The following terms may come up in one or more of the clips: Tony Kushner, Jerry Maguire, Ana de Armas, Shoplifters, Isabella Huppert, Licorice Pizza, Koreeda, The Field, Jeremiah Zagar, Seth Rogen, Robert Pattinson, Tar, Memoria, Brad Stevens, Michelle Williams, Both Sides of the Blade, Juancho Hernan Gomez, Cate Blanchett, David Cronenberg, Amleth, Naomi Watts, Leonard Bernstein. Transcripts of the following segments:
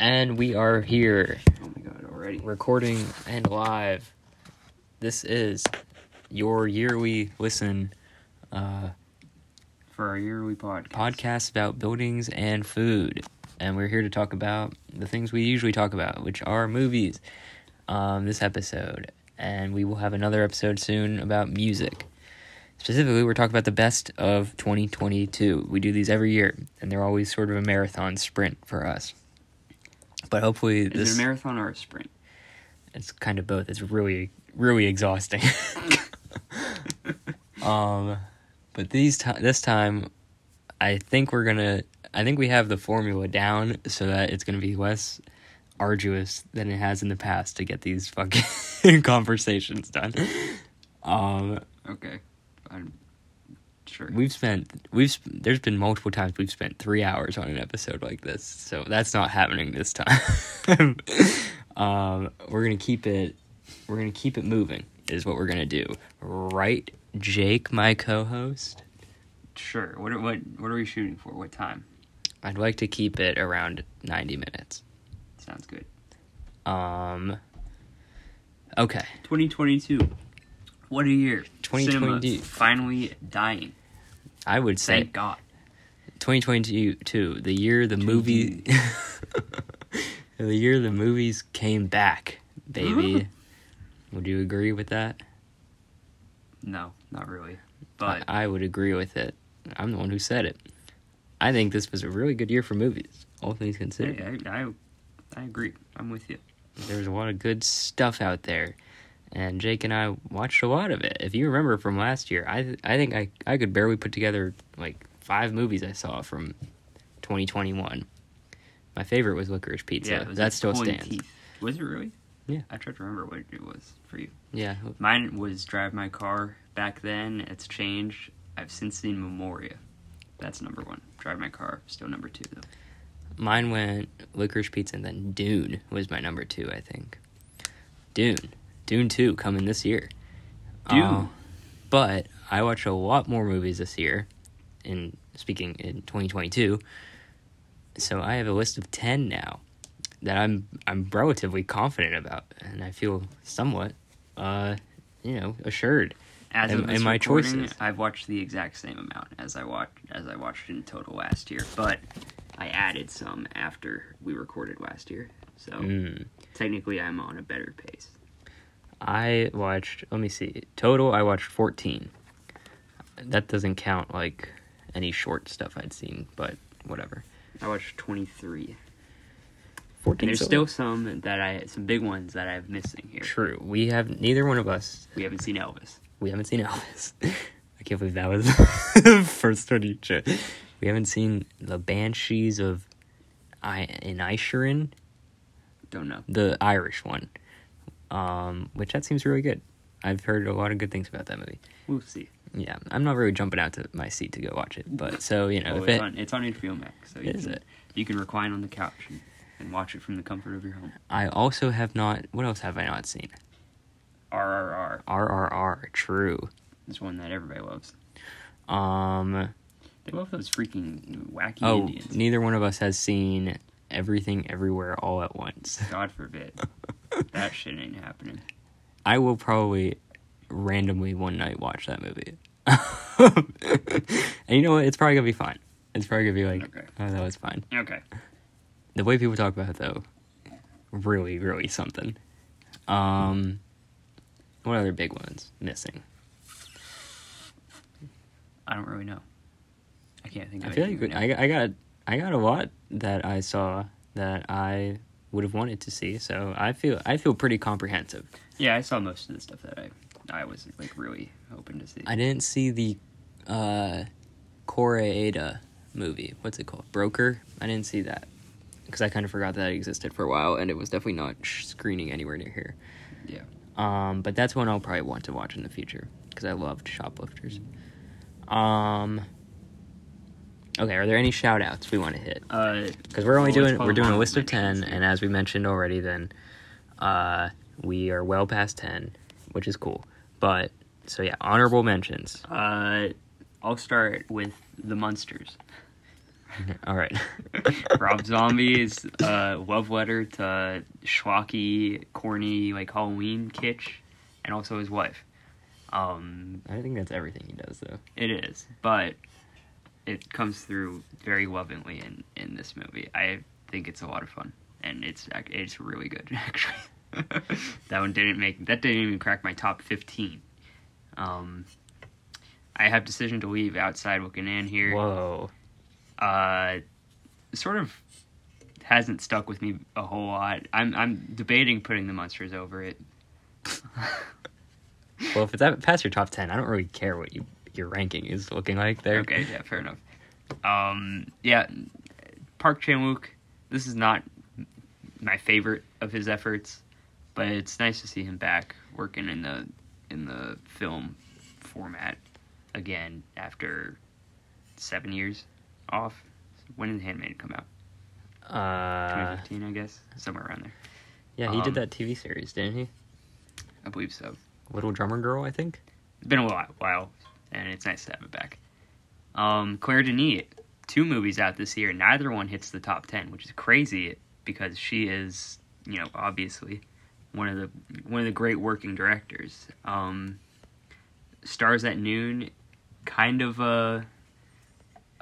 And we are here. Oh my god, already. Recording and live. This is your yearly listen for our yearly podcast about buildings and food. And we're here to talk about the things we usually talk about, which are movies, this episode. And we will have another episode soon about music. Specifically, we're talking about the best of 2022. We do these every year, and they're always sort of a marathon sprint for us. But hopefully this... Is it a marathon or a sprint? It's kind of both. It's really, really exhausting. But this time, I think we have the formula down so that it's going to be less arduous than it has in the past to get these fucking conversations done. Okay. I'm sure. There's been multiple times we've spent 3 hours on an episode like this, so that's not happening this time. We're gonna keep it moving is what we're gonna do, right, Jake, my co-host? Sure. What are we shooting for? What time? I'd like to keep it around 90 minutes. Sounds good. Okay. 2022. What a year. 2022. Cinema finally dying. I would say. Thank God. 2022, the year the movie... the year the movies came back, baby. Would you agree with that? No, not really. But I would agree with it. I'm the one who said it. I think this was a really good year for movies, all things considered. I agree. I'm with you. There was a lot of good stuff out there. And Jake and I watched a lot of it. If you remember from last year, I think I could barely put together, like, 5 movies I saw from 2021. My favorite was Licorice Pizza. Yeah, that still stands. Teeth. Was it really? Yeah. I tried to remember what it was for you. Yeah. Mine was Drive My Car. Back then, it's changed. I've since seen Memoria. That's number 1. Drive My Car, still number 2, though. Mine went Licorice Pizza, and then Dune was my number 2, I think. Dune 2 coming this year. Dune. But I watched a lot more movies this year, in 2022. So I have a list of 10 now that I'm relatively confident about, and I feel somewhat assured as of in my choices. I've watched the exact same amount as I watched in total last year, but I added some after we recorded last year. So technically I'm on a better pace. I watched, let me see, total I watched 14. That doesn't count, like, any short stuff I'd seen, but whatever. I watched 23. 14. And there's still some big ones that I'm missing here. True. Neither one of us. We haven't seen Elvis. I can't believe that was the first one you chose. We haven't seen The Banshees of Inisherin. Don't know. The Irish one. Which that seems really good. I've heard a lot of good things about that movie. We'll see. Yeah, I'm not really jumping out to my seat to go watch it, but so, you know. It's on HBO Max. So you can recline on the couch and watch it from the comfort of your home. I also have not, what else have I not seen? RRR. RRR, true. It's one that everybody loves. They love those freaking wacky Indians. Neither one of us has seen Everything Everywhere All at Once. God forbid. That shit ain't happening. I will probably randomly one night watch that movie. And you know what? It's probably going to be fine. It's probably going to be like, okay. Oh, that was fine. Okay. The way people talk about it, though, really, really something. What other big ones missing? I don't really know. I can't think of anything. I feel like I got a lot that I saw that I would have wanted to see, so I feel pretty comprehensive. Yeah, I saw most of the stuff that I was, like, really hoping to see. I didn't see the Koreeda movie. What's it called? Broker? I didn't see that, because I kind of forgot that it existed for a while, and it was definitely not screening anywhere near here. Yeah. But that's one I'll probably want to watch in the future, because I loved Shoplifters. Okay, are there any shout-outs we want to hit? Because we're doing a list of 10, and as we mentioned already, then we are well past 10, which is cool. But so yeah, honorable mentions. I'll start with the Munsters. All right. Rob Zombie's love letter to schlocky, corny, like Halloween kitsch, and also his wife. I think that's everything he does, though. It is, but it comes through very lovingly in this movie. I think it's a lot of fun, and it's really good, actually. That didn't even crack my top 15. I have Decision to Leave outside looking in here. Whoa. Sort of hasn't stuck with me a whole lot. I'm debating putting The Munsters over it. Well, if it's past your top 10, I don't really care what your ranking is looking like there. Okay, yeah, fair enough. Yeah, Park Chan-wook, this is not my favorite of his efforts, but it's nice to see him back working in the film format again after 7 years off. When did Handmaid come out? 2015, I guess, somewhere around there. Yeah, he did that TV series, didn't he? I believe so. Little Drummer Girl, I think. It's been a while, and it's nice to have it back. Claire Denis, 2 movies out this year. Neither one hits the top 10, which is crazy because she is, obviously one of the great working directors. Stars at Noon, kind of a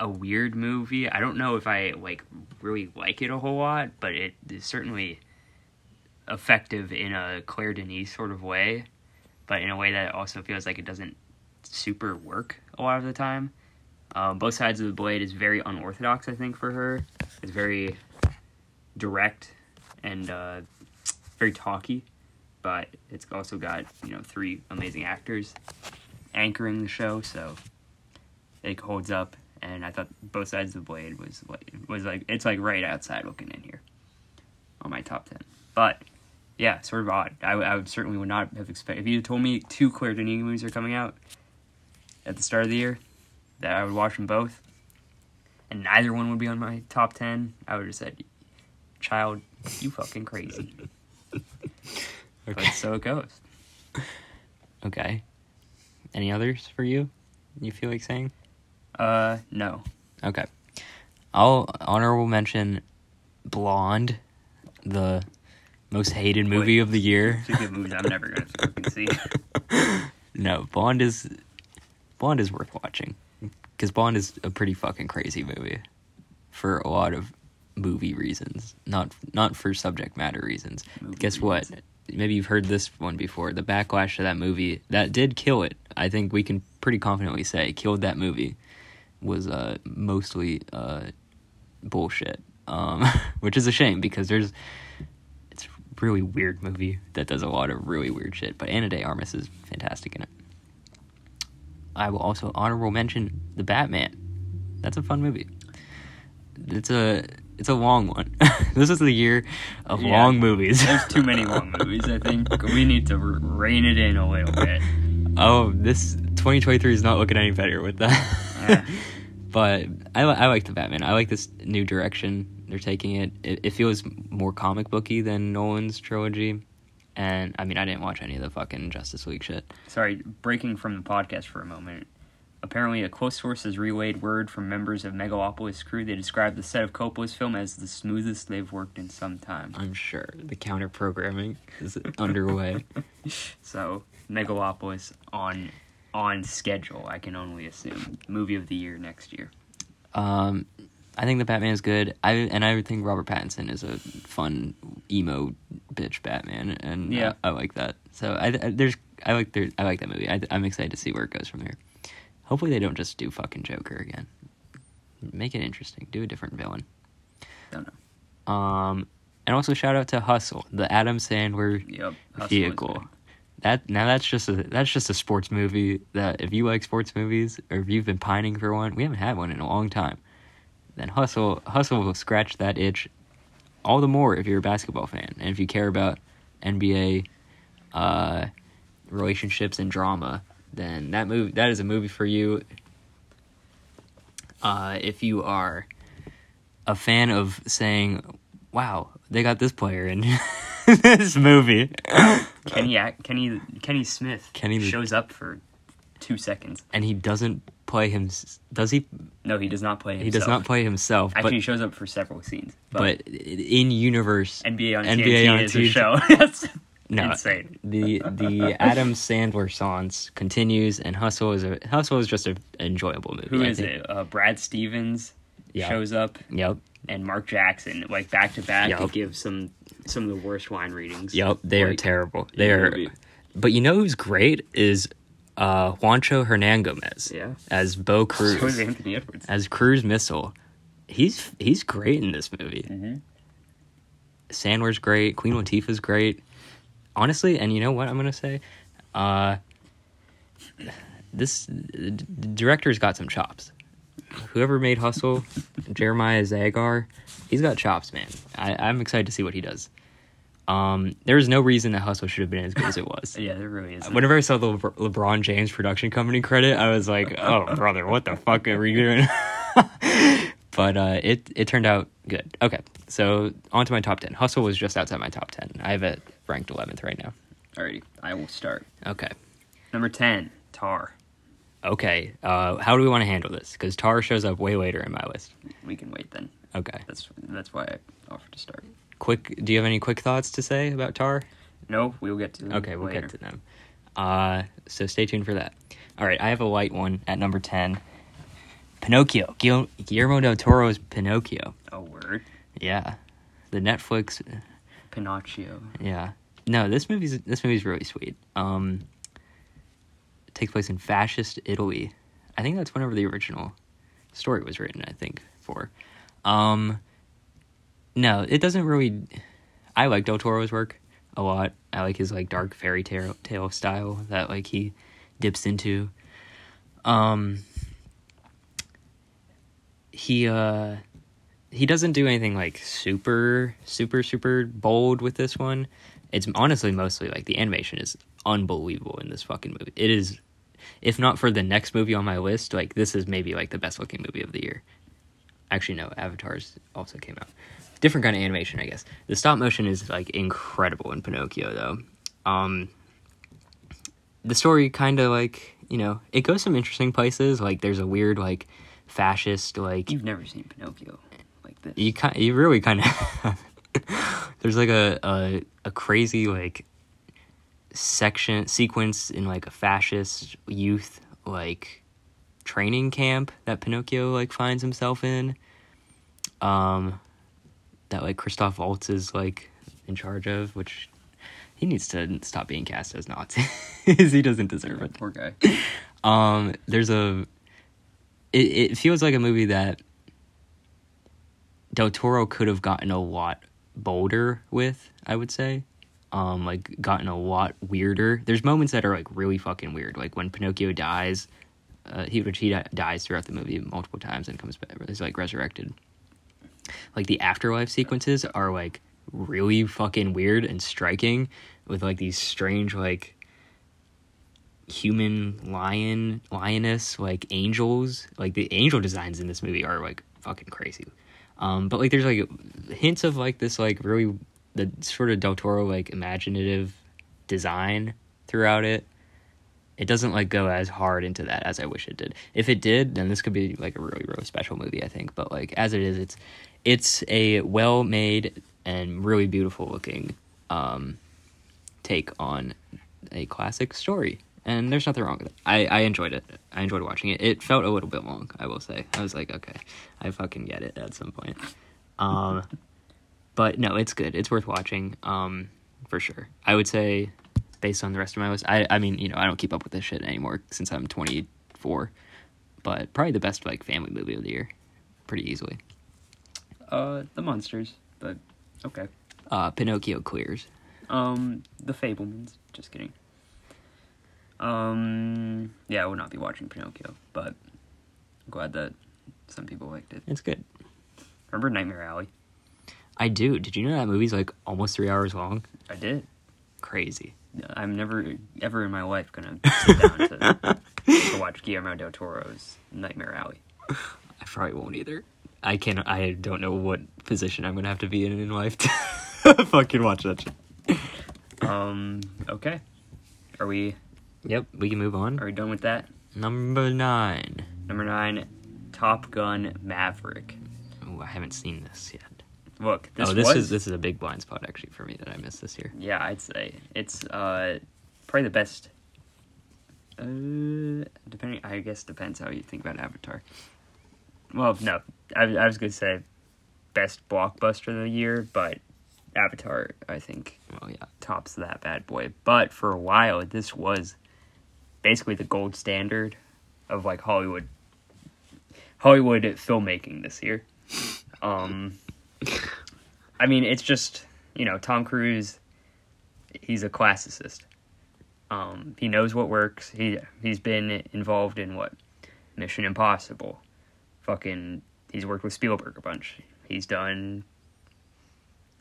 weird movie. I don't know if I really like it a whole lot, but it is certainly effective in a Claire Denis sort of way, but in a way that also feels like it doesn't super work a lot of the time. Both Sides of the Blade is very unorthodox, I think, for her. It's very direct and very talky, but it's also got 3 amazing actors anchoring the show, so it holds up. And I thought Both Sides of the Blade was right outside looking in here on my top 10. But yeah, sort of odd. I certainly would not have expected, if you told me 2 Claire Denis movies are coming out at the start of the year, that I would watch them both, and neither one would be on my top 10, I would have said, child, you fucking crazy. Okay. But so it goes. Okay. Any others for you feel like saying? No. Okay. I'll honorable mention Blonde, the most hated movie of the year. It's a good movie I'm never going to fucking see. No, Blonde is worth watching, because Blonde is a pretty fucking crazy movie for a lot of movie reasons, not for subject matter reasons. Guess what? Maybe you've heard this one before. The backlash to that movie that did kill it, I think we can pretty confidently say killed that movie, was mostly bullshit, which is a shame because it's a really weird movie that does a lot of really weird shit, but Ana de Armas is fantastic in it. I will also honorable mention The Batman. That's a fun movie. It's a long one. This is the year of long movies. There's too many long movies, I think. We need to rein it in a little bit. Oh, this 2023 is not looking any better with that. Yeah. But I like The Batman. I like this new direction they're taking it. It feels more comic booky than Nolan's trilogy. And, I didn't watch any of the fucking Justice League shit. Sorry, breaking from the podcast for a moment. Apparently, a close source has relayed word from members of Megalopolis crew. They described the set of Coppola's film as the smoothest they've worked in some time. I'm sure the counter-programming is underway. So, Megalopolis on schedule, I can only assume. Movie of the year next year. I think The Batman is good. I think Robert Pattinson is a fun emo bitch Batman, and yeah. I like that. So I like that movie. I'm excited to see where it goes from here. Hopefully they don't just do fucking Joker again. Make it interesting. Do a different villain. Don't know. And also shout out to Hustle, the Adam Sandler vehicle. That's just a sports movie that if you like sports movies or if you've been pining for one, we haven't had one in a long time. Then Hustle will scratch that itch all the more if you're a basketball fan. And if you care about NBA relationships and drama, then that is a movie for you. If you are a fan of saying, wow, they got this player in this movie. Kenny Smith shows up for 2 seconds. And he doesn't play him. Does he? No, he does not play himself. He does not play himself. Actually, he shows up for several scenes. But in universe, NBA on TNT is a show. That's insane. The Adam Sandler songs continues, and Hustle is just an enjoyable movie. Who is it? Brad Stevens shows up. Yep. And Mark Jackson, like back to back, to give some of the worst line readings. Yep, they are terrible. They are. But you know who's great is Juancho Hernan Gomez as Bo Cruz. So is Anthony Edwards. As Cruise Missile. He's great in this movie. Mm-hmm. Sandler's great. Queen Latifah's great. Honestly, and you know what I'm going to say? The director's got some chops. Whoever made Hustle, Jeremiah Zagar, he's got chops, man. I'm excited to see what he does. There is no reason that Hustle should have been as good as it was. Yeah, there really is. Whenever I saw the LeBron James production company credit, I was like, oh, brother, what the fuck are we doing? But it turned out good. Okay, so on to my top 10. Hustle was just outside my top 10. I have it ranked 11th right now. Alrighty, I will start. Okay. Number 10, Tar. Okay, how do we want to handle this? Because Tar shows up way later in my list. We can wait then. Okay. That's why I offered to start. Do you have any quick thoughts to say about Tar? No, we'll get to them. Okay, we'll get to them. So stay tuned for that. All right, I have a light one at number 10. Pinocchio. Guillermo del Toro's Pinocchio. A word? Yeah. The Netflix Pinocchio. Yeah. No, this movie's really sweet. It takes place in fascist Italy. I think that's whenever the original story was written, I think, for. No, it doesn't really. I like Del Toro's work a lot. I like his like dark fairy tale style that like he dips into. He doesn't do anything like super bold with this one. It's honestly mostly like the animation is unbelievable in this fucking movie. It is, if not for the next movie on my list, like this is maybe like the best looking movie of the year. Actually, no, Avatar's also came out. Different kind of animation, I guess. The stop motion is, like, incredible in Pinocchio, though. The story kind of, like, you know, it goes some interesting places. Like, there's a weird, like, fascist, like... You've never seen Pinocchio like this. You really kind of... There's, like, a crazy, like, sequence in, like, a fascist youth, like... training camp that Pinocchio like finds himself in that like Christoph Waltz is like in charge of, which he needs to stop being cast as Nazis. He doesn't deserve it. Poor guy. It feels like a movie that Del Toro could have gotten a lot bolder with, I would say. Like gotten a lot weirder. There's moments that are like really fucking weird, like when Pinocchio dies. He dies throughout the movie multiple times and comes back. He's like resurrected. Like the afterlife sequences are like really fucking weird and striking, with like these strange like human lioness like angels. Like the angel designs in this movie are like fucking crazy. But like there's like hints of like this like really the sort of Del Toro like imaginative design throughout it. It doesn't, like, go as hard into that as I wish it did. If it did, then this could be, like, a really, really special movie, I think. But, like, as it is, it's a well-made and really beautiful-looking take on a classic story. And there's nothing wrong with it. I enjoyed it. I enjoyed watching it. It felt a little bit long, I will say. I was like, okay, I fucking get it at some point. But, no, it's good. It's worth watching, for sure. I would say... based on the rest of my list. I mean, you know, I don't keep up with this shit anymore since I'm 24, but probably the best, like, family movie of the year, pretty easily. The Monsters, but, okay. Pinocchio clears. The Fabelmans, just kidding. Yeah, I will not be watching Pinocchio, but I'm glad that some people liked it. It's good. Remember Nightmare Alley? I do. Did you know that movie's, like, almost 3 hours long? I did. Crazy. I'm never, ever in my life gonna sit down to watch Guillermo del Toro's Nightmare Alley. I probably won't either. I don't know what position I'm gonna have to be in life to fucking watch that shit. Okay. Are we... Yep, we can move on. Are we done with that? Number 9. Number 9, Top Gun Maverick. Oh, I haven't seen this yet. Look, this is a big blind spot actually for me that I missed this year. Yeah, I'd say it's probably the best. Depending, I guess depends how you think about Avatar. Well, no, I was gonna say best blockbuster of the year, but Avatar I think tops that bad boy. But for a while, this was basically the gold standard of like Hollywood filmmaking this year. I mean, it's just, you know, Tom Cruise, he's a classicist. He knows what works. He's been involved in what? Mission Impossible. He's worked with Spielberg a bunch. He's done,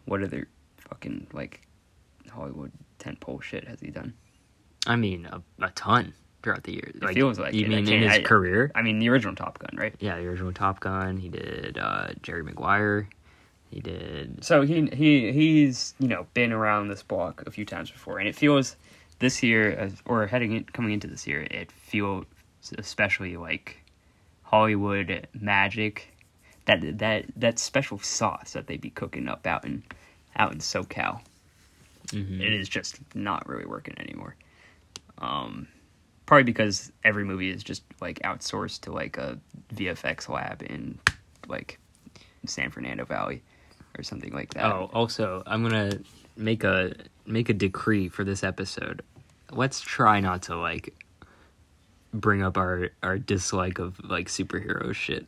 what other fucking, like, Hollywood tentpole shit has he done? I mean, a ton throughout the years. Like, it feels like you it. Mean in his career? I mean, the original Top Gun, right? Yeah, the original Top Gun. He did Jerry Maguire. He did. So he's you know, been around this block a few times before, and it feels this year, or coming into this year, it feels especially like Hollywood magic, that special sauce that they be cooking up out in SoCal. Mm-hmm. It is just not really working anymore. Probably because every movie is just like outsourced to like a VFX lab in like San Fernando Valley or something like that. Oh, also, I'm going to make a decree for this episode. Let's try not to, like, bring up our dislike of, like, superhero shit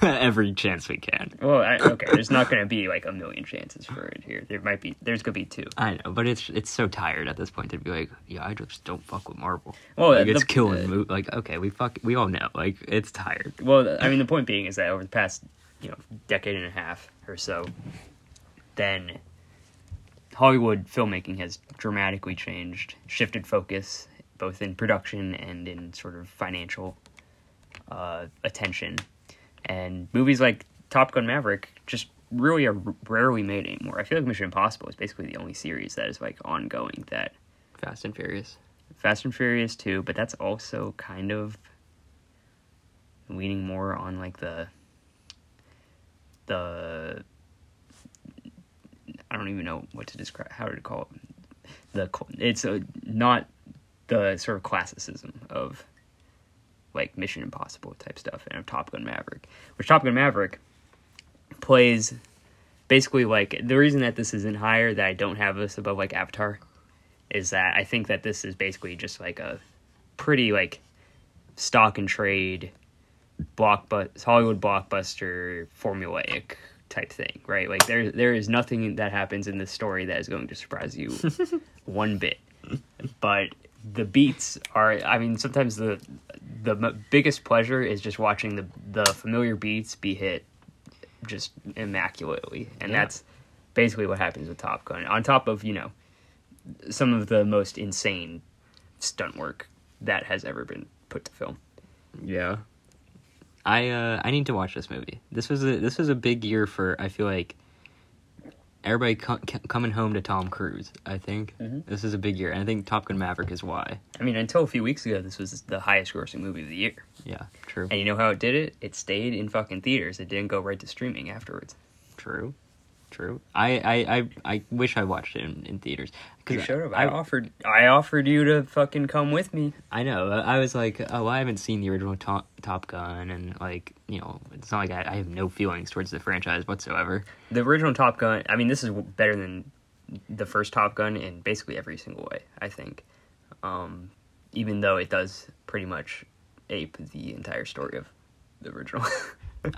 every chance we can. Well, okay, there's not going to be, like, a million chances for it here. There's going to be two. I know, but it's so tired at this point to be like, yeah, I just don't fuck with Marvel. Well, like, it's killing movies. Like, okay, we all know. Like, it's tired. Well, I mean, the point being is that over the past, you know, decade and a half or so, then Hollywood filmmaking has dramatically changed, shifted focus, both in production and in sort of financial attention. And movies like Top Gun Maverick just really are rarely made anymore. I feel like Mission Impossible is basically the only series that is, like, ongoing that. Fast and Furious 2, but that's also kind of leaning more on, like, the I don't even know what to describe, how to call it. It's not the sort of classicism of, like, Mission Impossible type stuff and of Top Gun Maverick. Which Top Gun Maverick plays basically, like, the reason that this isn't higher, that I don't have this above, like, Avatar, is that I think that this is basically just, like, a pretty, like, stock and trade Hollywood blockbuster formulaic type thing, right? Like, there is nothing that happens in this story that is going to surprise you one bit. But the beats are, I mean, sometimes the biggest pleasure is just watching the familiar beats be hit just immaculately. And that's basically what happens with Top Gun. On top of, you know, some of the most insane stunt work that has ever been put to film. Yeah. I need to watch this movie. This was a big year for, I feel like, everybody coming home to Tom Cruise, I think. Mm-hmm. This is a big year, and I think Top Gun Maverick is why. I mean, until a few weeks ago, this was the highest-grossing movie of the year. Yeah, true. And you know how it did it? It stayed in fucking theaters. It didn't go right to streaming afterwards. True. I wish I watched it in theaters. You should have. I offered you to fucking come with me. I know. I was like, oh, I haven't seen the original Top Gun, and, like, you know, it's not like I have no feelings towards the franchise whatsoever. The original Top Gun, I mean, this is better than the first Top Gun in basically every single way, I think. Even though it does pretty much ape the entire story of the original.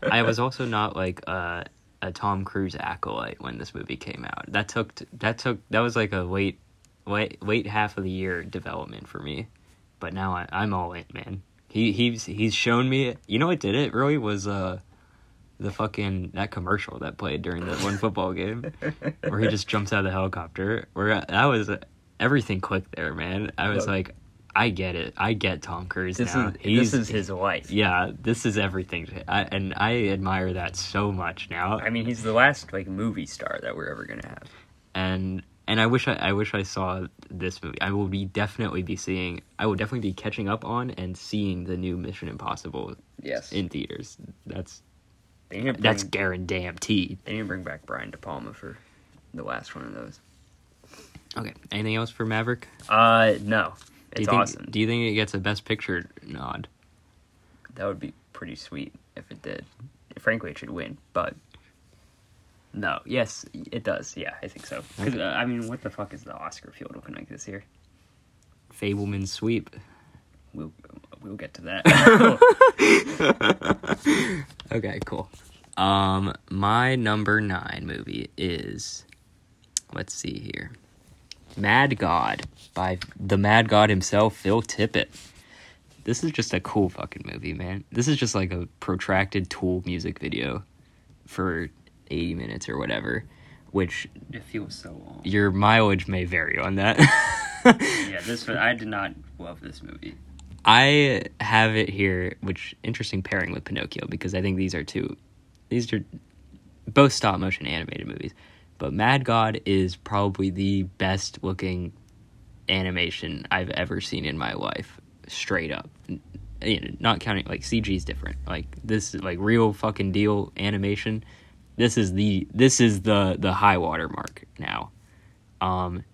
I was also not, like, a Tom Cruise acolyte when this movie came out. That was like a late half of the year development for me, but now I'm all in, man. He's shown me. You know what did it really was the fucking that commercial that played during the one football game where he just jumps out of the helicopter. Where that was everything clicked there, man. I was like, I get it. I get Tom Cruise now. This is his life. Yeah, this is everything. And I admire that so much now. I mean, he's the last, like, movie star that we're ever going to have. And And I wish I saw this movie. I will definitely be catching up on and seeing the new Mission Impossible. Yes. In theaters. That's guaranteed. They need to bring back Brian De Palma for the last one of those. Okay. Anything else for Maverick? No. It's awesome. Do you think it gets a Best Picture nod? That would be pretty sweet if it did. Frankly, it should win, but no. Yes, it does. Yeah, I think so. Cause, I mean, what the fuck is the Oscar field looking like this year? Fableman's sweep. We'll get to that. Okay, cool. My number 9 movie is, let's see here, Mad God by the Mad God himself, Phil Tippett. This is just a cool fucking movie, man. This is just like a protracted Tool music video for 80 minutes or whatever, which... It feels so long. Your mileage may vary on that. Yeah, I did not love this movie. I have it here, which, interesting pairing with Pinocchio, because I think these are both stop-motion animated movies. But Mad God is probably the best-looking animation I've ever seen in my life, straight up. You know, not counting, like, CG's different. Like, this is, like, real fucking deal animation. This is the high water mark now. And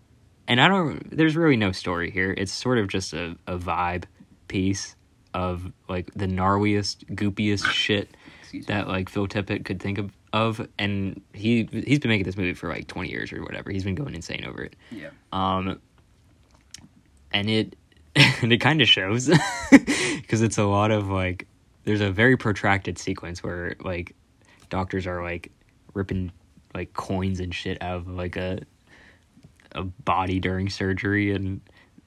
I don't... There's really no story here. It's sort of just a vibe piece of, like, the gnarliest, goopiest shit that, like, Phil Tippett could think of. And he's been making this movie for, like, 20 years or whatever. He's been going insane over it. Yeah. And it kind of shows. Because it's a lot of, like... There's a very protracted sequence where, like, doctors are, like, ripping, like, coins and shit out of, like, a body during surgery, and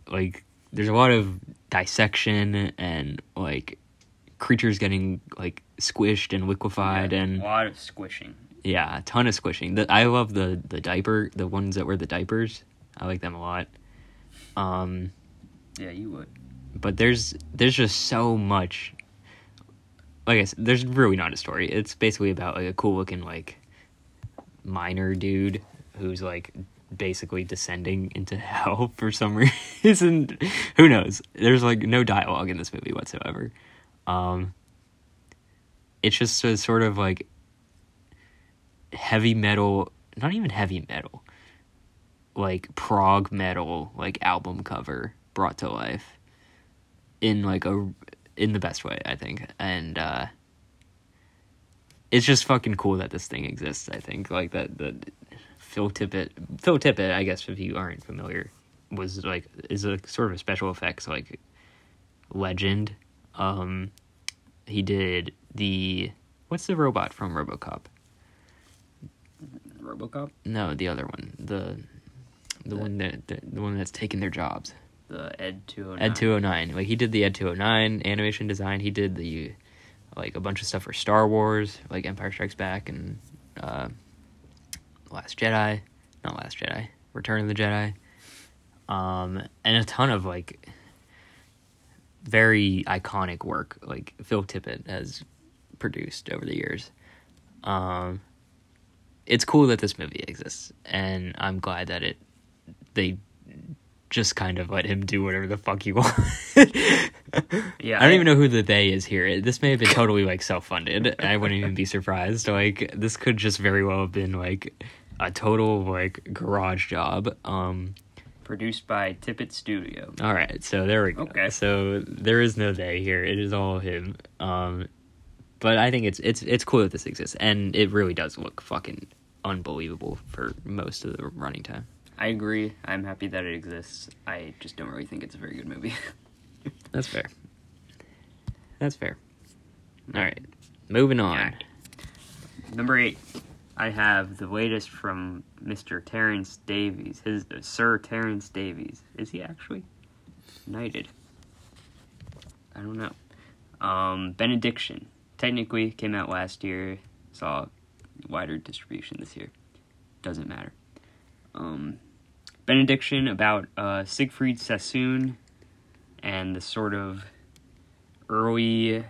like there's a lot of dissection and like creatures getting like squished and liquefied, yeah, and a lot of squishing. Yeah, a ton of squishing. I love the diaper, the ones that wear the diapers. I like them a lot. Yeah, you would. But there's just so much. Like I said, there's really not a story. It's basically about like a cool looking like miner dude who's like basically descending into hell for some reason. Who knows? There's like no dialogue in this movie whatsoever. It's just a sort of like heavy metal, not even heavy metal, like prog metal, like album cover brought to life in like in the best way, I think. And it's just fucking cool that this thing exists, I think. Like Phil Tippett, I guess if you aren't familiar, is a sort of a special effects like legend. He did what's the robot from RoboCop? RoboCop? No, the other one. The one that the one that's taking their jobs. The Ed 209. Ed 209. Like he did the Ed 209 animation design. He did the like a bunch of stuff for Star Wars, like Empire Strikes Back and Return of the Jedi, and a ton of like very iconic work like Phil Tippett has produced over the years. It's cool that this movie exists, and I'm glad that they just kind of let him do whatever the fuck he wants. Yeah, I don't even know who the they is here. This may have been totally like self-funded. I wouldn't even be surprised. Like this could just very well have been like a total like garage job. Produced by Tippett Studio. All right, so there we go. Okay, so there is no they here. It is all him. But I think it's cool that this exists, and it really does look fucking unbelievable for most of the running time. I agree. I'm happy that it exists. I just don't really think it's a very good movie. That's fair. All right, moving on. Yeah. Number 8, I have the latest from Mr. Terrence Davies. Sir Terrence Davies. Is he actually knighted? I don't know. Benediction. Technically, came out last year. Saw wider distribution this year. Doesn't matter. Benediction about Siegfried Sassoon and the sort of early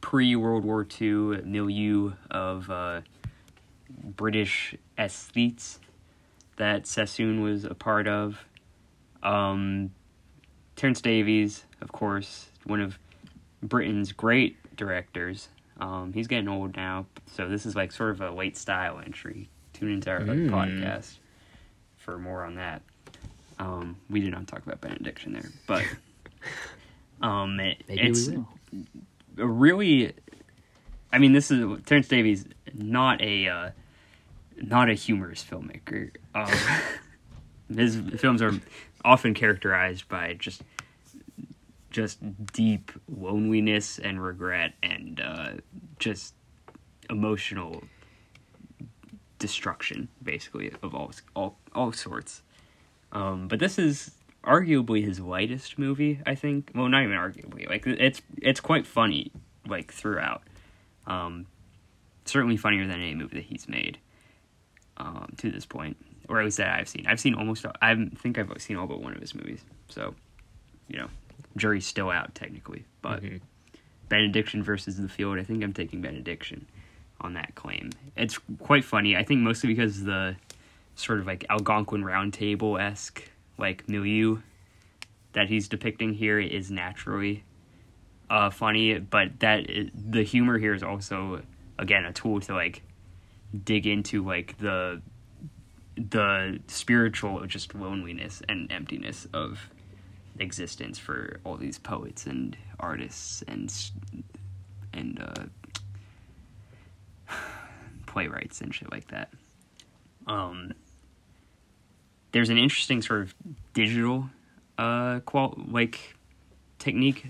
pre-World War II milieu of British aesthetes that Sassoon was a part of. Terrence Davies, of course, one of Britain's great directors. He's getting old now, so this is like sort of a late style entry. Tune into our podcast for more on that. We did not talk about Benediction there, but it's a really. I mean, this is Terrence Davies, not a humorous filmmaker. His films are often characterized by just deep loneliness and regret and just emotional destruction, basically, of all sorts. But this is arguably his lightest movie, I think. Well, not even arguably. Like, it's quite funny, like, throughout. Certainly funnier than any movie that he's made to this point. Or at least that I've seen. I think I've seen all but one of his movies. So, you know, jury's still out, technically. But Benediction versus The Field, I think I'm taking Benediction on that claim. It's quite funny. I think mostly because the sort of, like, Algonquin Round Table-esque, like, milieu that he's depicting here is naturally funny. But the humor here is also, again, a tool to, like, dig into, like, the spiritual just loneliness and emptiness of existence for all these poets and artists and playwrights and shit like that. There's an interesting sort of digital technique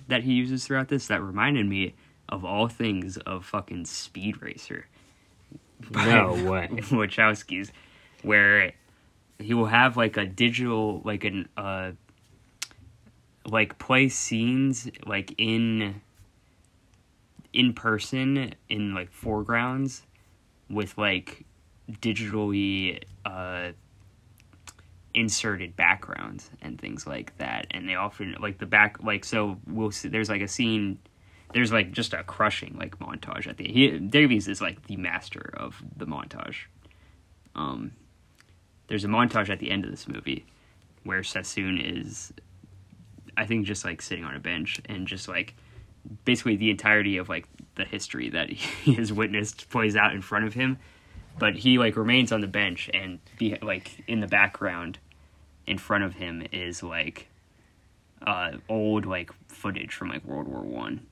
that he uses throughout this that reminded me of all things of fucking Speed Racer. No way. Wachowskis. Where he will have, like, a digital, like, an, like, play scenes, like, in person, in, like, foregrounds, with, like, digitally, inserted backgrounds, and things like that, and they often, like, the back, like, so, we'll see, there's, like, a scene, there's, like, just a crushing, like, montage at the, Davies is, like, the master of the montage. There's a montage at the end of this movie where Sassoon is, I think, just, like, sitting on a bench and just, like, basically the entirety of, like, the history that he has witnessed plays out in front of him. But he, like, remains on the bench and, in the background in front of him is, like, old, like, footage from, like, World War One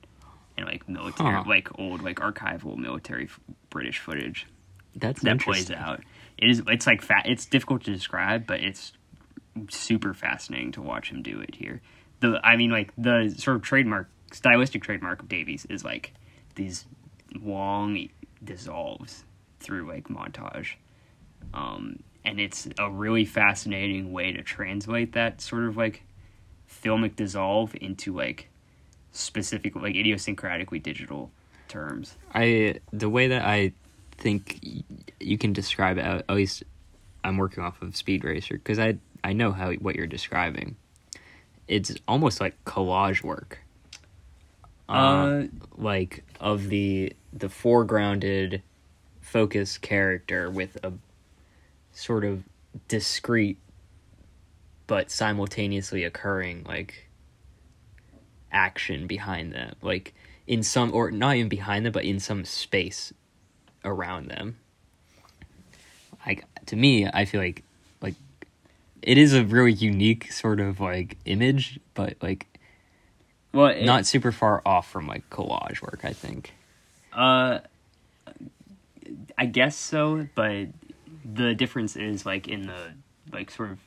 and, like, military, like, old, like, archival military British footage. That plays out. It's like it's difficult to describe, but it's super fascinating to watch him do it here. The sort of trademark, stylistic trademark of Davies is, like, these long dissolves through, like, montage. And it's a really fascinating way to translate that sort of, like, filmic dissolve into, like, specific, like, idiosyncratically digital terms. The way that I think you can describe it, at least I'm working off of Speed Racer, because I know what you're describing. It's almost like collage work, like, of the foregrounded focus character with a sort of discrete but simultaneously occurring, like, action behind them, like, in some, or not even behind them, but in some space around them. To me, I feel like it is a really unique sort of, like, image, but, like, well, not super far off from, like, collage work, I think. I guess so, but the difference is, like, in the, like, sort of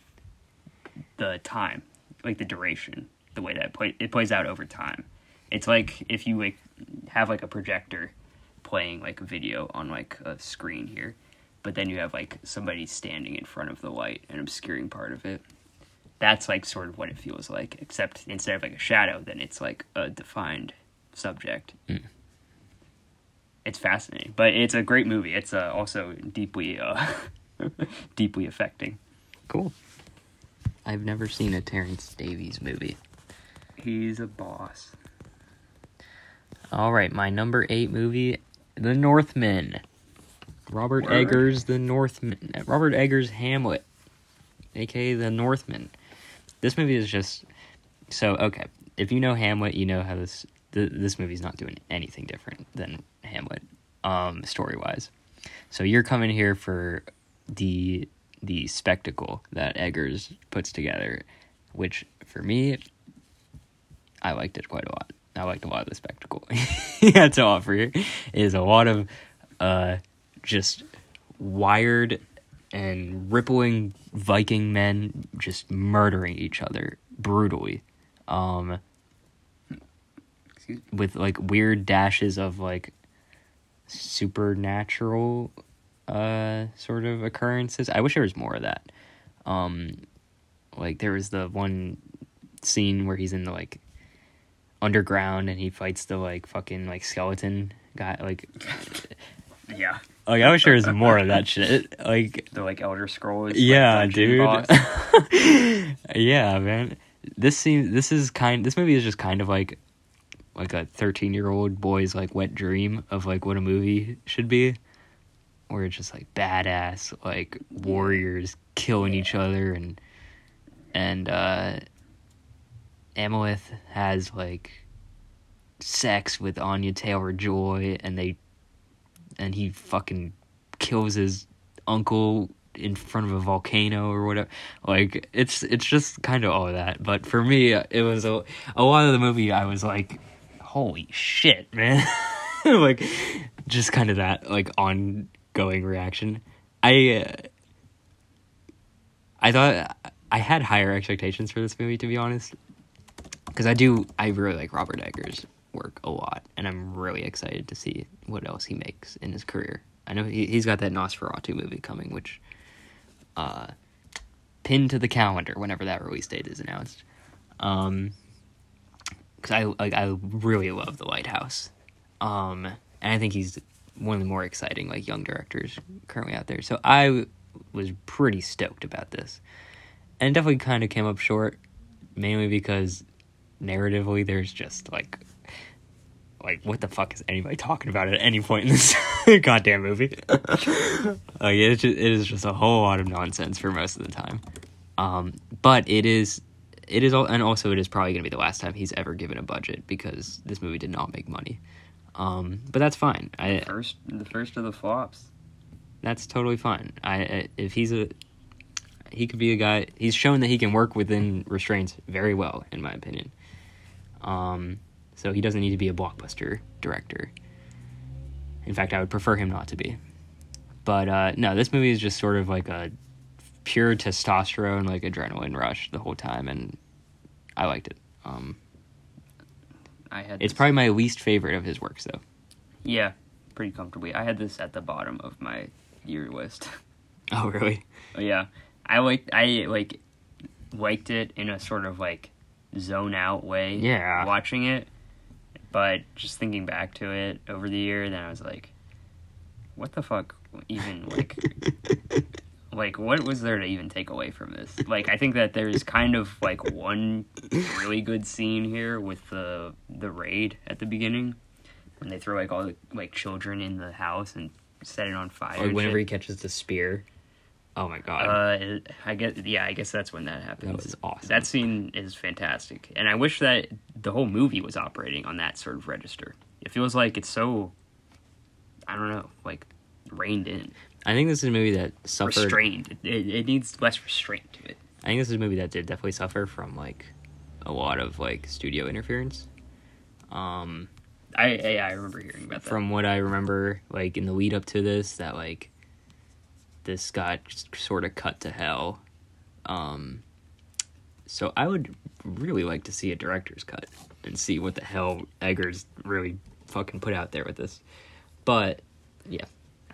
the time, like, the duration, the way that it plays out over time. It's like if you, like, have, like, a projector playing, like, a video on, like, a screen here, but then you have, like, somebody standing in front of the light and obscuring part of it. That's, like, sort of what it feels like, except instead of, like, a shadow, then it's, like, a defined subject. It's fascinating, but it's a great movie. It's also deeply deeply affecting. Cool. I've never seen a Terrence Davies movie. He's a boss. All right, my number 8 movie, The Northman. Robert Eggers' Hamlet. aka The Northman. This movie is just so okay. If you know Hamlet, you know how this movie's not doing anything different than Hamlet, story-wise. So you're coming here for the spectacle that Eggers puts together, which for me, I liked it quite a lot. I liked a lot of the spectacle he had to offer here. It is a lot of just wired and rippling Viking men just murdering each other brutally, with like weird dashes of like supernatural sort of occurrences. I wish there was more of that. Like there was the one scene where he's in the like underground and he fights the like fucking like skeleton guy, like yeah, like I wish there was more of that shit, like the like Elder Scrolls, yeah, like, dude. Yeah, man, this movie is just kind of like a 13-year-old boy's like wet dream of like what a movie should be, where it's just like badass like warriors killing each other, and Amleth has like sex with Anya Taylor-Joy, and he fucking kills his uncle in front of a volcano or whatever. Like it's just kind of all of that. But for me, it was a lot of the movie. I was like, holy shit, man! Like just kind of that like ongoing reaction. I thought I had higher expectations for this movie, to be honest. Because I really like Robert Eggers' work a lot, and I'm really excited to see what else he makes in his career. I know he's got that Nosferatu movie coming, which, pinned to the calendar whenever that release date is announced. Because I really love The Lighthouse, and I think he's one of the more exciting like young directors currently out there. So I was pretty stoked about this, and definitely kind of came up short, mainly because narratively there's just like what the fuck is anybody talking about at any point in this goddamn movie. Like it is just a whole lot of nonsense for most of the time, but it is all, and also it is probably gonna be the last time he's ever given a budget because this movie did not make money, but that's fine. The first of the flops, that's totally fine. He could be a guy. He's shown that he can work within restraints very well, in my opinion. So he doesn't need to be a blockbuster director. In fact, I would prefer him not to be. But no, this movie is just sort of like a pure testosterone, like adrenaline rush the whole time, and I liked it. It's probably my least favorite of his works, though. Yeah, pretty comfortably. I had this at the bottom of my year list. Oh, really? Oh, yeah. I liked it in a sort of like zone out way. Yeah. Watching it, but just thinking back to it over the year, then I was like, what the fuck even like, like what was there to even take away from this? Like I think that there's kind of like one really good scene here with the raid at the beginning when they throw like all the like children in the house and set it on fire. Like whenever he catches the spear. Oh my god! I guess that's when that happens. That was awesome. That scene is fantastic, and I wish that the whole movie was operating on that sort of register. It feels like it's so, I don't know, like reined in. I think this is a movie that suffered restrained. It needs less restraint to it. I think this is a movie that did definitely suffer from like a lot of like studio interference. I remember hearing about that. From what I remember, like in the lead up to this, that like. This got sort of cut to hell. So I would really like to see a director's cut and see what the hell Eggers really fucking put out there with this. But, yeah.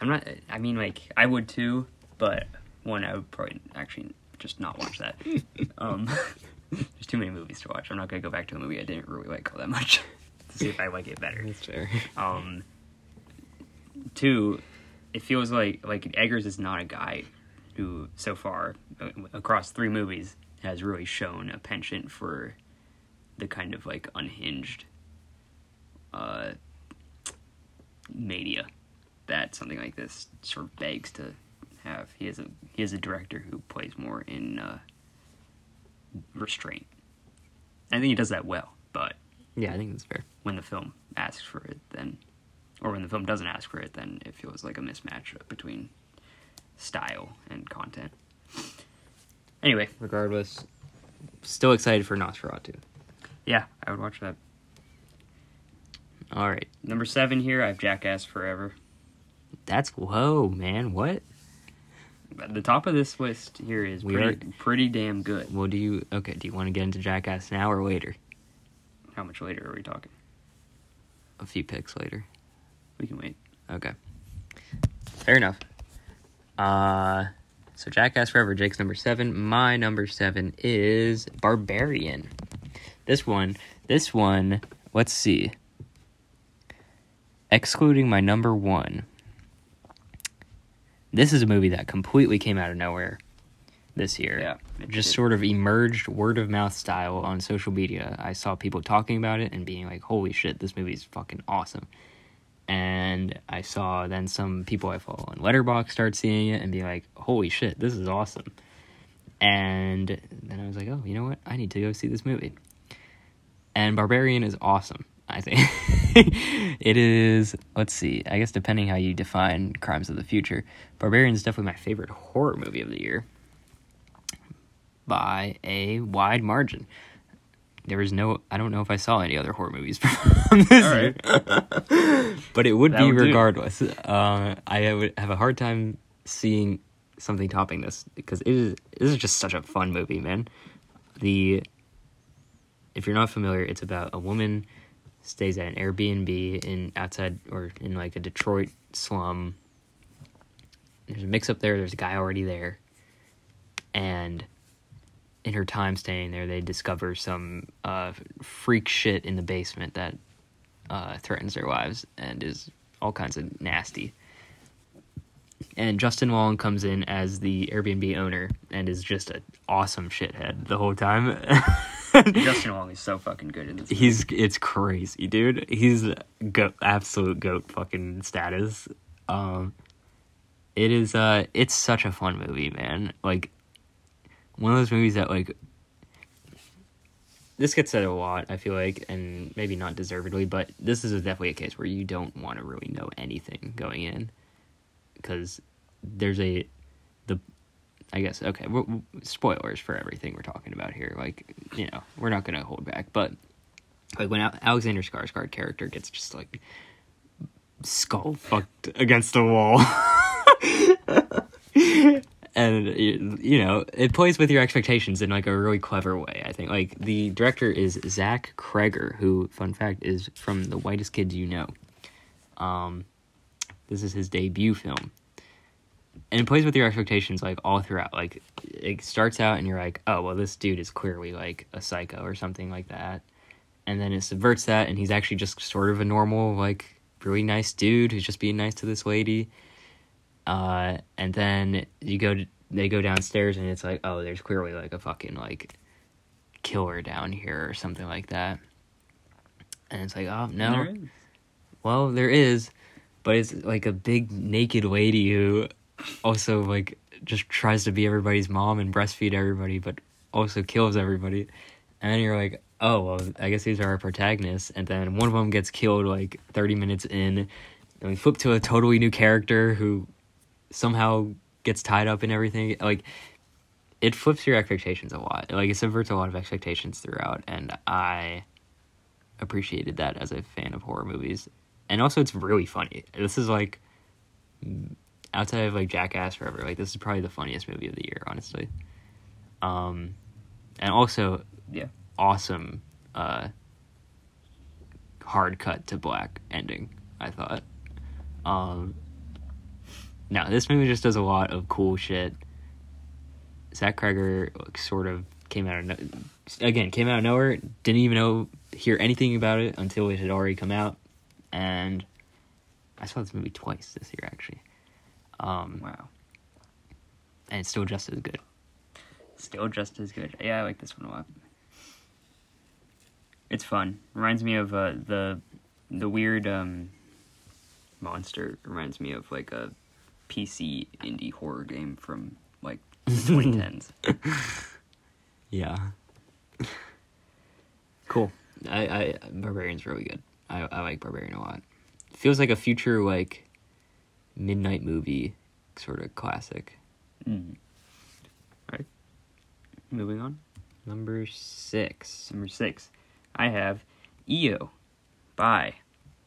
I would too, but one, I would probably actually just not watch that. There's too many movies to watch. I'm not going to go back to a movie I didn't really like all that much to see if I like it better. That's fair. Two... It feels like Eggers is not a guy who, so far, across three movies, has really shown a penchant for the kind of, like, unhinged mania that something like this sort of begs to have. He is a director who plays more in restraint. I think he does that well, but yeah, I think that's fair. When the film asks for it, then, or when the film doesn't ask for it, then it feels like a mismatch between style and content. Anyway, regardless, still excited for Nosferatu. Yeah, I would watch that. All right, number 7 here. I have Jackass Forever. That's whoa, man! What? The top of this list here is pretty damn good. Well, do you want to get into Jackass now or later? How much later are we talking? A few picks later. We can wait. Okay. Fair enough. So Jackass Forever, Jake's number 7. My number 7 is Barbarian. This one, let's see. Excluding my number 1. This is a movie that completely came out of nowhere this year. Yeah, it just sort of emerged word-of-mouth style on social media. I saw people talking about it and being like, holy shit, this movie's fucking awesome. And I saw then some people I follow on Letterboxd start seeing it and be like, holy shit, this is awesome. And then I was like, oh, you know what? I need to go see this movie. And Barbarian is awesome, I think. It is, let's see, I guess depending how you define Crimes of the Future, Barbarian is definitely my favorite horror movie of the year. By a wide margin. There is no... I don't know if I saw any other horror movies from this year. But it would be regardless. I would have a hard time seeing something topping this. Because this is just such a fun movie, man. If you're not familiar, it's about a woman stays at an Airbnb in like a Detroit slum. There's a mix-up there. There's a guy already there. And in her time staying there, they discover some freak shit in the basement that threatens their lives and is all kinds of nasty. And Justin Long comes in as the Airbnb owner and is just an awesome shithead the whole time. Justin Long is so fucking good in this movie. It's crazy, dude. He's absolute goat fucking status. It is it's such a fun movie, man. Like, one of those movies that, like, this gets said a lot, I feel like, and maybe not deservedly, but this is definitely a case where you don't want to really know anything going in, because there's spoilers for everything we're talking about here, like, you know, we're not going to hold back, but, like, when Alexander Skarsgård character gets just, like, skull-fucked against the wall. And, you know, it plays with your expectations in, like, a really clever way, I think. Like, the director is Zach Kreger, who, fun fact, is from The Whitest Kids You Know. This is his debut film. And it plays with your expectations, like, all throughout. Like, it starts out and you're like, oh, well, this dude is clearly, like, a psycho or something like that. And then it subverts that, and he's actually just sort of a normal, like, really nice dude who's just being nice to this lady. And then they go downstairs and it's like, oh, there's clearly like a fucking like killer down here or something like that. And it's like, oh no, there is, but it's like a big naked lady who also like just tries to be everybody's mom and breastfeed everybody, but also kills everybody. And then you're like, oh, well, I guess these are our protagonists. And then one of them gets killed like 30 minutes in, and we flip to a totally new character who somehow gets tied up in everything. Like, it flips your expectations a lot. Like, it subverts a lot of expectations throughout, and I appreciated that as a fan of horror movies. And also, it's really funny. This is, like, outside of, like, Jackass Forever, like, this is probably the funniest movie of the year, honestly. And also, yeah, awesome hard cut to black ending, I thought. No, this movie just does a lot of cool shit. Zach Kreger sort of came out of nowhere. Didn't even hear anything about it until it had already come out. And I saw this movie twice this year, actually. Wow. And it's still just as good. Yeah, I like this one a lot. It's fun. Reminds me of the weird monster. Reminds me of like a PC indie horror game from, like, the 2010s. Yeah. Cool. Barbarian's really good. I like Barbarian a lot. Feels like a future, like, midnight movie sort of classic. Mm. All right. Moving on. Number six. I have EO. By.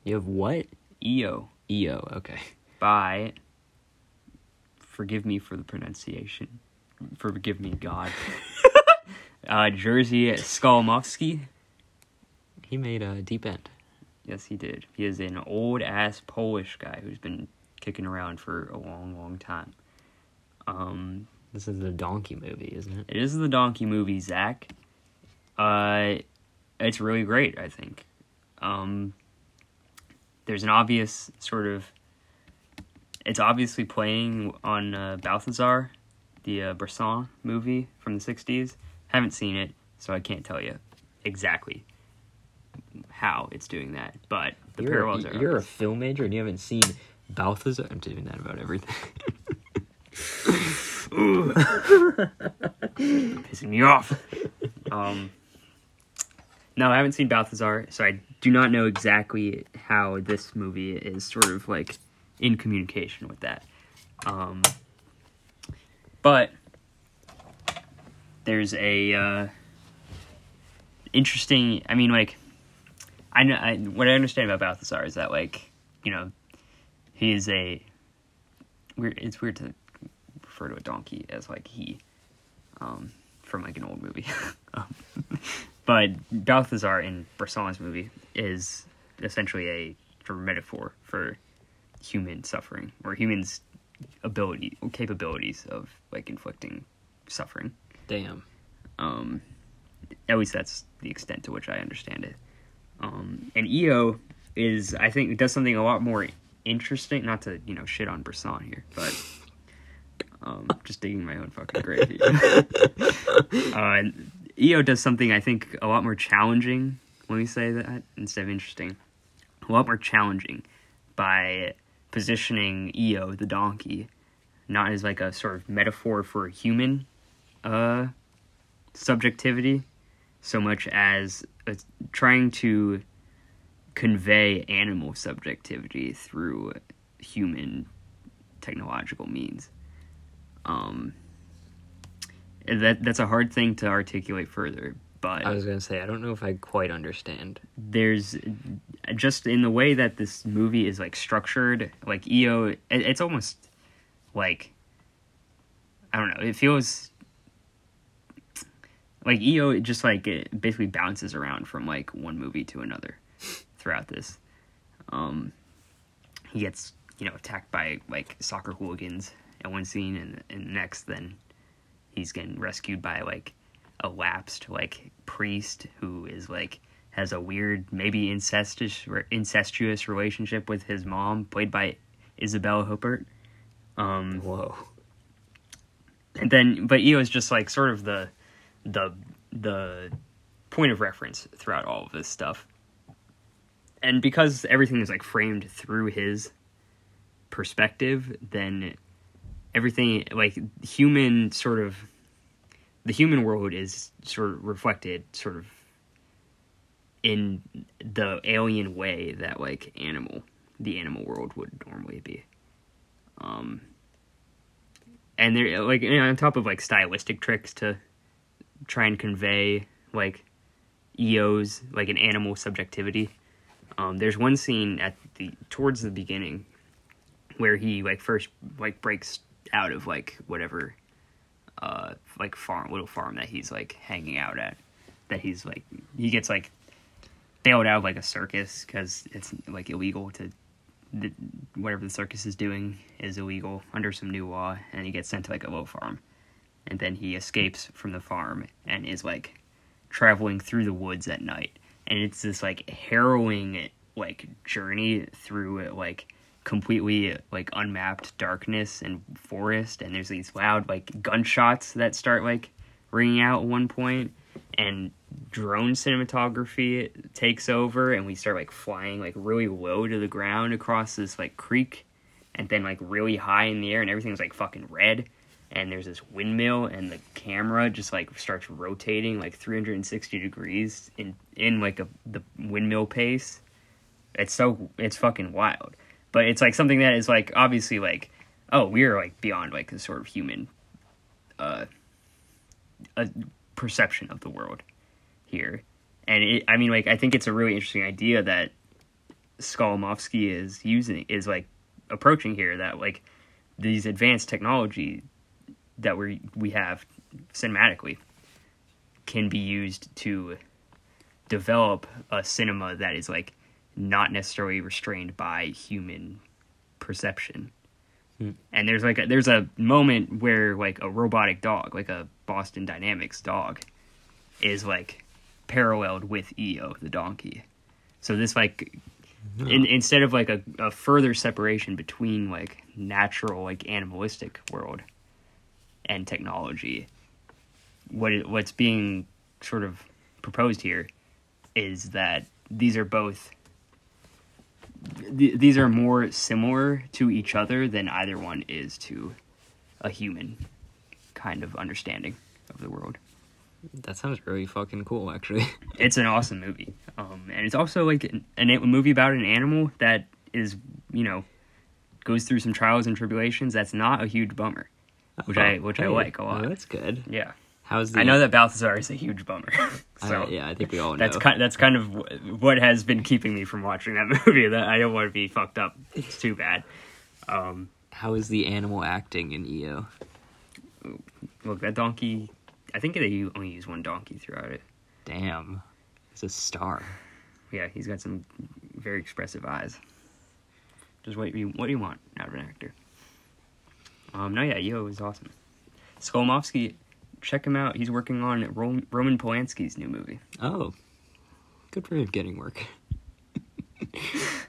You have what? EO, okay. By. Forgive me for the pronunciation. Forgive me, God. Jerzy Skolmowski. He made Deep End. Yes, he did. He is an old-ass Polish guy who's been kicking around for a long, long time. This is the donkey movie, isn't it? It is the donkey movie, Zach. It's really great, I think. There's an obvious sort of... It's obviously playing on Balthazar, the Bresson movie from the 60s. Haven't seen it, so I can't tell you exactly how it's doing that. But the parallels are... You're a film major and you haven't seen Balthazar? I'm doing that about everything. Pissing me off. No, I haven't seen Balthazar, so I do not know exactly how this movie is sort of, like, in communication with that. But there's a interesting... I mean, like, I know what I understand about Balthazar is that, like, you know, he is a... It's weird to refer to a donkey as, like, he... from, like, an old movie. But Balthazar in Bresson's movie is essentially a sort of metaphor for human suffering, or humans' capabilities of, like, inflicting suffering. Damn. At least that's the extent to which I understand it. And EO is, I think, does something a lot more interesting, not to, you know, shit on Bresson here, but... just digging my own fucking grave here. EO does something, I think, a lot more challenging, let me say that, instead of interesting. A lot more challenging by positioning EO, the donkey, not as, like, a sort of metaphor for human subjectivity, so much as trying to convey animal subjectivity through human technological means. That's a hard thing to articulate further, but... I was going to say, I don't know if I quite understand. There's, just in the way that this movie is, like, structured, like, EO, it's almost, like, I don't know, it feels, like, EO, it just, like, it basically bounces around from, like, one movie to another throughout this. He gets, you know, attacked by, like, soccer hooligans in one scene, and the next, then he's getting rescued by, like, a lapsed, like, priest who is, like, has a weird, maybe incestuous relationship with his mom, played by Isabella Huppert. Whoa. And then, but EO is just, like, sort of the point of reference throughout all of this stuff. And because everything is, like, framed through his perspective, then everything, like, human sort of... The human world is sort of reflected sort of in the alien way that, like, the animal world would normally be. And they're, like, you know, on top of, like, stylistic tricks to try and convey, like, EO's, like, an animal subjectivity. There's one scene towards the beginning where he, like, first, like, breaks out of, like, whatever... like, little farm that he's, like, hanging out at, that he's, like, he gets, like, bailed out of, like, a circus, because it's, like, illegal to, whatever the circus is doing is illegal under some new law, and he gets sent to, like, a little farm, and then he escapes from the farm, and is, like, traveling through the woods at night, and it's this, like, harrowing, like, journey through, like, completely, like, unmapped darkness and forest, and there's these loud, like, gunshots that start, like, ringing out at one point, and drone cinematography takes over, and we start, like, flying, like, really low to the ground across this, like, creek and then, like, really high in the air, and everything's, like, fucking red, and there's this windmill, and the camera just, like, starts rotating, like, 360 degrees in like, the windmill pace. It's fucking wild. But it's, like, something that is, like, obviously, like, oh, we're, like, beyond, like, the sort of human perception of the world here. And, I think it's a really interesting idea that Skolomowski is using, is, like, approaching here, that, like, these advanced technology that we have cinematically can be used to develop a cinema that is, like, not necessarily restrained by human perception. And there's like there's a moment where like a robotic dog, like a Boston Dynamics dog, is like paralleled with Eo the donkey. So this like instead of like a further separation between like natural like animalistic world and technology, what's being sort of proposed here is that these are both. These are more similar to each other than either one is to a human kind of understanding of the world. That sounds really fucking cool, actually. It's an awesome movie. And it's also, like, a movie about an animal that is, you know, goes through some trials and tribulations. That's not a huge bummer, which I like a lot. Oh, that's good. Yeah. I know that Balthazar is a huge bummer. So I think we all know. That's kind of what has been keeping me from watching that movie. That I don't want to be fucked up. It's too bad. How is the animal acting in EO? Look, that donkey... I think they only use one donkey throughout it. Damn. He's a star. Yeah, he's got some very expressive eyes. Just what do you want out of an actor? EO is awesome. Skolomowski... Check him out. He's working on Roman Polanski's new movie. Oh. Good for him getting work. I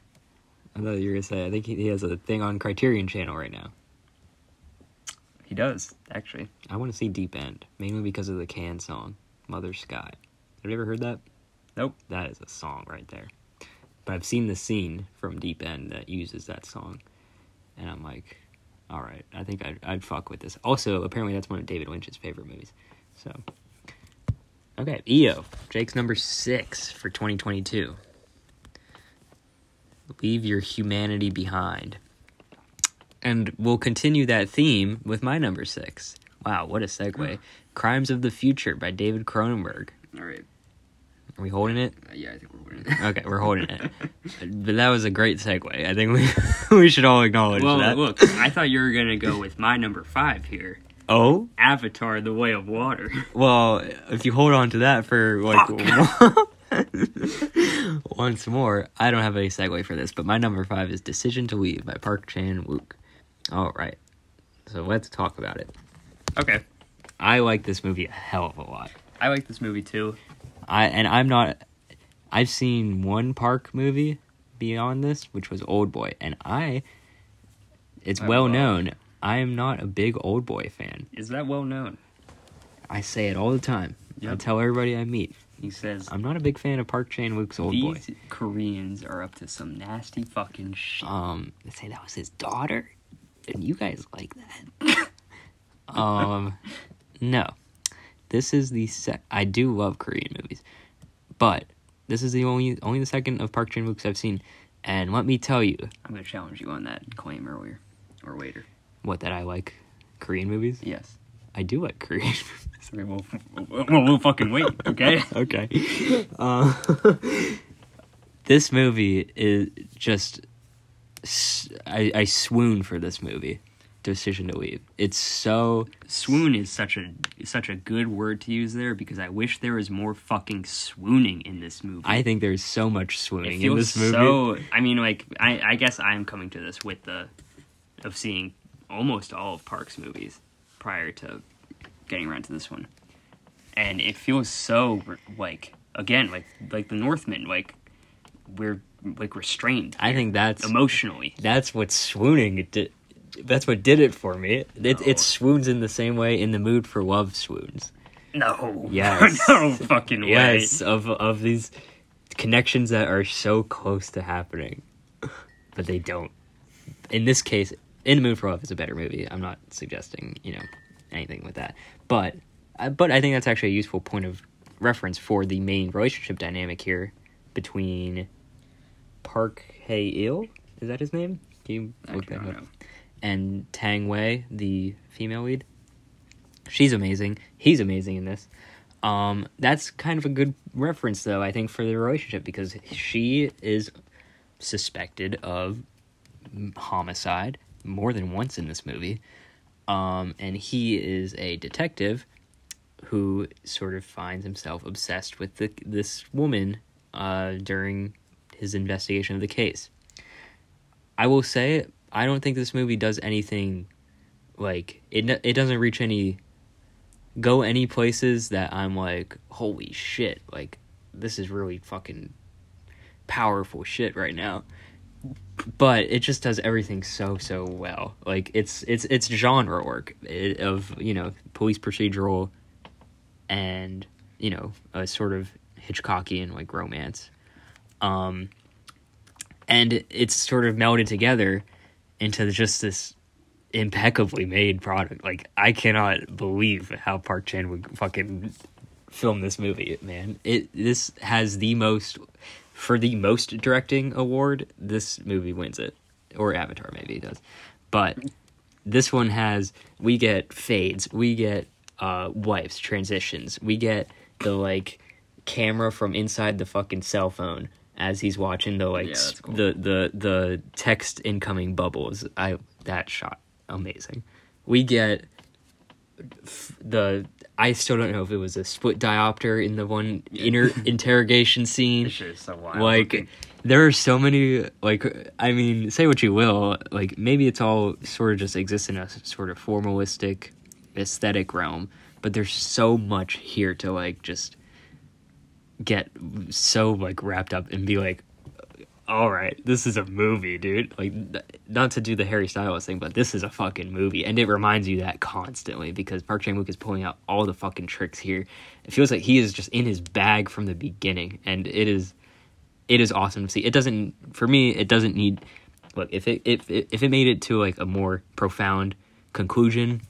thought you were going to say, I think he has a thing on Criterion Channel right now. He does, actually. I want to see Deep End, mainly because of the Can song, Mother Sky. Have you ever heard that? Nope. That is a song right there. But I've seen the scene from Deep End that uses that song. And I'm like... All right, I think I'd fuck with this. Also, apparently that's one of David Lynch's favorite movies. So, okay, EO, Jake's number 6 for 2022. Leave your humanity behind. And we'll continue that theme with my number 6. Wow, what a segue. Crimes of the Future by David Cronenberg. All right. Are we holding it? Yeah, I think we're holding it. Okay, we're holding it. But that was a great segue. I think we should all acknowledge that. Well, look, I thought you were going to go with my number 5 here. Oh? Avatar: The Way of Water. Well, if you hold on to that for, once more, I don't have any segue for this, but my number 5 is Decision to Leave by Park Chan-wook. All right. So let's talk about it. Okay. I like this movie a hell of a lot. I like this movie, too. I've seen one Park movie beyond this, which was Old Boy, and it's well known, I am not a big Old Boy fan. Is that well known? I say it all the time. Yep. I tell everybody I meet. He says... I'm not a big fan of Park Chan-wook's Old Boy. These Koreans are up to some nasty fucking shit. They say that was his daughter, and you guys like that. No. This is the I do love Korean movies, but this is the only the second of Park Chan-wook's I've seen, and let me tell you, I'm gonna challenge you on that claim earlier or later. What, that I like Korean movies? Yes, I do like Korean movies. Okay, we'll fucking wait. Okay. Okay. This movie is just I swoon for this movie. Decision to Leave. It's so... Swoon is such a good word to use there, because I wish there was more fucking swooning in this movie. I think there's so much swooning in this movie. I guess I'm coming to this with of seeing almost all of Park's movies prior to getting around to this one. And it feels so, like The Northman, we're, restrained. I think that's... Emotionally. That's what swooning did. That's what did it for me. No. It swoons in the same way In the Mood for Love swoons. No. Yes. No fucking way. Yes, of these connections that are so close to happening, but they don't. in this case, In the Mood for Love is a better movie. I'm not suggesting, you know, anything with that. But I think that's actually a useful point of reference for the main relationship dynamic here between Park Hae-il, is that his name? Can you look that up? And Tang Wei, the female lead. She's amazing. He's amazing in this. That's kind of a good reference, though, I think, for the relationship, because she is suspected of homicide more than once in this movie, and he is a detective who sort of finds himself obsessed with this woman during his investigation of the case. I will say, I don't think this movie does anything, like, it doesn't reach any places that I'm like, holy shit, like, this is really fucking powerful shit right now. But it just does everything so well. Like, it's genre work of, you know, police procedural and, you know, a sort of Hitchcockian, like, romance. And it's sort of melded together into just this impeccably made product. Like, I cannot believe how Park Chan would fucking film this movie, man. This has the most... For the most directing award, this movie wins it. Or Avatar, maybe it does. But this one has... We get fades. We get wipes, transitions. We get the, like, camera from inside the fucking cell phone as he's watching the, like, cool. the text incoming bubbles. That shot. Amazing. We get... I still don't know if it was a split diopter in the one inner interrogation scene. It sure is so wild. Like, there are so many, like, I mean, say what you will, like, maybe it's all sort of just exists in a sort of formalistic aesthetic realm, but there's so much here to, like, just get so, like, wrapped up and be like, all right, this is a movie, dude. Like, not to do the Harry Styles thing, but this is a fucking movie, and it reminds you that constantly, because Park Chan-wook is pulling out all the fucking tricks here. It feels like he is just in his bag from the beginning, and it is awesome to see. It doesn't, for me, it doesn't need, look, if it made it to, like, a more profound conclusion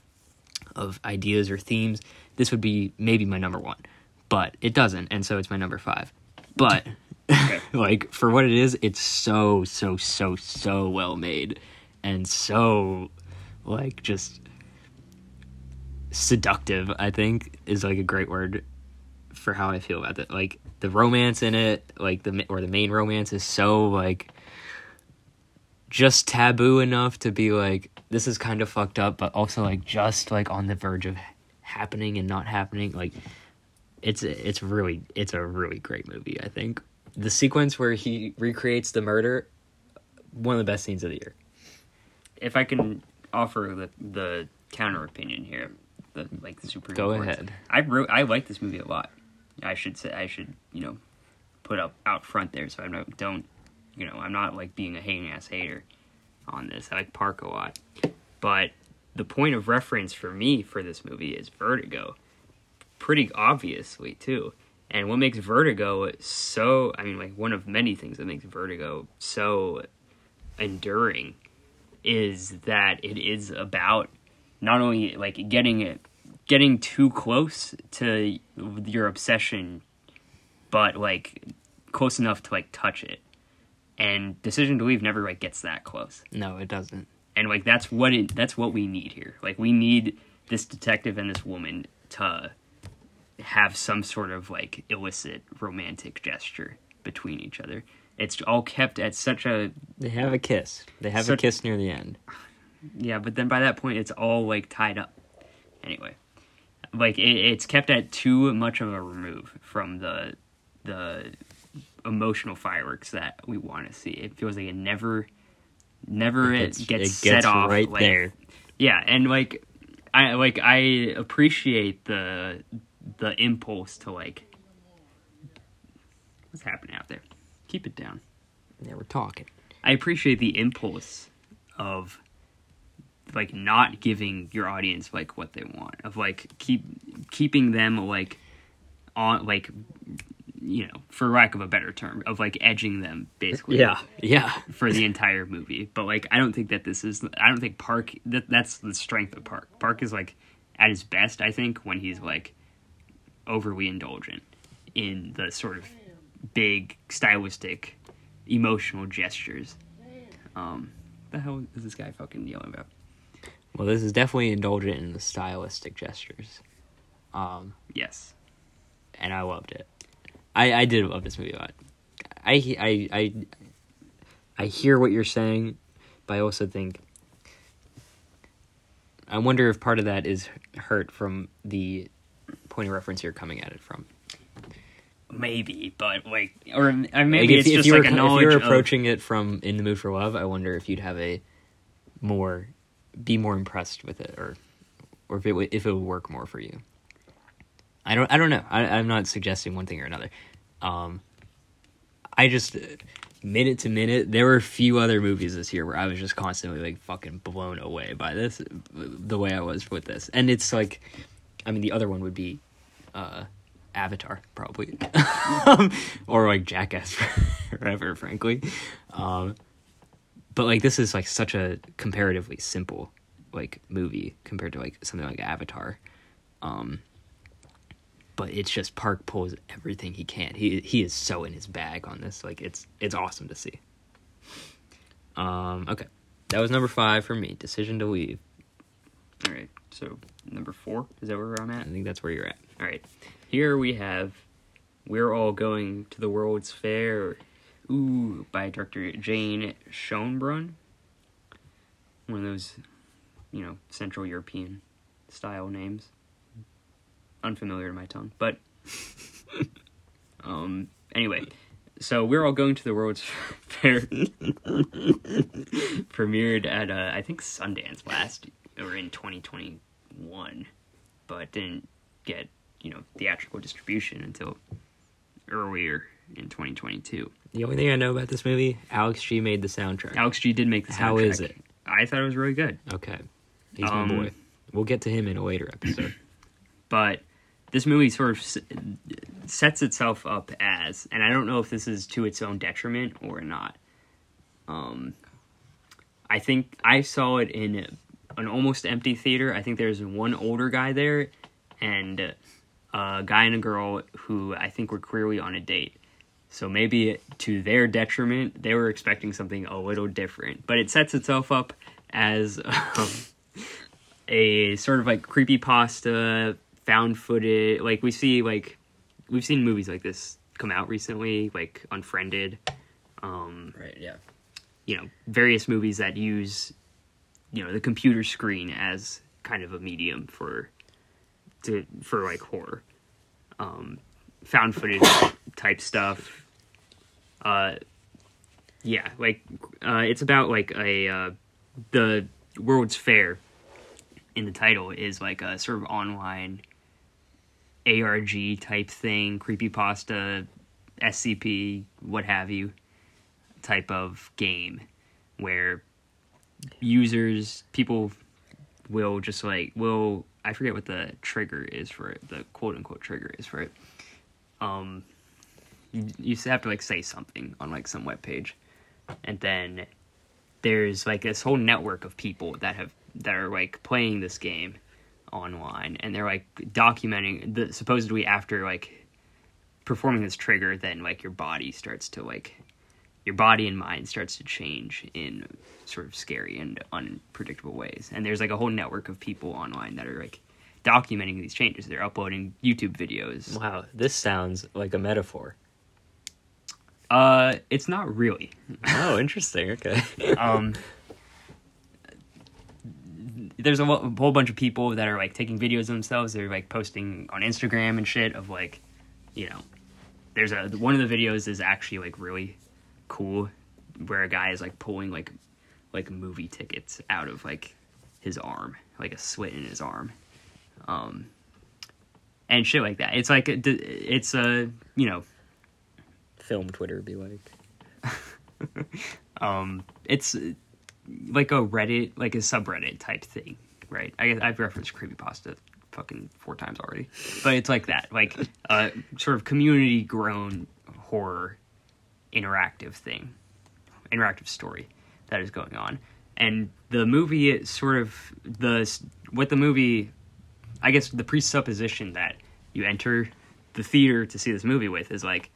of ideas or themes, this would be maybe my number one, but it doesn't, and so it's my number five. But like, for what it is, it's so well made, and so, like, just seductive, I think, is, like, a great word for how I feel about it. Like, the romance in it, like, the main romance is so, like, just taboo enough to be like, this is kind of fucked up, but also, like, just, like, on the verge of happening and not happening. Like, it's a really great movie, I think. The sequence where he recreates the murder, one of the best scenes of the year. If I can offer the counter opinion here, the Supreme Court. Go ahead. I like this movie a lot. I should you know, put up out front there, so I'm not, like, being a hating ass hater on this. I like Park a lot, but the point of reference for me for this movie is Vertigo, pretty obviously too. And what makes Vertigo so... I mean, like, one of many things that makes Vertigo so enduring is that it is about not only, like, getting too close to your obsession, but, like, close enough to, like, touch it. And Decision to Leave never, like, gets that close. No, it doesn't. And, like, that's what we need here. Like, we need this detective and this woman to... have some sort of, like, illicit romantic gesture between each other. It's all kept at such a... They have a kiss. They have a kiss near the end. Yeah, but then by that point, it's all, like, tied up. Anyway. Like, it's kept at too much of a remove from the emotional fireworks that we want to see. It feels like it never it gets set off. Right, like, there. Yeah, and, like, I appreciate the impulse to, like, what's happening out there? Keep it down. Yeah, we're talking. I appreciate the impulse of, like, not giving your audience, like, what they want, of, like, keeping them, like, on, like, you know, for lack of a better term, of like edging them basically. Yeah. For the entire movie. But like, I don't think that this is, I don't think Park, that's the strength of Park. Park is like at his best, I think, when he's like overly indulgent in the sort of big stylistic emotional gestures. What the hell is this guy fucking yelling about? Well, this is definitely indulgent in the stylistic gestures. Yes. And I loved it. I did love this movie a lot. I hear what you're saying, but I also think... I wonder if part of that is hurt from the point of reference you're coming at it from. Maybe, but like... Or maybe like it's just like a knowledge. If you're approaching it from In the Mood for Love, I wonder if you'd have a more... be more impressed with it, or if it would work more for you. I don't know. I'm not suggesting one thing or another. I just, minute to minute, there were a few other movies this year where I was just constantly like fucking blown away by this, the way I was with this. And it's like, I mean, the other one would be Avatar, probably. Or like Jackass Forever, frankly. But like, this is like such a comparatively simple like movie compared to like something like Avatar. But it's just Park pulls everything he can. He is so in his bag on this. Like, it's awesome to see. Okay. That was number 5 for me, Decision to Leave. All right. So, number 4? Is that where I'm at? I think that's where you're at. All right. Here we have We're All Going to the World's Fair. Ooh, by Dr. Jane Schoenbrunn. One of those, you know, Central European style names. Unfamiliar to my tongue, but anyway, so We're All Going to the World's Fair premiered at I think Sundance last, or in 2021, but didn't get, you know, theatrical distribution until earlier in 2022. The only thing I know about this movie, Alex G made the soundtrack. Alex G did make the soundtrack. How is it? I thought it was really good. Okay, he's my boy. We'll get to him in a later episode, but. This movie sort of sets itself up as, and I don't know if this is to its own detriment or not. I think I saw it in an almost empty theater. I think there's one older guy there and a guy and a girl who I think were clearly on a date. So maybe to their detriment, they were expecting something a little different. But it sets itself up as a sort of like creepypasta... found footage, like we see, like we've seen movies like this come out recently, like Unfriended, right, yeah, you know, various movies that use, you know, the computer screen as kind of a medium for like horror, found footage type stuff. It's about like a the World's Fair in the title is like a sort of online ARG type thing, creepypasta, SCP, what have you, type of game where people will just like, I forget what the trigger is for it, the quote unquote trigger is for it. You have to like say something on like some webpage. And then there's like this whole network of people that are like playing this game online, and they're like documenting the supposedly after like performing this trigger, then like your body and mind starts to change in sort of scary and unpredictable ways. And there's like a whole network of people online that are like documenting these changes. They're uploading YouTube videos. Wow, this sounds like a metaphor. It's not really. Oh, interesting. Okay. There's a whole bunch of people that are, like, taking videos of themselves. They're, like, posting on Instagram and shit of, like, you know... There's one of the videos is actually, like, really cool, where a guy is, like, pulling, like movie tickets out of, like, his arm. Like, a slit in his arm. And shit like that. It's, like, it's a, you know... Film Twitter would be like... it's... like a Reddit, like a subreddit type thing, right? I guess I've referenced creepypasta fucking 4 times already. But it's like that, like sort of community grown horror interactive thing, interactive story that is going on. And the movie is sort of I guess the presupposition that you enter the theater to see this movie with is like,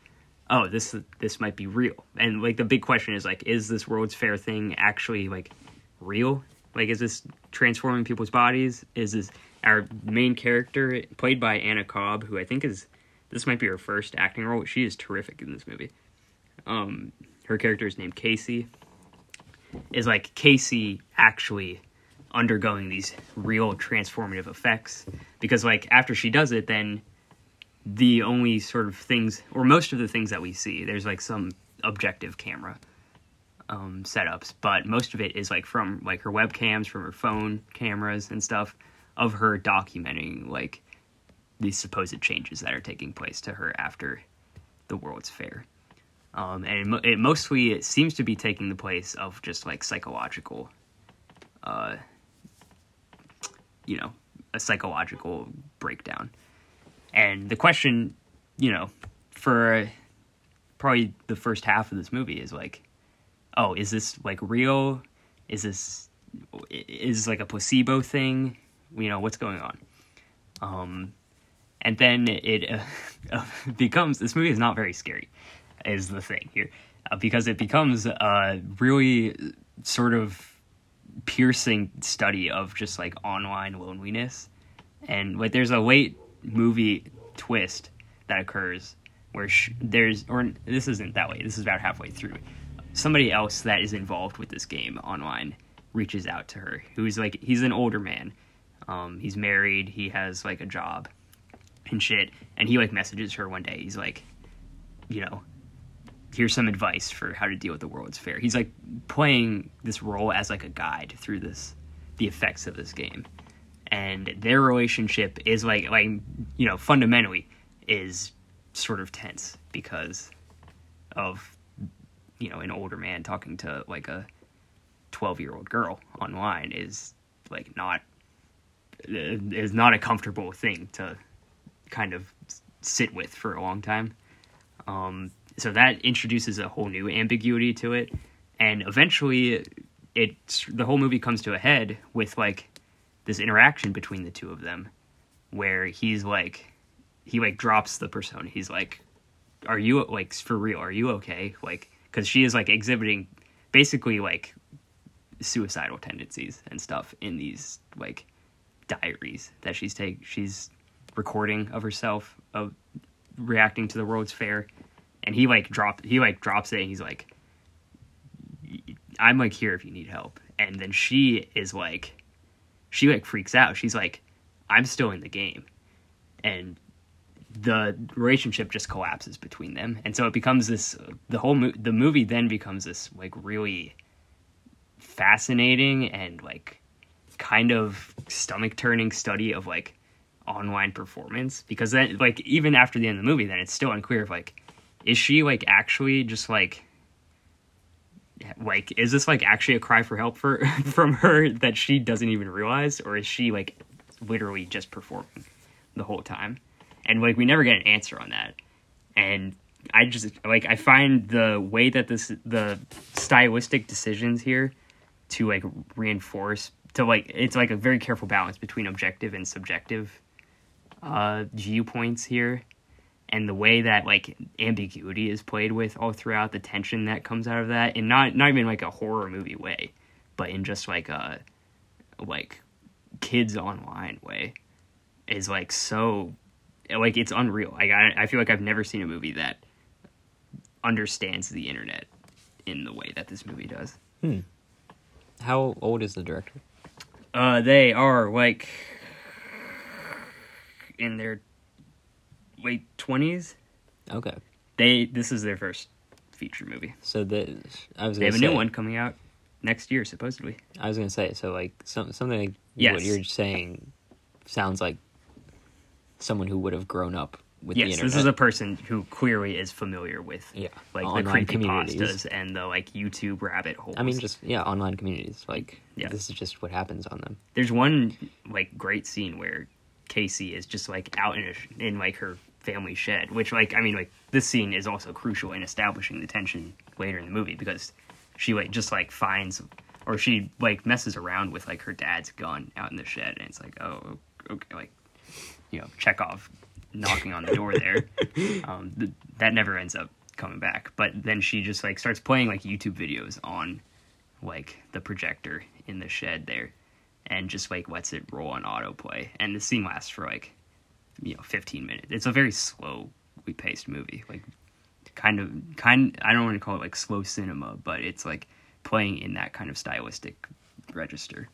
oh, this might be real. And like the big question is like, is this World's Fair thing actually like real? Like, is this transforming people's bodies? Is this our main character, played by Anna Cobb, who I think this might be her first acting role. She is terrific in this movie. Her character is named Casey. Is like Casey actually undergoing these real transformative effects? Because like after she does it, then the only sort of things, or most of the things that we see, there's like some objective camera setups, but most of it is like from like her webcams, from her phone cameras and stuff, of her documenting like these supposed changes that are taking place to her after the World's Fair. And it seems to be taking the place of just like psychological, a psychological breakdown. And the question, for probably the first half of this movie is like, oh, is this like real? Is this like a placebo thing? What's going on? And then it becomes, this movie is not very scary, is the thing here, because it becomes a really sort of piercing study of just like online loneliness. And like there's a late movie twist that occurs where this isn't that way, this is about halfway through, somebody else that is involved with this game online reaches out to her, who's like, he's an older man, he's married, he has like a job and shit, and he like messages her one day, he's like, here's some advice for how to deal with the World's Fair. He's like playing this role as like a guide through the effects of this game. And their relationship is like fundamentally is sort of tense because of, an older man talking to like a 12-year-old girl online is like not a comfortable thing to kind of sit with for a long time. So that introduces a whole new ambiguity to it, and eventually the whole movie comes to a head with like this interaction between the two of them where he drops the persona. He's like, are you like for real? Are you okay? Like, cause she is like exhibiting basically like suicidal tendencies and stuff in these like diaries that she's recording of herself, of reacting to the World's Fair. And he drops it, and he's like, I'm, like, here if you need help. And then she is, like, she, like, freaks out. She's like, I'm still in the game. And the relationship just collapses between them. And so it becomes this, the movie then becomes this, like, really fascinating and, like, kind of stomach-turning study of, like, online performance. Because then, like, even after the end of the movie, then it's still unclear if, like, is she, like, actually just, like, is this, like, actually a cry for help from her that she doesn't even realize? Or is she, like, literally just performing the whole time? And, like, we never get an answer on that. And I just, like, I find the way that the stylistic decisions here to, like, reinforce, to, like, it's, like, a very careful balance between objective and subjective viewpoints here. And the way that, like, ambiguity is played with all throughout, the tension that comes out of that, and not even, like, a horror movie way, but in just, like, a, like, kids online way, is, like, so, like, it's unreal. Like, I feel like I've never seen a movie that understands the internet in the way that this movie does. How old is the director? They are, like, in their late 20s. Okay. This is their first feature movie. So they have a new one coming out next year, supposedly. I was going to say, so like something like what you're saying sounds like someone who would have grown up with the internet. Yes, this is a person who clearly is familiar with like online the creepypastas and the like YouTube rabbit holes. I mean, just online communities. Like this is just what happens on them. There's one like great scene where Casey is just like out in her family shed, which this scene is also crucial in establishing the tension later in the movie, because she messes around with her dad's gun out in the shed, and it's like, oh, okay, Chekhov knocking on the door there. That never ends up coming back. But then she just starts playing YouTube videos on the projector in the shed there, and just lets it roll on autoplay. And the scene lasts for 15 minutes. It's a very slowly paced movie, kind of. I don't want to call it slow cinema, but it's playing in that kind of stylistic register.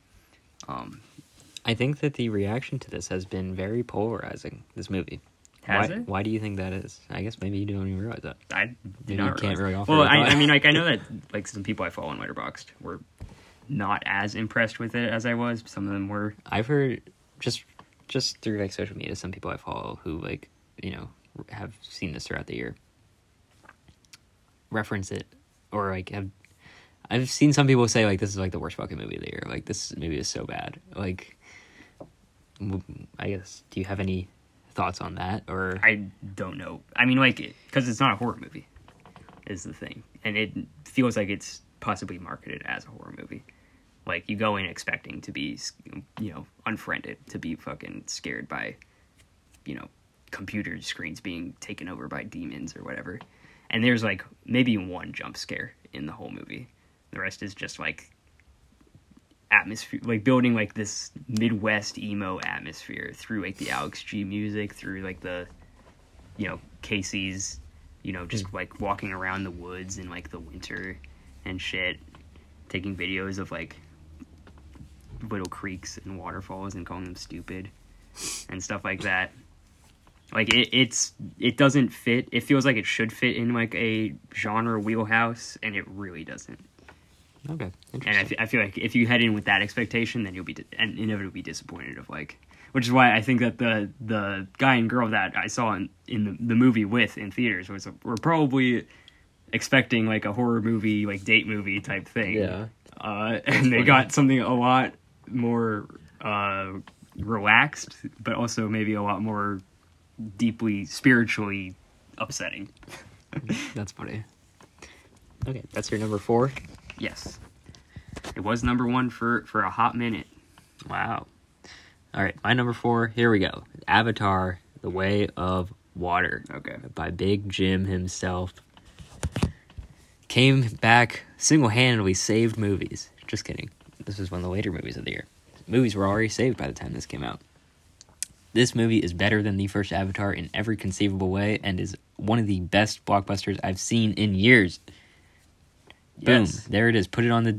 I think that the reaction to this has been very polarizing, this movie. Has it? Why do you think that is? I guess maybe you don't even realize that. I know that some people I follow on Letterboxd were not as impressed with it as I was. Some of them were. I've heard just through social media, some people I follow who have seen this throughout the year reference it, or I've seen some people say this is the worst fucking movie of the year. This movie is so bad. I guess, do you have any thoughts on that? Or I don't know. Because it's not a horror movie, is the thing, and it feels like it's possibly marketed as a horror movie. You go in expecting to be, unfriended, to be fucking scared by, computer screens being taken over by demons or whatever. And there's maybe one jump scare in the whole movie. The rest is just atmosphere, building this Midwest emo atmosphere through the Alex G music, through the Casey's just walking around the woods in the winter and shit, taking videos of little creeks and waterfalls and calling them stupid and stuff like that. It doesn't fit. It feels like it should fit in a genre wheelhouse, and it really doesn't. Okay, interesting. And I feel like if you head in with that expectation, then you'll be inevitably disappointed. Which is why I think that the guy and girl that I saw in the movie with in theaters were probably expecting a horror movie, date movie type thing. Yeah. And they got something a lot more relaxed, but also maybe a lot more deeply spiritually upsetting. That's funny. Okay, that's your number 4. Yes. It was number 1 for a hot minute. Wow. All right, my number 4, here we go. Avatar: The Way of Water. Okay. By Big Jim himself. Came back, single-handedly saved movies. Just kidding. This was one of the later movies of the year. Movies were already saved by the time this came out. This movie is better than the first Avatar in every conceivable way, and is one of the best blockbusters I've seen in years. Yes. Boom! There it is. Put that on the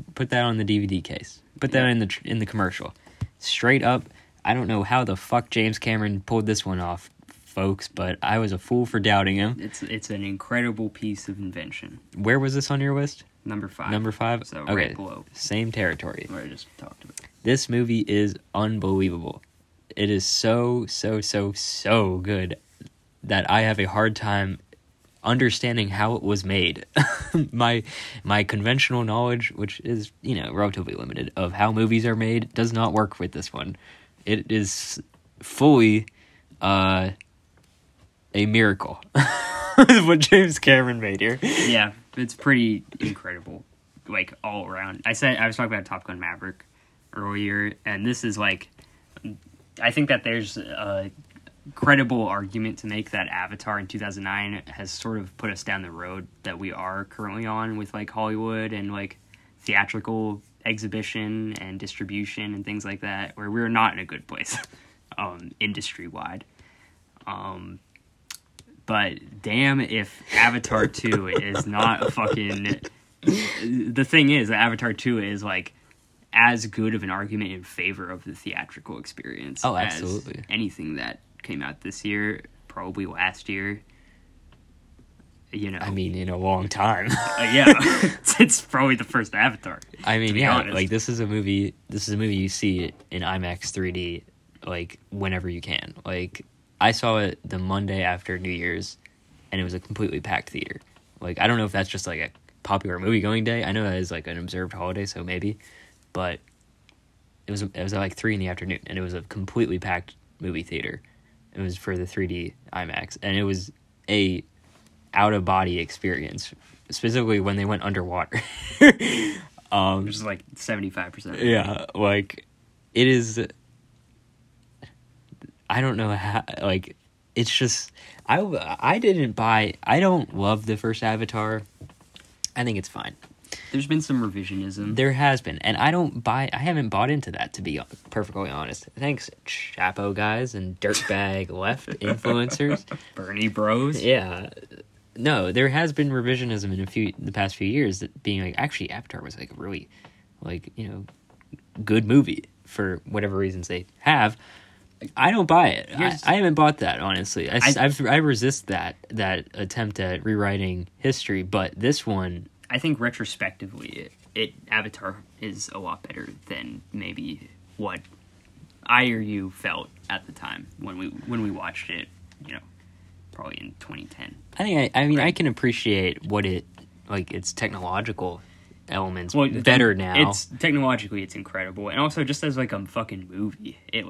DVD case. Put that in the commercial. Straight up, I don't know how the fuck James Cameron pulled this one off, folks, but I was a fool for doubting him. It's an incredible piece of invention. Where was this on your list? Number 5. So okay, right below. Same territory. Where I just talked about. This movie is unbelievable. It is so, so, so, so good that I have a hard time understanding how it was made. My conventional knowledge, which is, relatively limited, of how movies are made does not work with this one. It is fully a miracle what James Cameron made here. Yeah, it's pretty incredible, all around. I was talking about Top Gun Maverick earlier, and this is I think that there's a credible argument to make that Avatar in 2009 has sort of put us down the road that we are currently on with Hollywood and theatrical exhibition and distribution and things like that, where we're not in a good place industry-wide. But damn if Avatar 2 is not a fucking... The thing is that Avatar 2 is as good of an argument in favor of the theatrical experience as anything that came out this year, probably last year. In a long time. Yeah, it's probably the first Avatar. This is a movie you see in IMAX 3D, whenever you can. I saw it the Monday after New Year's, and it was a completely packed theater. I don't know if that's just a popular movie going day. I know that is an observed holiday, so maybe. But it was at 3 in the afternoon, and it was a completely packed movie theater. It was for the 3D IMAX, and it was a out-of-body experience, specifically when they went underwater. Which is like 75%. Yeah, like, it is... I don't know how, like, it's just... I didn't buy... I don't love the first Avatar. I think it's fine. There's been some revisionism. There has been, and I don't buy... I haven't bought into that, to be perfectly honest. Thanks, Chapo guys and dirtbag left influencers. Bernie bros. Yeah. No, there has been revisionism in the past few years, that being like, actually, Avatar was, like, really, like, you know, good movie for whatever reasons they have. I don't buy it. I haven't bought that, honestly. I resist that attempt at rewriting history, but this one... I think retrospectively, Avatar is a lot better than maybe what I or you felt at the time when we watched it, you know, probably in 2010. I think I mean, right? I can appreciate what it, like, its technological elements better now. It's technologically, it's incredible, and also just as like a fucking movie, it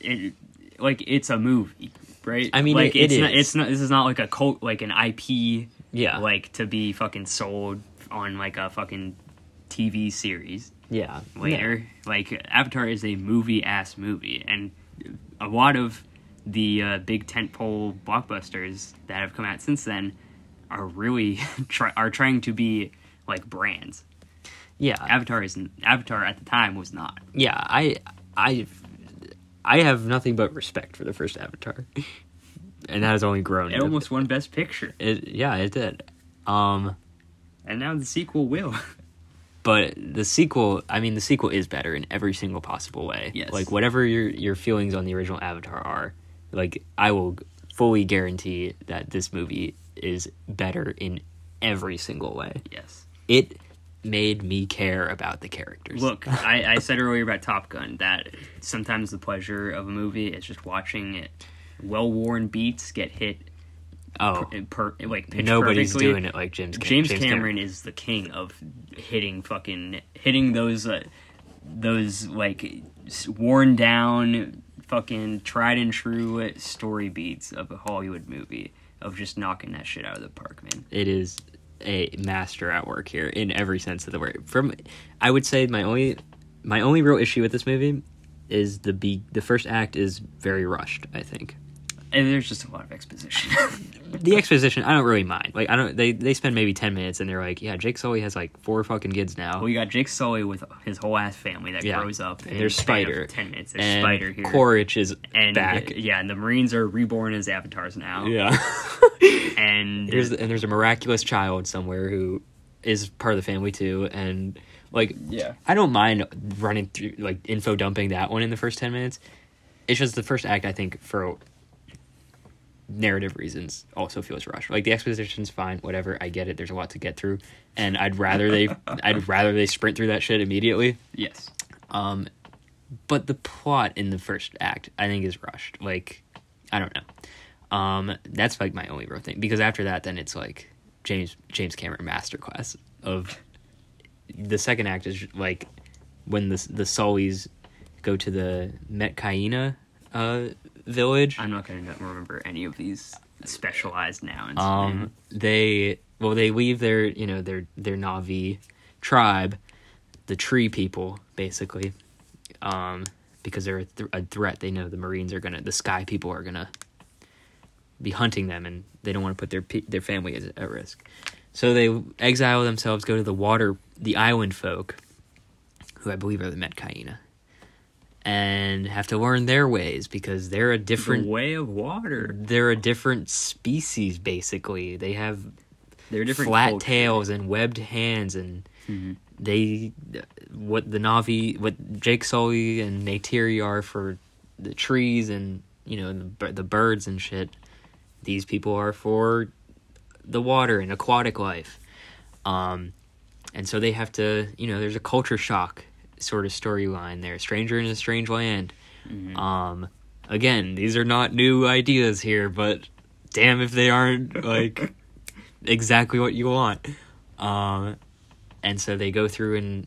it's a movie, right? I mean, like it's is. Not, it's not. This is not like a cult, like an IP. Yeah. Like, to be fucking sold on, like, a fucking TV series. Yeah. Later. Yeah. Like, Avatar is a movie-ass movie. And a lot of the big tentpole blockbusters that have come out since then are really are trying to be, like, brands. Yeah. Avatar at the time was not. Yeah, I have nothing but respect for the first Avatar. And that has only grown. It almost won Best Picture. It did. And now the sequel will. But the sequel is better in every single possible way. Yes. Like, whatever your feelings on the original Avatar are, like, I will fully guarantee that this movie is better in every single way. Yes. It made me care about the characters. Look, I said earlier about Top Gun that sometimes the pleasure of a movie is just watching it. Well-worn beats get hit. Oh, pitch nobody's perfectly. Doing it like James. James Cameron is the king of hitting those like worn down fucking tried and true story beats of a Hollywood movie, of just knocking that shit out of the park, man. It is a master at work here in every sense of the word. I would say my only real issue with this movie is the first act is very rushed, I think. And there's just a lot of exposition. The exposition, I don't really mind. Like, I don't. They spend maybe 10 minutes, and they're like, "Yeah, Jake Sully has like 4 fucking kids now." Well, you got Jake Sully with his whole ass family that grows up. And there's Spider. 10 minutes. There's and Spider here. Quaritch is back. And the Marines are reborn as Avatars now. Yeah. and there's a miraculous child somewhere who is part of the family too, and. Like, yeah. I don't mind running through, like, info dumping that one in the first 10 minutes. It's just the first act, I think, for narrative reasons, also feels rushed. Like, the exposition's fine, whatever, I get it. There's a lot to get through, and I'd rather they sprint through that shit immediately. Yes. But the plot in the first act, I think, is rushed. Like, I don't know. That's like my only real thing, because after that, then it's like James Cameron masterclass of. The second act is, like, when the Sullys go to the Metcaina village. I'm not going to remember any of these specialized nouns. They leave their, you know, their Na'vi tribe, the tree people, basically, because they're a threat. They know the Marines are going to, the sky people are going to be hunting them, and they don't want to put their family at risk. So they exile themselves, go to the island folk, who I believe are the Metcaina, and have to learn their ways, because they're a different... The way of water. They're a different species, basically. They have different flat culture. Tails and webbed hands, and what Jake Sully and Neytiri are for the trees and, you know, the birds and shit, these people are for... the water and aquatic life, and so they have to, you know, there's a culture shock sort of storyline there. Stranger in a strange land. Again, these are not new ideas here, but damn if they aren't, like, exactly what you want. And so they go through and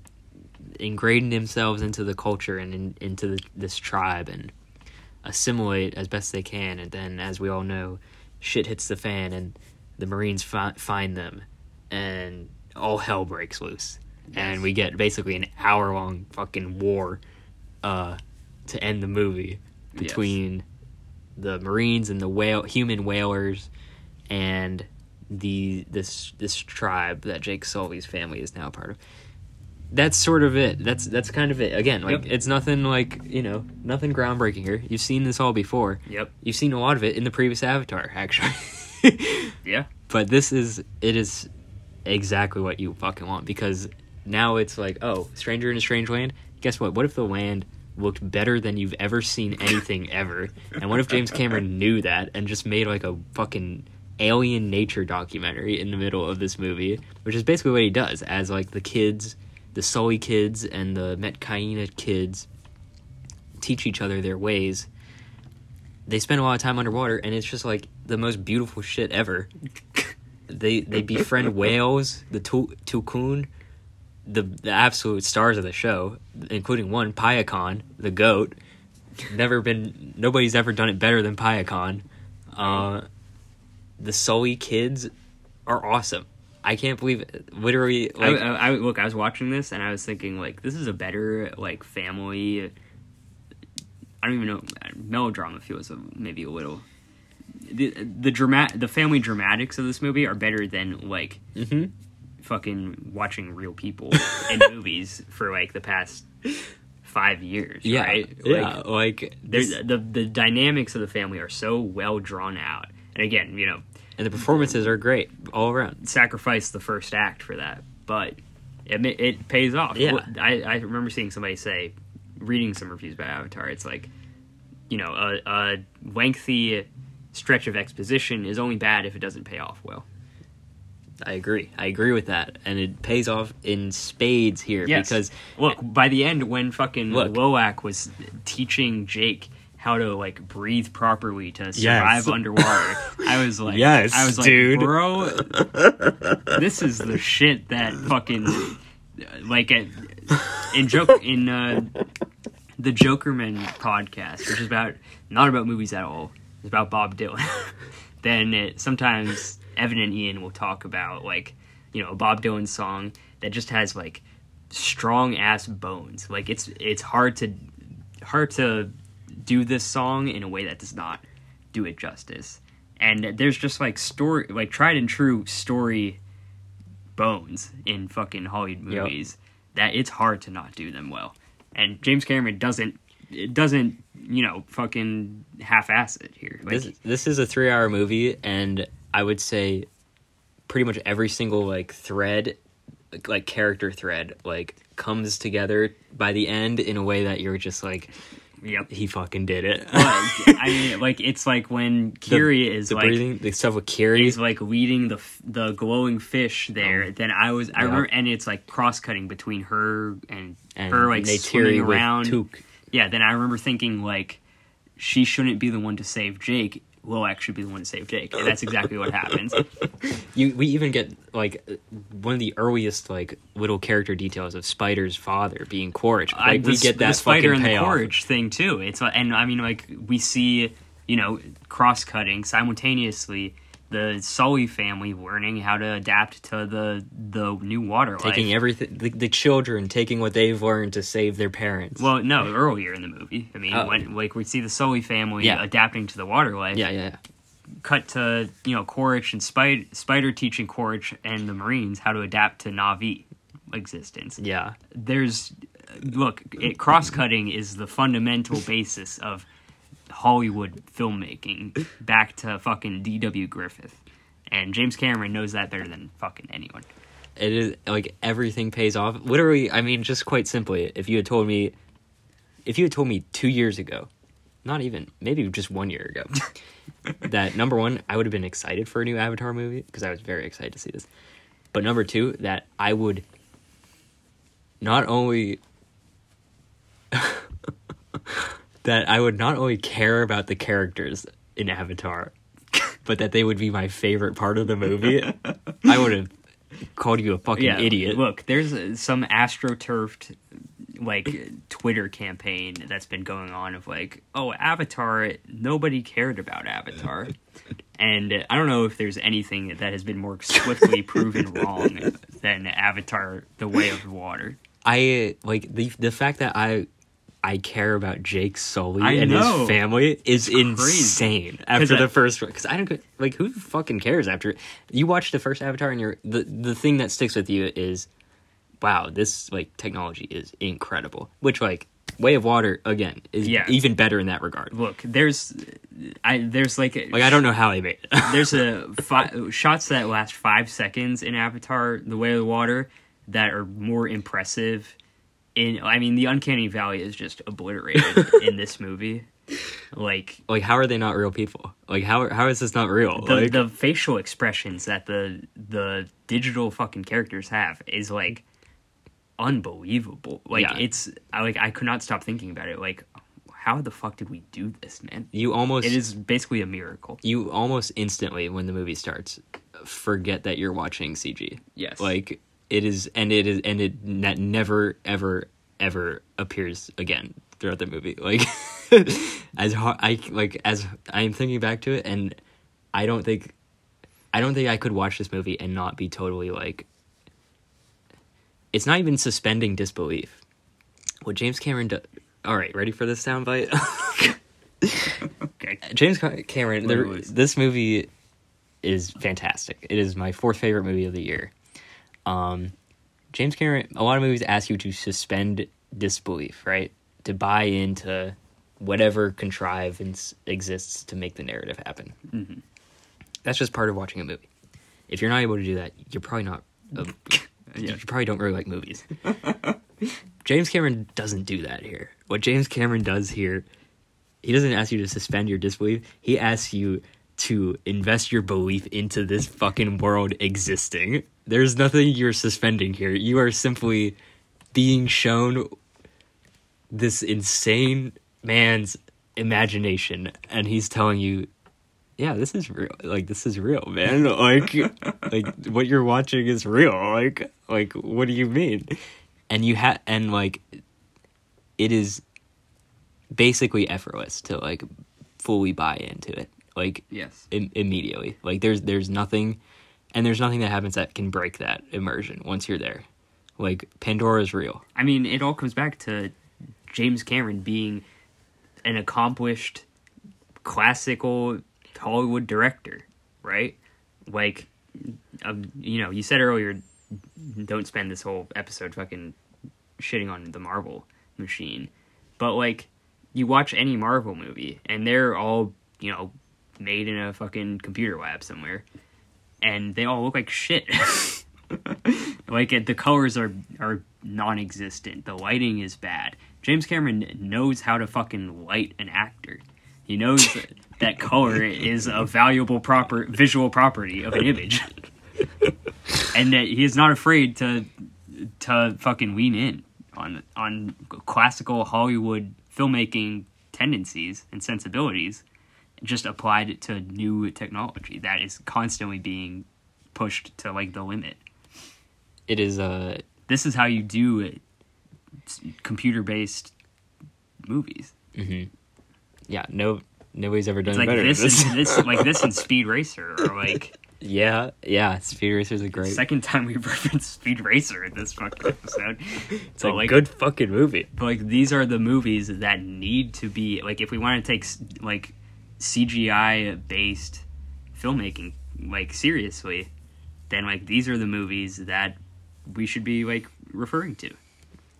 ingrain themselves into the culture and into this tribe, and assimilate as best they can, and then, as we all know, shit hits the fan, and the Marines find them, and all hell breaks loose. Yes. And we get basically an hour-long fucking war to end the movie between the Marines and the human whalers and this tribe that Jake Sully's family is now part of. That's sort of it. That's kind of it. Again, like it's nothing like, nothing groundbreaking here. You've seen this all before. Yep. You've seen a lot of it in the previous Avatar, actually. Yeah. But it is exactly what you fucking want, because now it's like, oh, Stranger in a Strange Land. Guess what? What if the land looked better than you've ever seen anything ever? And what if James Cameron knew that and just made like a fucking alien nature documentary in the middle of this movie, which is basically what he does, as like the kids, the Sully kids and the Metcaina kids, teach each other their ways. They spend a lot of time underwater, and it's just like the most beautiful shit ever. They befriend whales, the Tukun, the absolute stars of the show, including one, Piacon, the goat. Nobody's ever done it better than Piacon. The Sully kids are awesome. I can't believe it. Literally, like, I was watching this and I was thinking, like, this is a better, like, family, I don't even know, melodrama feels maybe a little, the family dramatics of this movie are better than, like, fucking watching real people in movies for, like, the past 5 years, right? Yeah, like the dynamics of the family are so well drawn out, and again, and the performances are great all around. Sacrifice the first act for that, but it pays off. Yeah. I remember seeing somebody say, reading some reviews about Avatar, it's like, a lengthy stretch of exposition is only bad if it doesn't pay off well. I agree. I agree with that. And it pays off in spades here. Yes. Because... Look, by the end, when fucking Loak was teaching Jake how to, like, breathe properly to survive underwater. I was like, yes, I was like, dude. Bro, this is the shit that fucking, like, in the Jokerman podcast, which is not about movies at all. It's about Bob Dylan. Then sometimes Evan and Ian will talk about, like, a Bob Dylan song that just has, like, strong ass bones. Like, it's hard to do this song in a way that does not do it justice, and there's just like story, like tried and true story bones in fucking Hollywood movies that it's hard to not do them well. And James Cameron doesn't fucking half-ass it here. Like, this is a 3-hour movie, and I would say pretty much every single like thread, like character thread, like comes together by the end in a way that you're just like. Yep, he fucking did it. Like, I mean, like it's like when Kiri the stuff with Kiri is like leading the glowing fish there. Then I remember, and it's like cross cutting between her and her like swimming around. Yeah, then I remember thinking like she shouldn't be the one to save Jake. Loak should be the one to save Jake, and that's exactly what happens. We even get like one of the earliest like little character details of Spider's father being Quaritch. Like we get that the Spider fucking payoff. And the Quaritch thing too. It's and I mean like we see cross cutting simultaneously. The Sully family learning how to adapt to the new water life. Taking everything, the children taking what they've learned to save their parents. Well, no, earlier in the movie. I mean, when like we see the Sully family adapting to the water life. Yeah. Cut to, Quaritch and Spider teaching Quaritch and the Marines how to adapt to Na'vi existence. Yeah. Cross-cutting is the fundamental basis of Hollywood filmmaking, back to fucking D.W. Griffith, and James Cameron knows that better than fucking anyone. It is like everything pays off. Literally, I mean, just quite simply, if you had told me 2 years ago, not even maybe just 1 year ago, that number one, I would have been excited for a new Avatar movie because I was very excited to see this, but number two, that I would not only care about the characters in Avatar, but that they would be my favorite part of the movie. I would have called you a fucking idiot. Look, there's some astroturfed like Twitter campaign that's been going on of like, oh, Avatar, nobody cared about Avatar. And I don't know if there's anything that has been more swiftly proven wrong than Avatar: The Way of Water. I like the fact that I care about Jake Sully and his family is insane after the first one. Because I don't, like, who fucking cares after you watch the first Avatar, and you're the thing that sticks with you is, wow, this like technology is incredible. Which like Way of Water again is even better in that regard. Look, there's I don't know how they made it. There's shots that last 5 seconds in Avatar: The Way of Water that are more impressive. The uncanny valley is just obliterated in this movie. Like how are they not real people? Like how is this not real? The facial expressions that the digital fucking characters have is like unbelievable. I could not stop thinking about it. Like, how the fuck did we do this, man? It is basically a miracle. You almost instantly, when the movie starts, forget that you're watching CG. Yes. Like, It that never, ever, ever appears again throughout the movie. Like, as I'm thinking back to it, and I don't think I could watch this movie and not be totally like. It's not even suspending disbelief. What James Cameron does. All right, ready for this soundbite? Okay. James Cameron. This movie is fantastic. It is my fourth favorite movie of the year. James Cameron, a lot of movies ask you to suspend disbelief, right? To buy into whatever contrivance exists to make the narrative happen. Mm-hmm. That's just part of watching a movie. If you're not able to do that, you're probably not. You probably don't really like movies. James Cameron doesn't do that here. What James Cameron does here, he doesn't ask you to suspend your disbelief. He asks you to invest your belief into this fucking world existing. There's nothing you're suspending here. You are simply being shown this insane man's imagination, and he's telling you, yeah, this is real. Like, this is real, man. Like what you're watching is real. Like what do you mean? And it is basically effortless to like fully buy into it. Like, yes, immediately. Like, there's nothing. And there's nothing that happens that can break that immersion once you're there. Like, Pandora is real. I mean, it all comes back to James Cameron being an accomplished, classical Hollywood director, right? Like, you said earlier, don't spend this whole episode fucking shitting on the Marvel machine. But, like, you watch any Marvel movie, and they're all, made in a fucking computer lab somewhere. And they all look like shit. Like, the colors are non-existent. The lighting is bad. James Cameron knows how to fucking light an actor. He knows that color is a valuable visual property of an image. And that he is not afraid to fucking lean in on classical Hollywood filmmaking tendencies and sensibilities, just applied it to new technology that is constantly being pushed to, like, the limit. It is, this is how you do computer-based movies. Mm-hmm. Yeah, nobody's ever done it better than this. Like, this and Speed Racer are, like... Yeah, Speed Racer's a great... Second time we've referenced Speed Racer in this fucking episode. It's a good fucking movie. But, like, these are the movies that need to be... Like, if we want to take, like... CGI-based filmmaking, like, seriously, then, like, these are the movies that we should be, like, referring to.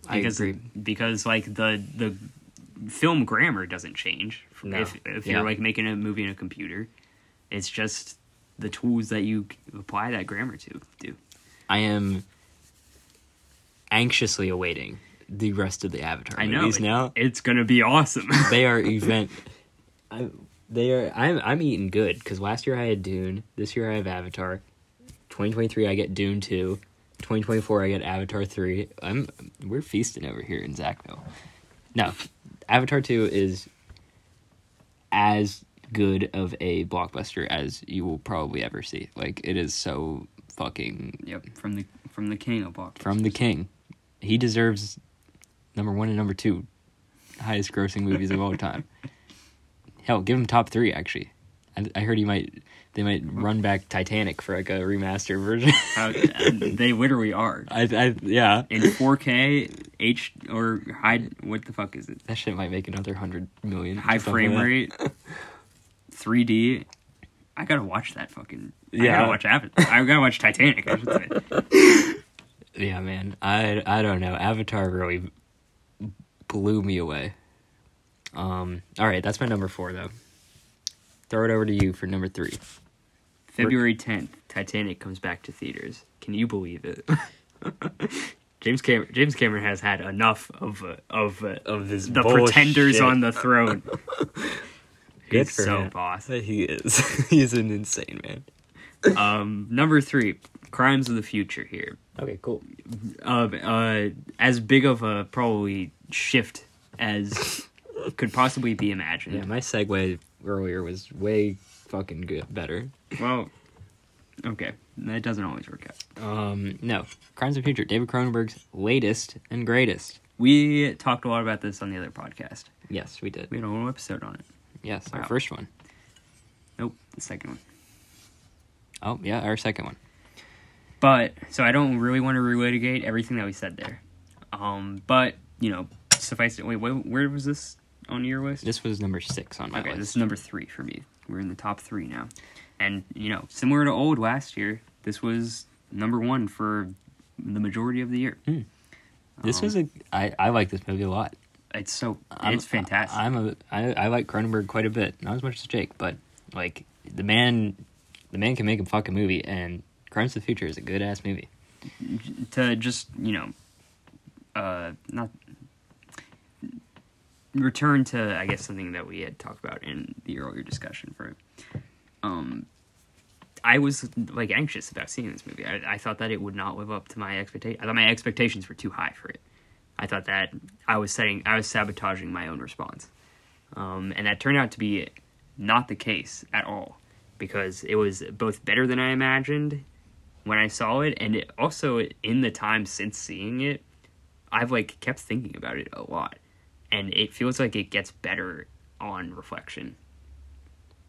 Because, I agree. Because, like, the film grammar doesn't change. No. If you're, like, making a movie in a computer, it's just the tools that you apply that grammar to do. I am anxiously awaiting the rest of the Avatar movies now. It's gonna be awesome. They are event... I'm eating good, because last year I had Dune, this year I have Avatar, 2023 I get Dune 2, 2024 I get Avatar 3. We're feasting over here in Zacville. No, Avatar 2 is as good of a blockbuster as you will probably ever see. Like, it is so fucking... Yep, from the king of blockbusters. He deserves number one and number two highest grossing movies of all time. Hell, give him top three, actually. I heard they might run back Titanic for like a remastered version. They literally are. Yeah. In 4K, what the fuck is it? That shit might make another 100 million. High frame rate, 3D. I gotta watch that fucking. Yeah. I gotta watch Avatar. I gotta watch Titanic, I should say. Yeah, man. I don't know. Avatar really blew me away. All right, that's my number 4 though. Throw it over to you for number 3. February 10th, Titanic comes back to theaters. Can you believe it? James Cameron has had enough of this the bullshit. Pretenders on the throne. He's so him. Boss. He is. He's an insane man. Number 3, Crimes of the Future here. Okay, cool. As big of a probably shift as could possibly be imagined. Yeah, my segue earlier was way fucking good, better. Well, okay. That doesn't always work out. No. Crimes of the Future, David Cronenberg's latest and greatest. We talked a lot about this on the other podcast. Yes, we did. We had a whole episode on it. Yes, wow. Our first one. Nope, the second one. Oh, yeah, our second one. But, so I don't really want to relitigate everything that we said there. But, you know, suffice it. Wait, where was this? On your list? This was number 6 on my list. Okay, this is number 3 for me. We're in the top 3 now. And, you know, similar to old last year, this was number 1 for the majority of the year. Mm. This was I like this movie a lot. It's fantastic. I like Cronenberg quite a bit. Not as much as Jake, but, like, the man can make a fucking movie, and Crimes of the Future is a good-ass movie. To just, you know, not... Return to, I guess, something that we had talked about in the earlier discussion for it. I was, like, anxious about seeing this movie. I thought that it would not live up to my expectations. I thought my expectations were too high for it. I thought that I was sabotaging my own response. And that turned out to be not the case at all, because it was both better than I imagined when I saw it, and it also, in the time since seeing it, I've, like, kept thinking about it a lot. And it feels like it gets better on reflection.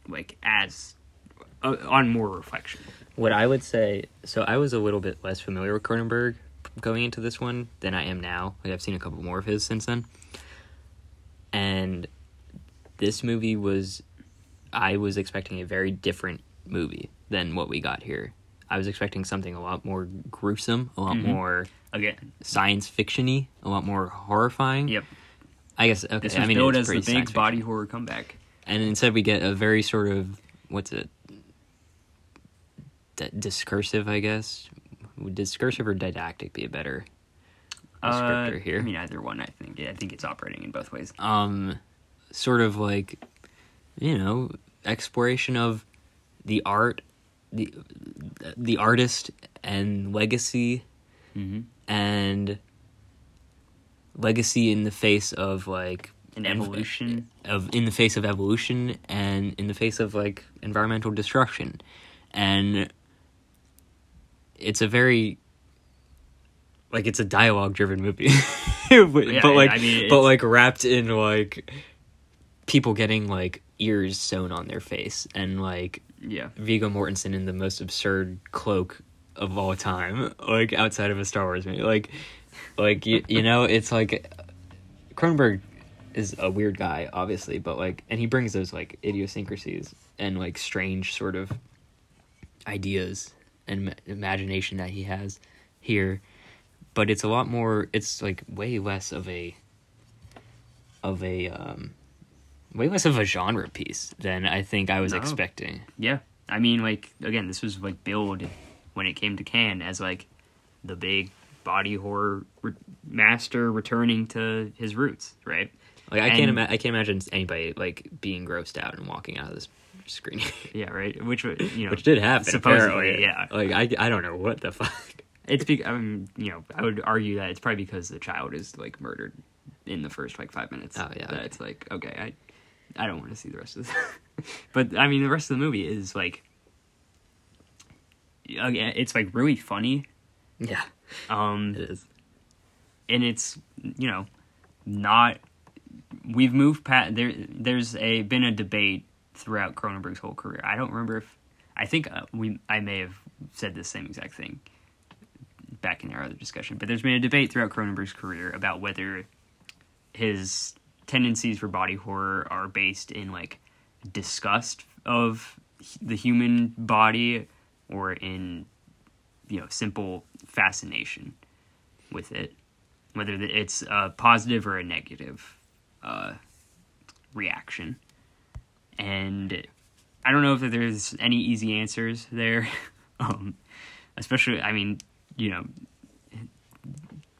Like, on more reflection. What I would say... So, I was a little bit less familiar with Cronenberg going into this one than I am now. Like, I've seen a couple more of his since then. And this movie was... I was expecting a very different movie than what we got here. I was expecting something a lot more gruesome, a lot more science fiction-y, a lot more horrifying. Yep. I guess, okay, this was billed as the big body horror comeback. And instead we get a very sort of, discursive, I guess? Would discursive or didactic be a better descriptor here? I mean, either one, I think. Yeah, I think it's operating in both ways. Sort of like, you know, exploration of the art, the artist and legacy, and... Legacy in the face of, like... An evolution. In the face of evolution and in the face of, like, environmental destruction. And it's a very... Like, it's a dialogue-driven movie. But wrapped in, like, people getting, like, ears sewn on their face. And, like, yeah. Viggo Mortensen in the most absurd cloak of all time. Like, outside of a Star Wars movie. Like, you know, it's like, Cronenberg is a weird guy, obviously, but, like, and he brings those, like, idiosyncrasies and, like, strange sort of ideas and imagination that he has here, but it's a lot more, it's, like, way less of a genre piece than I think I was expecting. Yeah. I mean, like, again, this was, like, billed when it came to Cannes as, like, the big body horror master returning to his roots, right? Like, I can't imagine anybody, like, being grossed out and walking out of this screen. Yeah, right? Which, you know... Which did happen, supposedly, apparently. Yeah. Like, I don't know what the fuck. It's because, you know, I would argue that it's probably because the child is, like, murdered in the first, like, 5 minutes. Oh, yeah. That okay. It's like, okay, I don't want to see the rest of this. But, I mean, the rest of the movie is, like... It's, like, really funny. Yeah. It is. And it's, you know, not... We've moved past... There's been a debate throughout Cronenberg's whole career. I don't remember if... I think I may have said the same exact thing back in our other discussion. But there's been a debate throughout Cronenberg's career about whether his tendencies for body horror are based in, like, disgust of the human body or in, you know, simple fascination with it. Whether it's a positive or a negative reaction. And I don't know if there's any easy answers there. Especially, I mean, you know,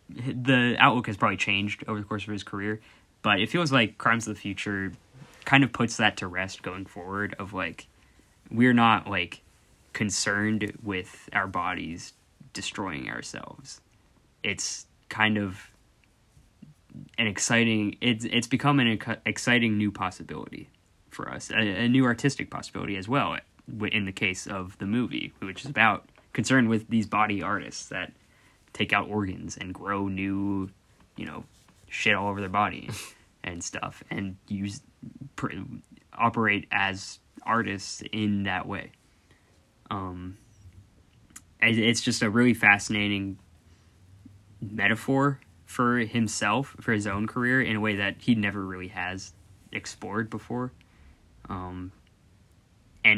the outlook has probably changed over the course of his career, but it feels like Crimes of the Future kind of puts that to rest going forward of, like, we're not, like, concerned with our bodies destroying ourselves. It's kind of an exciting... It's become an exciting new possibility for us, a new artistic possibility as well, in the case of the movie, which is about concerned with these body artists that take out organs and grow new, you know, shit all over their body and stuff, and use operate as artists in that way. It's just a really fascinating metaphor for himself, for his own career, in a way that he never really has explored before. And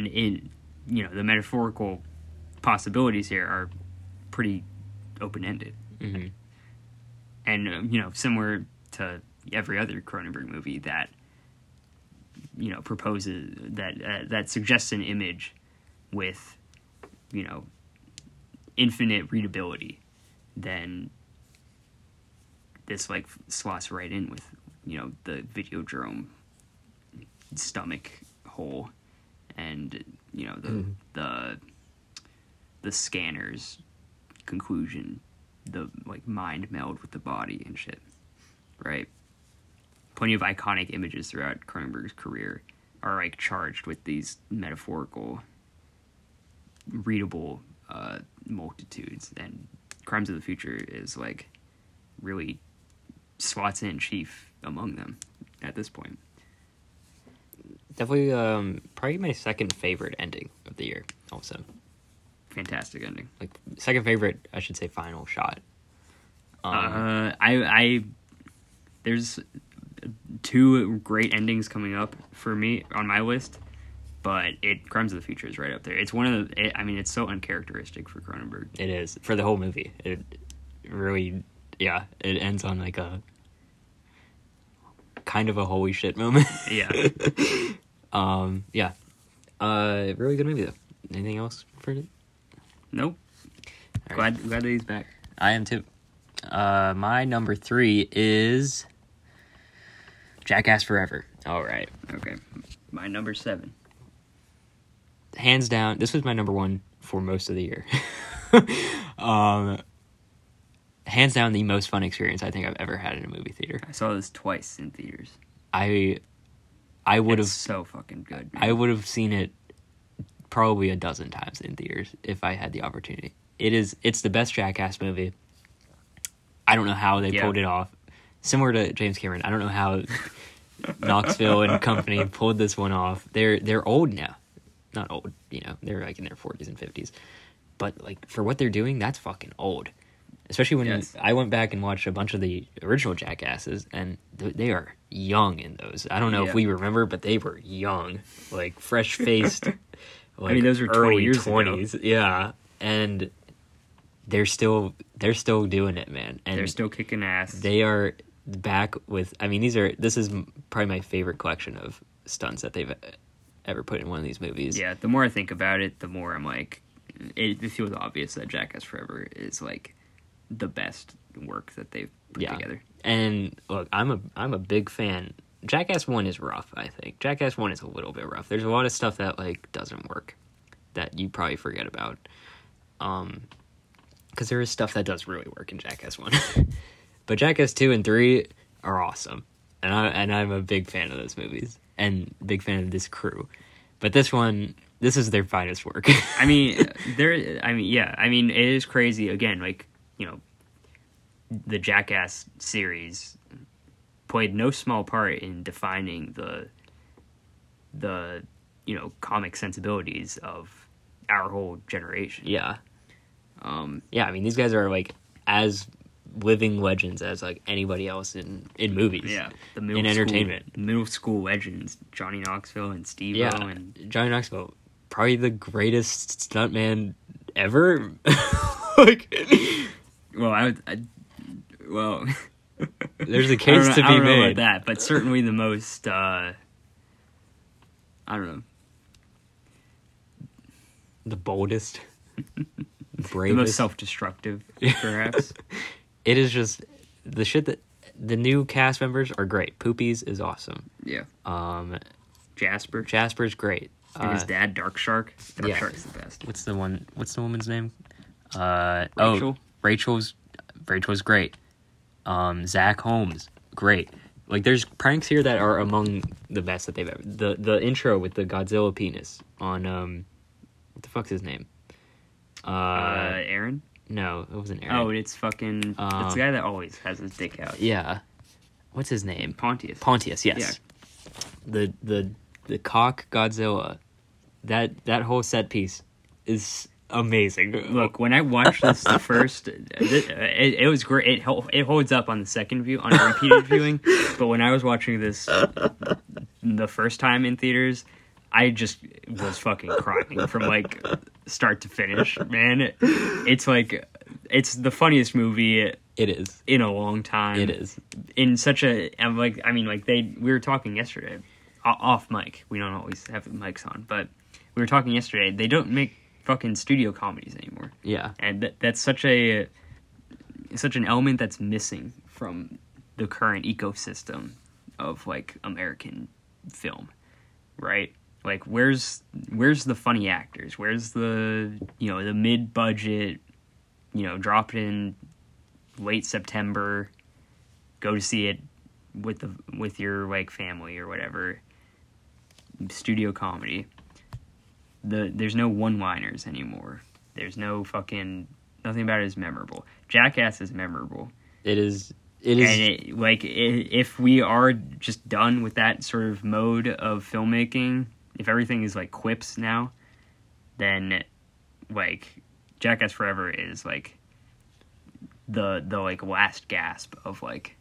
in, you know, the metaphorical possibilities here are pretty open-ended. Mm-hmm. And, you know, similar to every other Cronenberg movie that, you know, proposes, that suggests an image with, you know, infinite readability, then this, like, slots right in with, you know, the Videodrome stomach hole and, you know, the scanner's conclusion, the, like, mind meld with the body and shit, right? Plenty of iconic images throughout Cronenberg's career are, like, charged with these metaphorical, readable multitudes, and Crimes of the Future is, like, really slots in chief among them at this point. Definitely, probably my second favorite ending of the year, also. Fantastic ending. Like, second favorite, I should say, final shot. There's two great endings coming up for me on my list, but Crimes of the Future is right up there. It's one of the... it's so uncharacteristic for Cronenberg. It is. For the whole movie. It really... Yeah, it ends on, like, a... kind of a holy shit moment. Yeah. Yeah. Really good movie, though. Anything else for it? Nope. All glad right. Glad that he's back. I am, too. My number 3 is... Jackass Forever. All right. Okay. My number 7. Hands down, this was my number 1 for most of the year. Hands down, the most fun experience I think I've ever had in a movie theater. I saw this twice in theaters. I would have... It's so fucking good, man. I would have seen it probably a dozen times in theaters if I had the opportunity. It's the best Jackass movie. I don't know how they pulled it off. Similar to James Cameron, I don't know how Knoxville and company pulled this one off. They're old now. Not old, you know, they're like in their 40s and 50s. But, like, for what they're doing, that's fucking old. Especially when I went back and watched a bunch of the original Jackasses, and they are young in those. I don't know if we remember, but they were young. Like, fresh-faced, like, those were early 20s. Yeah, and they're still doing it, man. And they're still kicking ass. They are back with... this is probably my favorite collection of stunts that they've ever put in one of these movies. Yeah, the more I think about it, the more I'm like, it feels obvious that Jackass Forever is, like, the best work that they've put together. And look, I'm a big fan. Jackass 1 is rough, I think. Jackass 1 is a little bit rough. There's a lot of stuff that, like, doesn't work that you probably forget about. Because there is stuff that does really work in Jackass 1. But Jackass 2 and 3 are awesome. And I'm a big fan of those movies. And big fan of this crew. But this is their finest work. It is crazy. Again, like, you know, the Jackass series played no small part in defining the comic sensibilities of our whole generation. Yeah. I mean, these guys are like as living legends as like anybody else in movies. Yeah, the middle in school, entertainment, middle school legends, Johnny Knoxville and Steve-O. Yeah, and Johnny Knoxville, probably the greatest stuntman ever. There's a case to be made. I don't know about that, but certainly the most. I don't know. The boldest, bravest, the most self-destructive, perhaps. It is just the shit that the new cast members are great. Poopies is awesome. Yeah. Jasper's great. And his dad, Dark Shark. Dark Shark's the best. What's the woman's name? Rachel. Oh, Rachel's great. Zach Holmes, great. Like, there's pranks here that are among the best that they've ever... The intro with the Godzilla penis on, what the fuck's his name? Aaron? No, it wasn't Aaron. Oh, it's fucking... it's the guy that always has his dick out. Yeah. What's his name? Pontius, yes. Yeah. The cock Godzilla. That whole set piece is... amazing. Look, when I watched this the first, it was great. It holds up on the second view, on a repeated viewing. But when I was watching this the first time in theaters, I just was fucking crying from like start to finish. Man, it's the funniest movie. It is in a long time. It is in such a. I'm like, I mean, like we were talking yesterday, off mic. We don't always have mics on, but we were talking yesterday. They don't make fucking studio comedies anymore. Yeah. And that's such an element that's missing from the current ecosystem of like American film, right? Like where's the funny actors? Where's the the mid budget, drop it in late September, go to see it with your like family or whatever studio comedy. There's no one-liners anymore. There's no fucking... Nothing about it is memorable. Jackass is memorable. It is. And if we are just done with that sort of mode of filmmaking, if everything is like quips now, then like Jackass Forever is like the like last gasp of like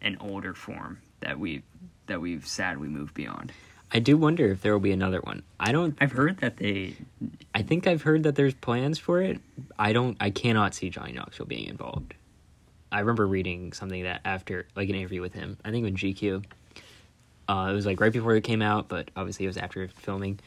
an older form that we've sadly moved beyond. I do wonder if there will be another one. I think I've heard that there's plans for it. I cannot see Johnny Knoxville being involved. I remember reading something that after, like an interview with him, I think in GQ, it was like right before it came out, but obviously it was after filming,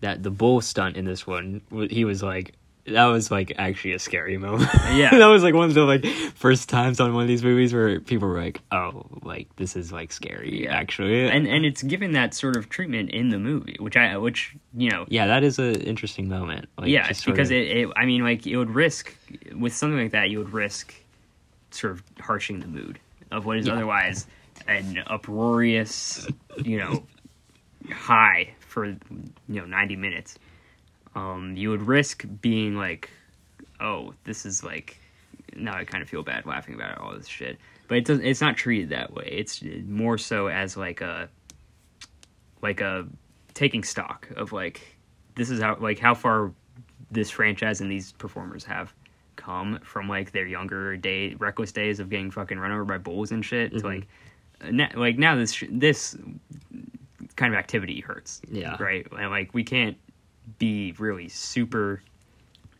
that the bull stunt in this one, he was like, that was like actually a scary moment. Yeah. That was like one of the like first times on one of these movies where people were like, oh, like this is like scary actually. And it's given that sort of treatment in the movie, which yeah, that is an interesting moment. Like, yeah, because it would risk with something like that, you would risk sort of harshing the mood of what is otherwise an uproarious, high for 90 minutes. You would risk being like, oh, this is like, now I kind of feel bad laughing about all this shit. But it's not treated that way. It's more so as like a taking stock of like, this is how far this franchise and these performers have come from like their younger reckless days of getting fucking run over by bulls and shit. Mm-hmm. Now this kind of activity hurts. Yeah. Right. And like, we can't be really super.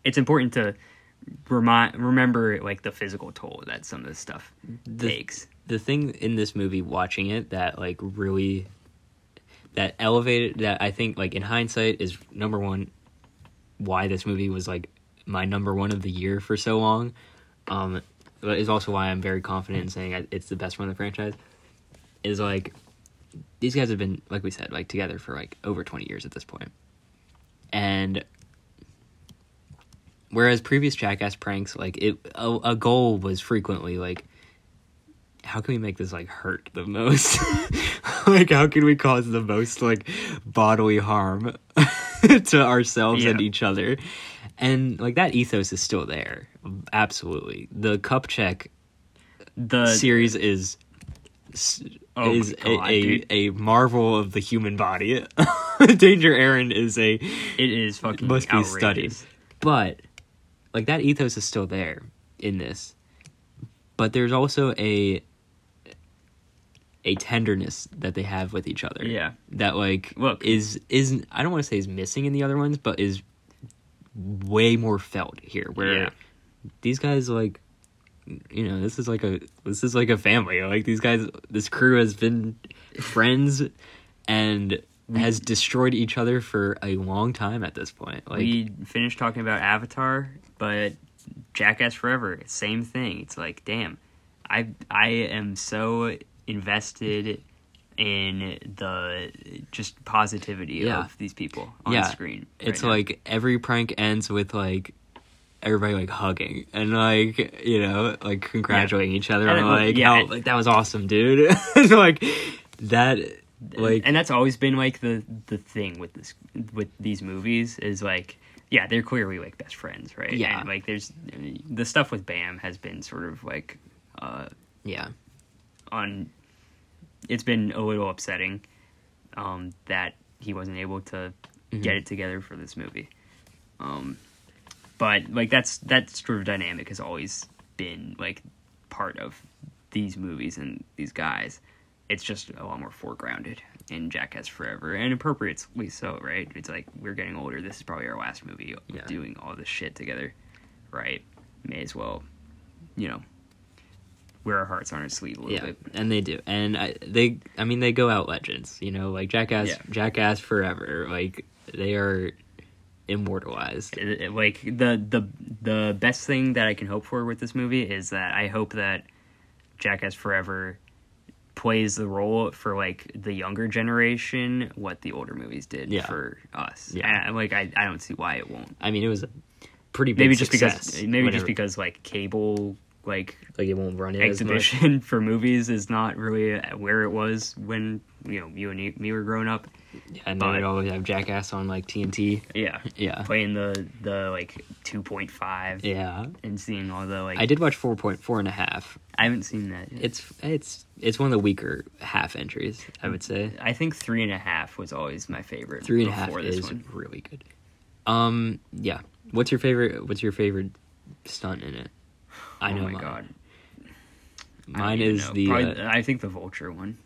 It's important to remember like the physical toll that some of this stuff takes. The thing in this movie, watching it, that like really that elevated, that I think like in hindsight is number one why this movie was like my number one of the year for so long, but it's also why I'm very confident in saying it's the best one in the franchise, is like these guys have been, like we said, like together for like over 20 years at this point. And whereas previous Jackass pranks, like a goal was frequently like, how can we make this like hurt the most? Like, how can we cause the most like bodily harm to ourselves and each other? And like that ethos is still there. Absolutely. The Cup Check the series is is a marvel of the human body. Danger Aaron is a... It is fucking must outrageous. Be studied. But, like, that ethos is still there in this. But there's also a tenderness that they have with each other. Yeah. That, like, look, is I don't want to say is missing in the other ones, but is way more felt here. Where these guys, like... You know, this is like a family. Like, these guys, this crew has been friends and has destroyed each other for a long time at this point. Like, we finished talking about Avatar, but Jackass Forever, same thing. It's like, damn, I am so invested in the just positivity of these people on screen. It's now. Like every prank ends with like. Everybody like hugging and like, you know, like congratulating each other and like, like that was awesome, dude. And, like that, like, and that's always been like the thing with this, with these movies is like, yeah, they're clearly like best friends, right? Yeah, and, like there's the stuff with Bam has been sort of like, it's been a little upsetting, that he wasn't able to get it together for this movie, But, like, that sort of dynamic has always been, like, part of these movies and these guys. It's just a lot more foregrounded in Jackass Forever, and appropriately so, right? It's like, we're getting older, this is probably our last movie doing all this shit together, right? May as well, you know, wear our hearts on our sleeve a little bit. Yeah, and they do. And they go out legends, you know, like, Jackass Forever, like, they are... immortalized. Like the best thing that I can hope for with this movie is that I hope that Jackass Forever plays the role for like the younger generation what the older movies did for us. Yeah, and, like I don't see why it won't. I mean, it was a pretty big because like cable like it won't run exhibition as much. For movies is not really where it was when you know you and me were growing up. Yeah, and then we'd always have Jackass on like TNT. Yeah. Playing the like 2.5. Yeah. And seeing all the like. I did watch 4.5. I haven't seen that yet. It's one of the weaker half entries, I would say. I think 3.5 was always my favorite. 3.5 is really good. Yeah. What's your favorite stunt in it? I know. Oh my god. Mine is the. Probably, I think the vulture one.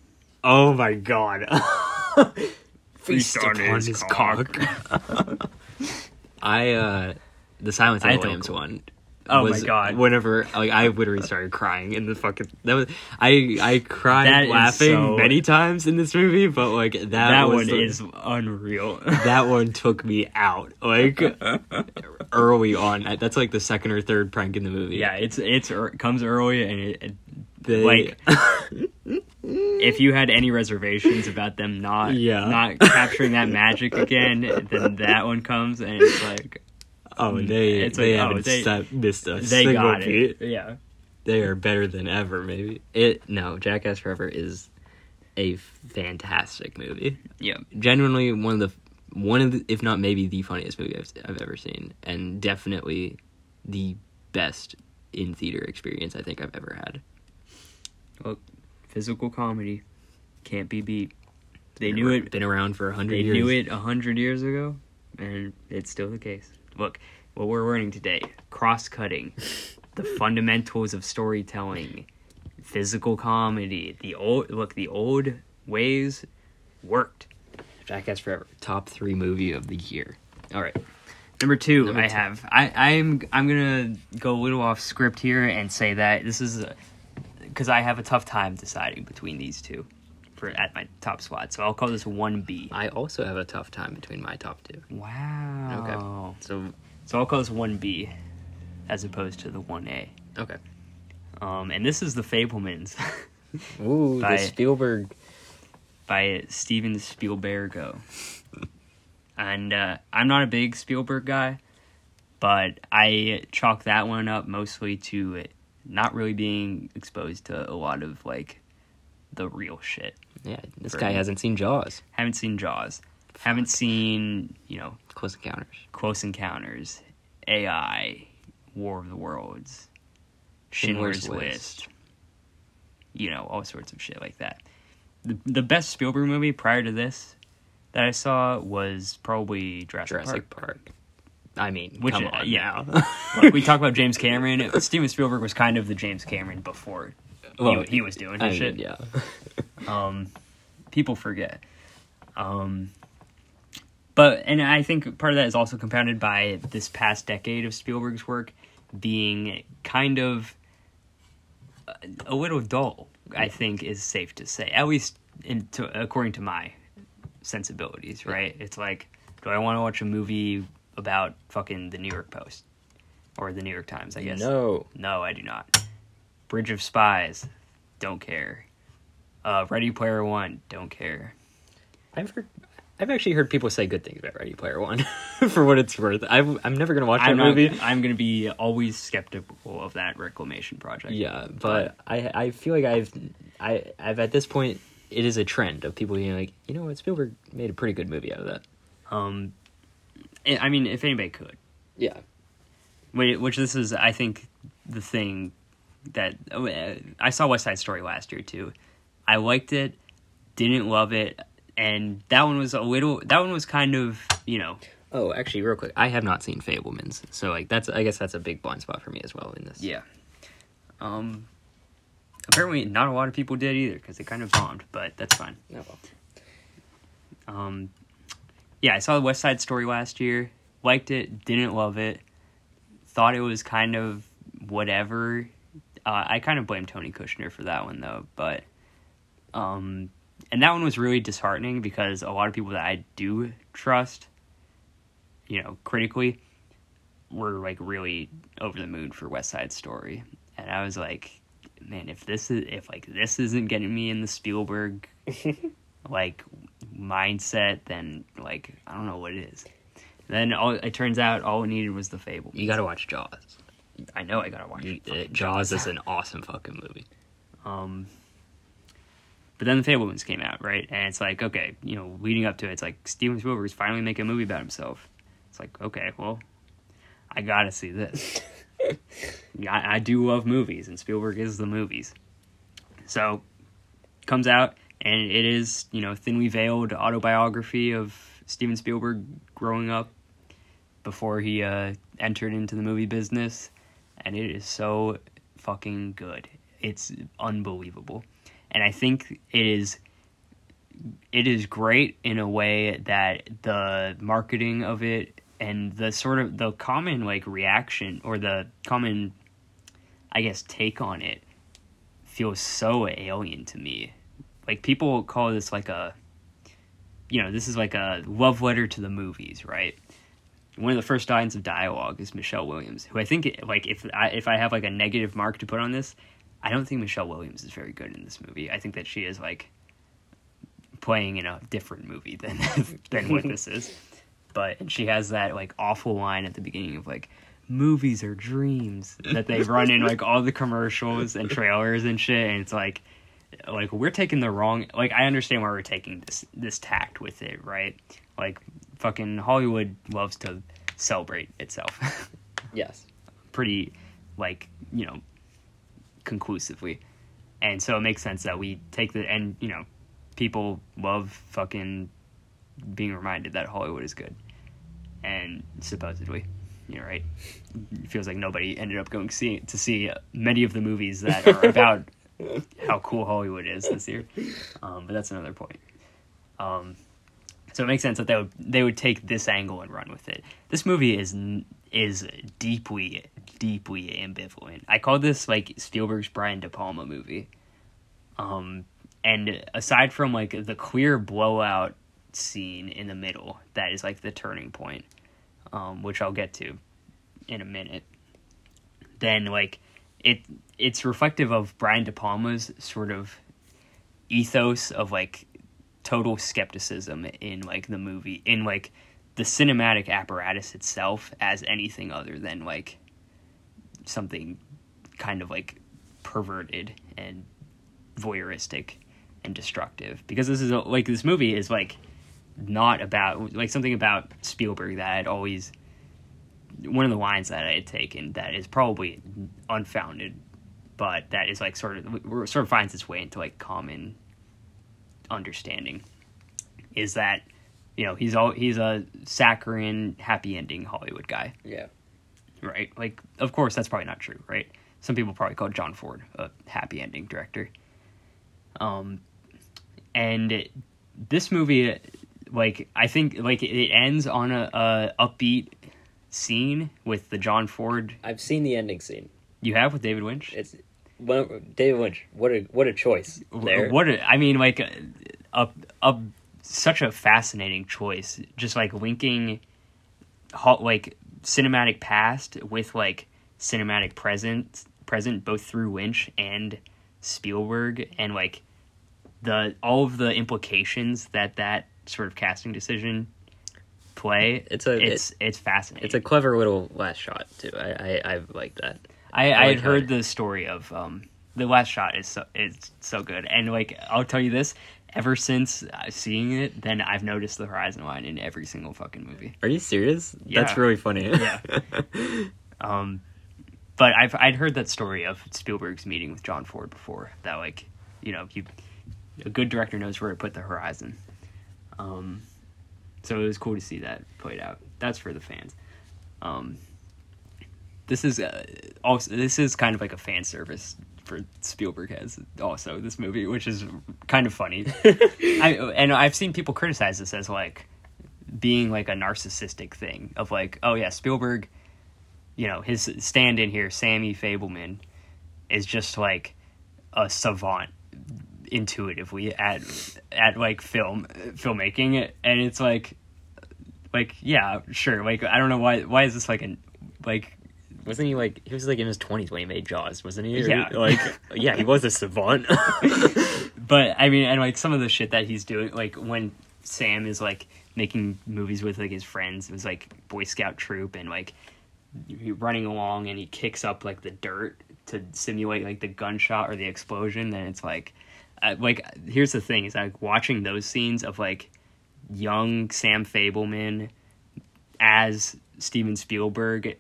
Oh my god. Feast on his cock. The Silence of the Lambs one. Oh my god! Whenever like I literally started crying in the fucking that was I cried that laughing many times in this movie, but like that one is unreal. That one took me out like early on. That's like the second or third prank in the movie. Yeah, it comes early and it like. If you had any reservations about them not capturing that magic again, then that one comes and it's like, oh, missed us. They got it. Yeah, they are better than ever. Maybe Jackass Forever is a fantastic movie. Yeah, genuinely one of the, if not maybe the funniest movie I've ever seen, and definitely the best in theater experience I think I've ever had. Well. Physical comedy can't be beat. They knew it. Been around for 100 years. They knew it 100 years ago, and it's still the case. Look, what we're learning today: cross-cutting, the fundamentals of storytelling, physical comedy. The old ways worked. Jackass Forever, top 3 movie of the year. All right, number 2. I'm gonna go a little off script here and say that this is. Because I have a tough time deciding between these two at my top spot. So I'll call this 1B. I also have a tough time between my top 2. Wow. Okay. So I'll call this 1B as opposed to the 1A. Okay. And this is The Fabelmans. Ooh, the Spielberg. By Steven Spielberg. And I'm not a big Spielberg guy, but I chalk that one up mostly to... not really being exposed to a lot of, like, the real shit. Yeah, this guy hasn't seen Jaws. Haven't seen Jaws. Haven't seen, you know... Close Encounters. AI. War of the Worlds. Schindler's List. you know, all sorts of shit like that. The best Spielberg movie prior to this that I saw was probably Jurassic Park. I mean, which, come on. Yeah. Look, we talk about James Cameron. Steven Spielberg was kind of the James Cameron before he was doing his shit. Yeah. People forget. But I think part of that is also compounded by this past decade of Spielberg's work being kind of a little dull, I think is safe to say, at least according to my sensibilities, right? It's like, do I want to watch a movie about fucking the New York Post or the New York Times, I guess? No, I do not. Bridge of Spies, don't care. Ready Player One, don't care. I've actually heard people say good things about Ready Player One, for what it's worth. I'm never going to watch that movie. I'm going to be always skeptical of that reclamation project. Yeah, but I feel like I've at this point, it is a trend of people being like, you know what, Spielberg made a pretty good movie out of that. I mean, if anybody could. Yeah. Which this is, I think, the thing that... I saw West Side Story last year, too. I liked it, didn't love it. And that one was kind of, you know. Oh, actually, real quick, I have not seen Fabelmans, so like I guess that's a big blind spot for me as well in this. Yeah. Apparently, not a lot of people did either because it kind of bombed, but that's fine. No. Yeah, I saw the West Side Story last year. Liked it, didn't love it. Thought it was kind of whatever. I kind of blame Tony Kushner for that one though, but. And that one was really disheartening because a lot of people that I do trust, you know, critically, were, like, really over the moon for West Side Story. And I was like, man, if this isn't getting me in the Spielberg, like, mindset, then, like, I don't know what it is. Then it turns out all it needed was the fable. You gotta watch Jaws. I know I gotta watch Jaws is an awesome fucking movie. But then the Fabelmans came out, right? And it's like, okay, you know, leading up to it, it's like, Steven Spielberg's finally making a movie about himself. It's like, okay, well, I gotta see this. I do love movies, and Spielberg is the movies. So, comes out, and it is, you know, thinly veiled autobiography of Steven Spielberg growing up before he entered into the movie business, and it is so fucking good. It's unbelievable. And I think it is great in a way that the marketing of it and the sort of the common like reaction or the common, I guess, take on it feels so alien to me. Like people call this like a, you know, this is like a love letter to the movies, right? One of the first lines of dialogue is Michelle Williams, who I think like if I have like a negative mark to put on this. I don't think Michelle Williams is very good in this movie. I think that she is, like, playing in a different movie than what this is. But she has that, like, awful line at the beginning of, like, movies are dreams that they run in, like, all the commercials and trailers and shit. And it's like, we're taking the wrong... Like, I understand why we're taking this tact with it, right? Like, fucking Hollywood loves to celebrate itself. Yes. Pretty, like, you know... conclusively, and so it makes sense that we take the, and you know, people love fucking being reminded that Hollywood is good, and supposedly, you know, right? It feels like nobody ended up going to see many of the movies that are about how cool Hollywood is this year, but that's another point. So it makes sense that they would take this angle and run with it. This movie is deeply ambivalent. I call this like Spielberg's Brian De Palma movie. And aside from like the clear blowout scene in the middle, that is like the turning point, which I'll get to in a minute. Then like it's reflective of Brian De Palma's sort of ethos of like total skepticism in like the movie, in like the cinematic apparatus itself as anything other than like something kind of like perverted and voyeuristic and destructive, because this is like this movie is like not about like something about Spielberg that I'd always, one of the lines that I had taken that is probably unfounded but that is like sort of finds its way into like common understanding, is that, you know, he's a saccharine, happy ending Hollywood guy. Yeah. Right? Like, of course, that's probably not true, right? Some people probably call John Ford a happy ending director. And this movie, like, I think, like, it ends on a upbeat scene with the John Ford. I've seen the ending scene. You have, with David Winch? It's, well, David Winch, what a choice there. I mean, like, such a fascinating choice. Just, like, linking, like, cinematic past with, like, cinematic present both through Winch and Spielberg, and like the all of the implications that sort of casting decision play. It's fascinating. It's a clever little last shot too. I like that. I had heard the story of the last shot is so good, and like I'll tell you this, ever since seeing it, then I've noticed the horizon line in every single fucking movie. Are you serious? Yeah. That's really funny. Yeah. But I'd heard that story of Spielberg's meeting with John Ford before, that like, you know, a good director knows where to put the horizon. So it was cool to see that played out. That's for the fans. This is kind of like a fan service for Spielberg has also this movie, which is kind of funny. And I've seen people criticize this as like being like a narcissistic thing of like, oh yeah, Spielberg, you know, his stand-in here, Sammy Fabelman, is just like a savant intuitively at like filmmaking, and it's like yeah, sure, like I don't know why is this like an like. Wasn't he like, he was like in his 20s when he made Jaws, wasn't he? Yeah. Like, yeah, he was a savant. But I mean, and like some of the shit that he's doing, like when Sam is like making movies with like his friends, it was like Boy Scout troop, and like he running along and he kicks up like the dirt to simulate like the gunshot or the explosion. Then it's like here's the thing, is like watching those scenes of like young Sam Fabelman as Steven Spielberg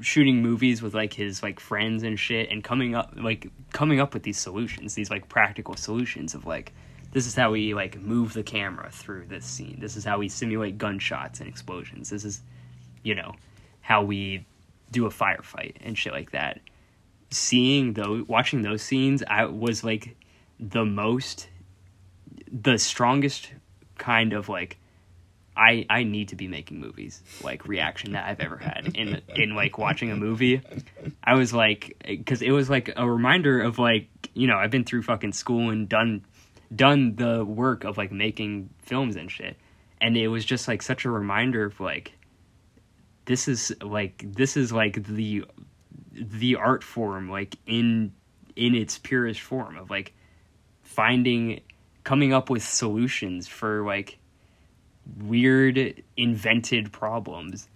shooting movies with like his like friends and shit, and coming up with these solutions, these like practical solutions of like, this is how we like move the camera through this scene, this is how we simulate gunshots and explosions, this is, you know, how we do a firefight and shit like that. Watching those scenes, I was like the strongest kind of like, I need to be making movies like reaction that I've ever had in like watching a movie. I was like, because it was like a reminder of like, you know, I've been through fucking school and done the work of like making films and shit, and it was just like such a reminder of like, This is like the art form, like in its purest form of like coming up with solutions for like weird invented problems,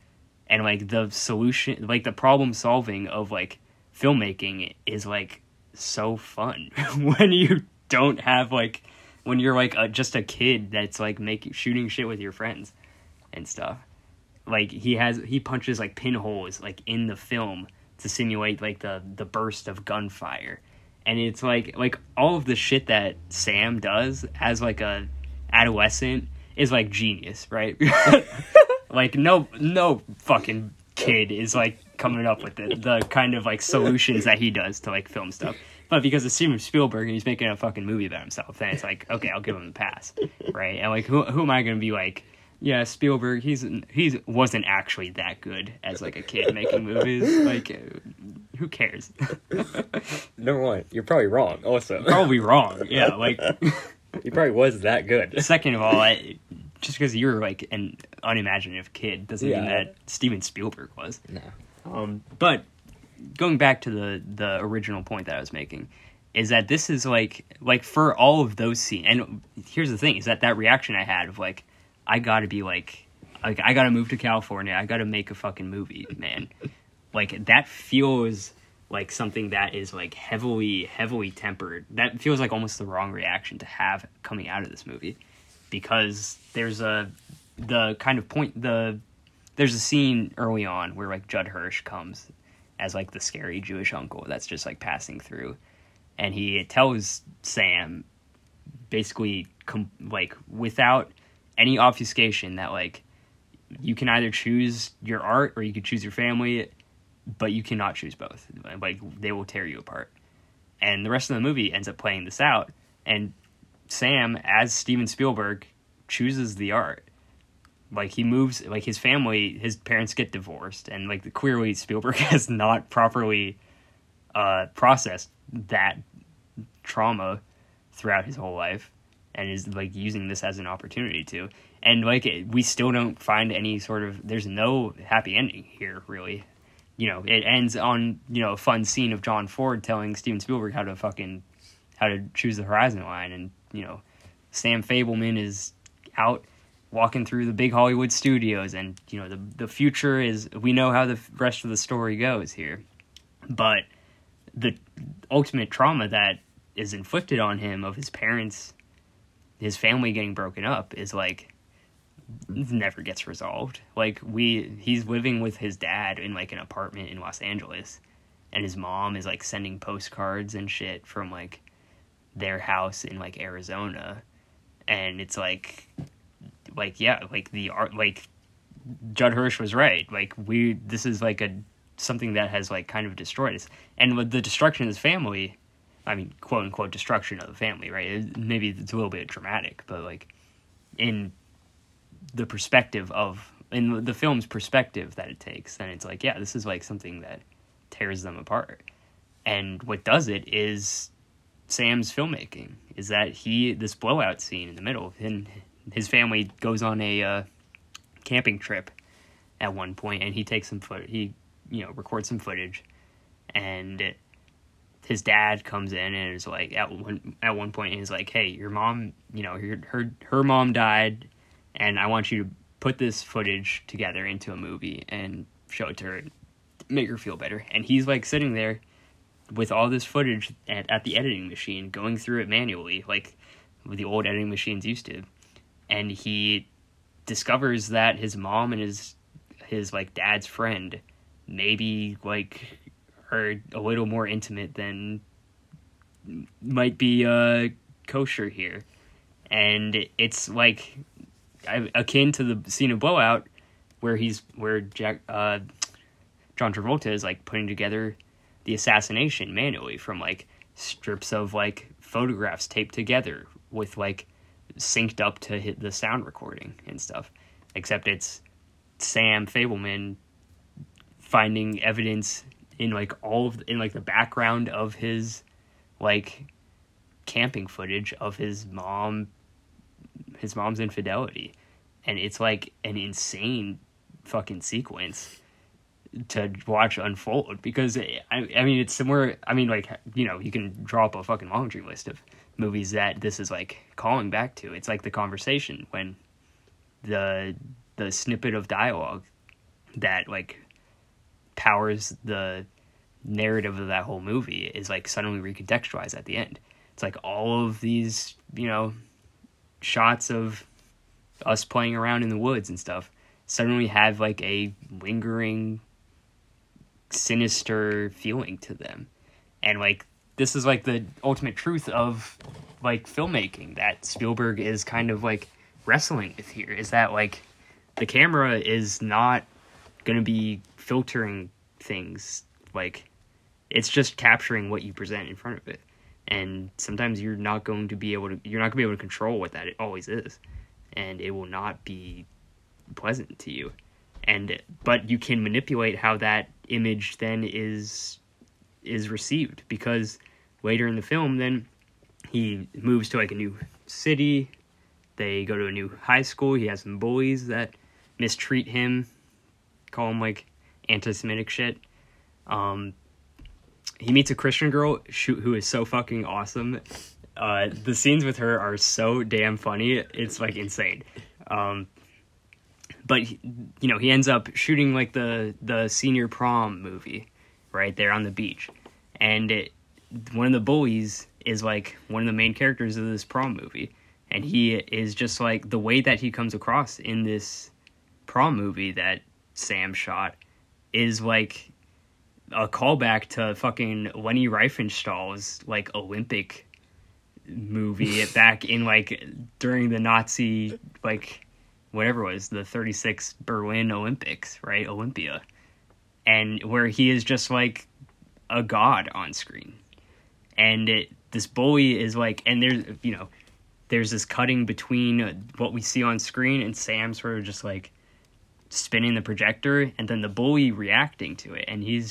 and like the solution, like the problem solving of like filmmaking is like so fun when you don't have like, when you're like just a kid that's like shooting shit with your friends and stuff. Like he punches like pinholes like in the film to simulate like the burst of gunfire, and it's like all of the shit that Sam does as like a adolescent is like genius, right? Like no fucking kid is like coming up with the kind of like solutions that he does to like film stuff, but because it's Steven Spielberg and he's making a fucking movie about himself, then it's like, okay, I'll give him the pass, right? And like who am I gonna be like, yeah, Spielberg, he wasn't actually that good as, like, a kid making movies. Like, who cares? Number one, you're probably wrong, also. Probably wrong, yeah, like... He probably was that good. Second of all, just because you were, like, an unimaginative kid doesn't mean that Steven Spielberg was. No. But going back to the original point that I was making, is that this is, like, for all of those scenes... And here's the thing, is that reaction I had of, like, I gotta be like, I gotta move to California, I gotta make a fucking movie, man. Like, that feels like something that is, like, heavily, heavily tempered. That feels like almost the wrong reaction to have coming out of this movie. Because there's a scene early on where, like, Judd Hirsch comes as like the scary Jewish uncle that's just like passing through. And he tells Sam basically like without any obfuscation that like you can either choose your art or you can choose your family, but you cannot choose both. Like they will tear you apart. And the rest of the movie ends up playing this out. And Sam, as Steven Spielberg, chooses the art. Like he moves, like his family, his parents get divorced, and like clearly Spielberg has not properly processed that trauma throughout his whole life, and is like using this as an opportunity to. And like we still don't find any sort of, there's no happy ending here really. You know, it ends on, you know, a fun scene of John Ford telling Steven Spielberg how to choose the horizon line, and you know, Sam Fabelman is out walking through the big Hollywood studios, and you know the future is, we know how the rest of the story goes here, but the ultimate trauma that is inflicted on him of his parents, his family getting broken up, is like never gets resolved. Like he's living with his dad in like an apartment in Los Angeles, and his mom is like sending postcards and shit from like their house in like Arizona, and it's like. Like, yeah, like the art, like Judd Hirsch was right. Like this is like something that has like kind of destroyed us. And with the destruction of his family, I mean, quote unquote, destruction of the family, right? Maybe it's a little bit dramatic, but like in the perspective of, in the film's perspective that it takes, then it's like, yeah, this is like something that tears them apart. And what does it is Sam's filmmaking, is that this blowout scene in the middle of him. His family goes on a camping trip at one point, and he takes some footage. He, you know, records some footage, and his dad comes in and is like, at one point, he's like, "Hey, your mom, you know, her mom died, and I want you to put this footage together into a movie and show it to her, and make her feel better." And he's like sitting there with all this footage at the editing machine, going through it manually, like the old editing machines used to. And he discovers that his mom and his like dad's friend maybe like are a little more intimate than might be kosher here. And it's like akin to the scene of Blowout where John Travolta is like putting together the assassination manually from like strips of like photographs taped together with like synced up to hit the sound recording and stuff, except it's Sam Fabelman finding evidence in like in like the background of his like camping footage of his mom's infidelity. And it's like an insane fucking sequence to watch unfold, because I mean it's somewhere, I mean like, you know, you can draw up a fucking laundry list of movies that this is like calling back to. It's like The Conversation, when the snippet of dialogue that like powers the narrative of that whole movie is like suddenly recontextualized at the end. It's like all of these, you know, shots of us playing around in the woods and stuff suddenly have like a lingering sinister feeling to them. And like this is like the ultimate truth of like filmmaking that Spielberg is kind of like wrestling with here, is that like the camera is not going to be filtering things. Like it's just capturing what you present in front of it. And sometimes you're not going to be able to control what that it always is. And it will not be pleasant to you. But you can manipulate how that image then is received, because later in the film then he moves to like a new city, they go to a new high school, he has some bullies that mistreat him, call him like anti-Semitic shit. He meets a Christian girl who is so fucking awesome. The scenes with her are so damn funny, it's like insane. But you know, he ends up shooting like the senior prom movie right there on the beach, and one of the bullies is like one of the main characters of this prom movie, and he is just like, the way that he comes across in this prom movie that Sam shot is like a callback to fucking Leni Riefenstahl's like Olympic movie back in like during the Nazi like whatever it was, the 36 Berlin Olympics, right? Olympia. And where he is just like a god on screen. And this bully is like, and there's, you know, there's this cutting between what we see on screen and Sam sort of just like spinning the projector, and then the bully reacting to it. And he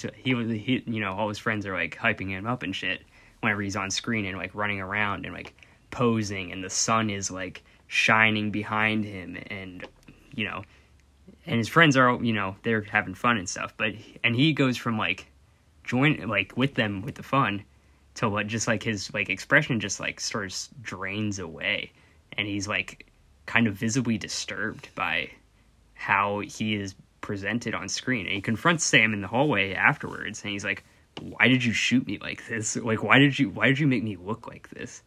you know, all his friends are like hyping him up and shit whenever he's on screen and like running around and like posing, and the sun is like shining behind him, and, you know, and his friends are, you know, they're having fun and stuff. But, and he goes from like join like with them with the fun to what just like his like expression just like sort of drains away, and he's like kind of visibly disturbed by how he is presented on screen. And he confronts Sam in the hallway afterwards, and he's like, why did you shoot me like this? Like, why did you make me look like this?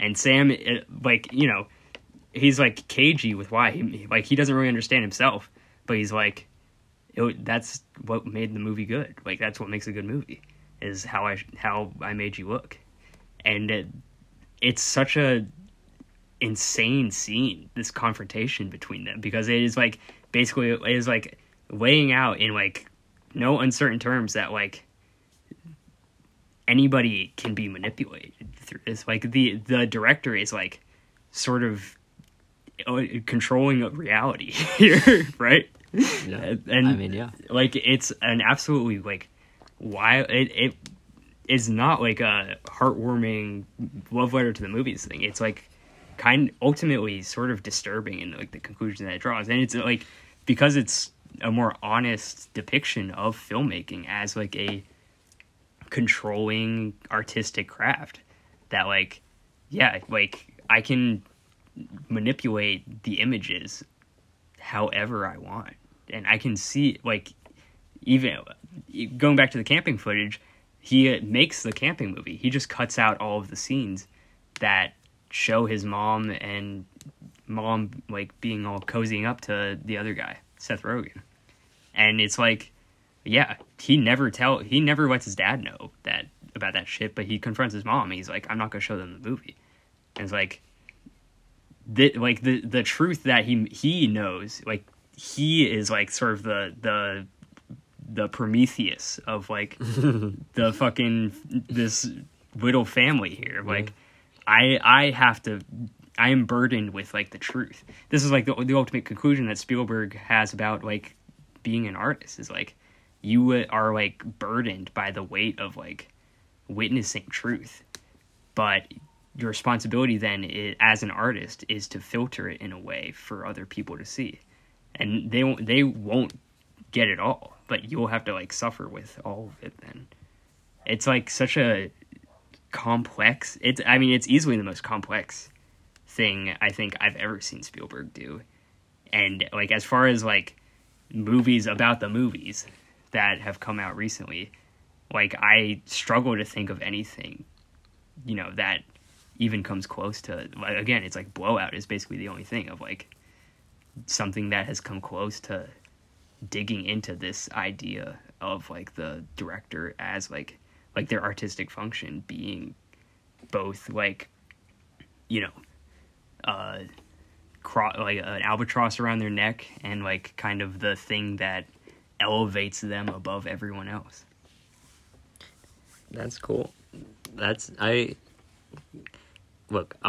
And Sam, like, you know, he's like cagey with why he, like, he doesn't really understand himself, but he's like, that's what made the movie good. Like, that's what makes a good movie, is how I made you look. And it's such a insane scene, this confrontation between them, because it is like, basically it is like laying out in like no uncertain terms that like anybody can be manipulated through this. Like the director is like sort of controlling reality here, right? Yeah. And I mean, yeah, like it's an absolutely like, why it is not like a heartwarming love letter to the movies thing. It's like kind ultimately sort of disturbing in like the conclusion that it draws. And it's like, because it's a more honest depiction of filmmaking as like a controlling artistic craft that like, yeah, like I can manipulate the images however I want. And I can see, like, even going back to the camping footage, he makes the camping movie. He just cuts out all of the scenes that show his mom and mom like being all cozying up to the other guy, Seth Rogen. And it's like, yeah, he never lets his dad know that about that shit, but he confronts his mom and he's like, I'm not gonna show them the movie. And it's like the truth that he knows, like he is like sort of the Prometheus of like the fucking this little family here. Like, yeah. I am burdened with like the truth. This is like the ultimate conclusion that Spielberg has about like being an artist, is like you are like burdened by the weight of like witnessing truth. But your responsibility then is, as an artist, is to filter it in a way for other people to see. And they won't get it all, but you'll have to like suffer with all of it then. It's like such a complex, it's easily the most complex thing I think I've ever seen Spielberg do. And like, as far as like movies about the movies that have come out recently, like I struggle to think of anything, you know, that even comes close to, again, it's like Blowout is basically the only thing of like something that has come close to digging into this idea of like the director as like their artistic function being both like, you know, like an albatross around their neck and like kind of the thing that elevates them above everyone else. That's cool. You'll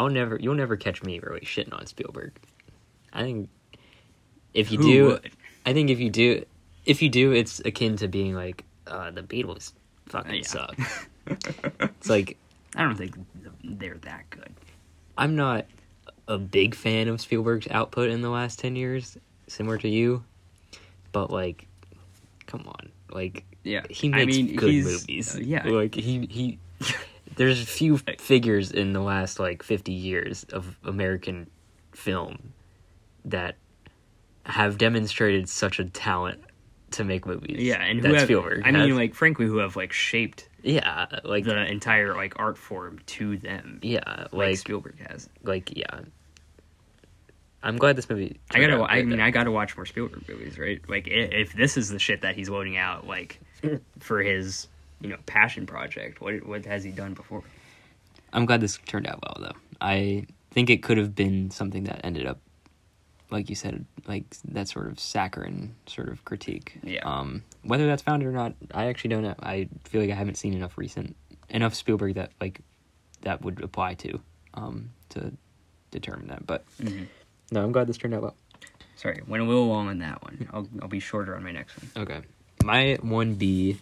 never catch me really shitting on Spielberg. I think if you Who do, would? I think if you do, it's akin to being like, the Beatles fucking suck. It's like, I don't think they're that good. I'm not a big fan of Spielberg's output in the last 10 years, similar to you, but like, come on, like, yeah, he makes good movies. Yeah, like he there's a few figures in the last like 50 years of American film that have demonstrated such a talent to make movies. Yeah, and that's Spielberg. I mean, like, frankly, who have like shaped, yeah, like the entire like art form to them. Yeah, like Spielberg has. Like, yeah, I'm glad this movie. I gotta watch more Spielberg movies, right? Like, if this is the shit that he's loading out, like, for his, passion project, what has he done before? I'm glad this turned out well, though. I think it could have been something that ended up, like you said, like that sort of saccharine sort of critique. Yeah. Whether that's founded or not, I actually don't know. I feel like I haven't seen enough Spielberg that that would apply to determine that. But no, I'm glad this turned out well. Sorry, went a little long on that one. I'll be shorter on my next one. Okay, my 1B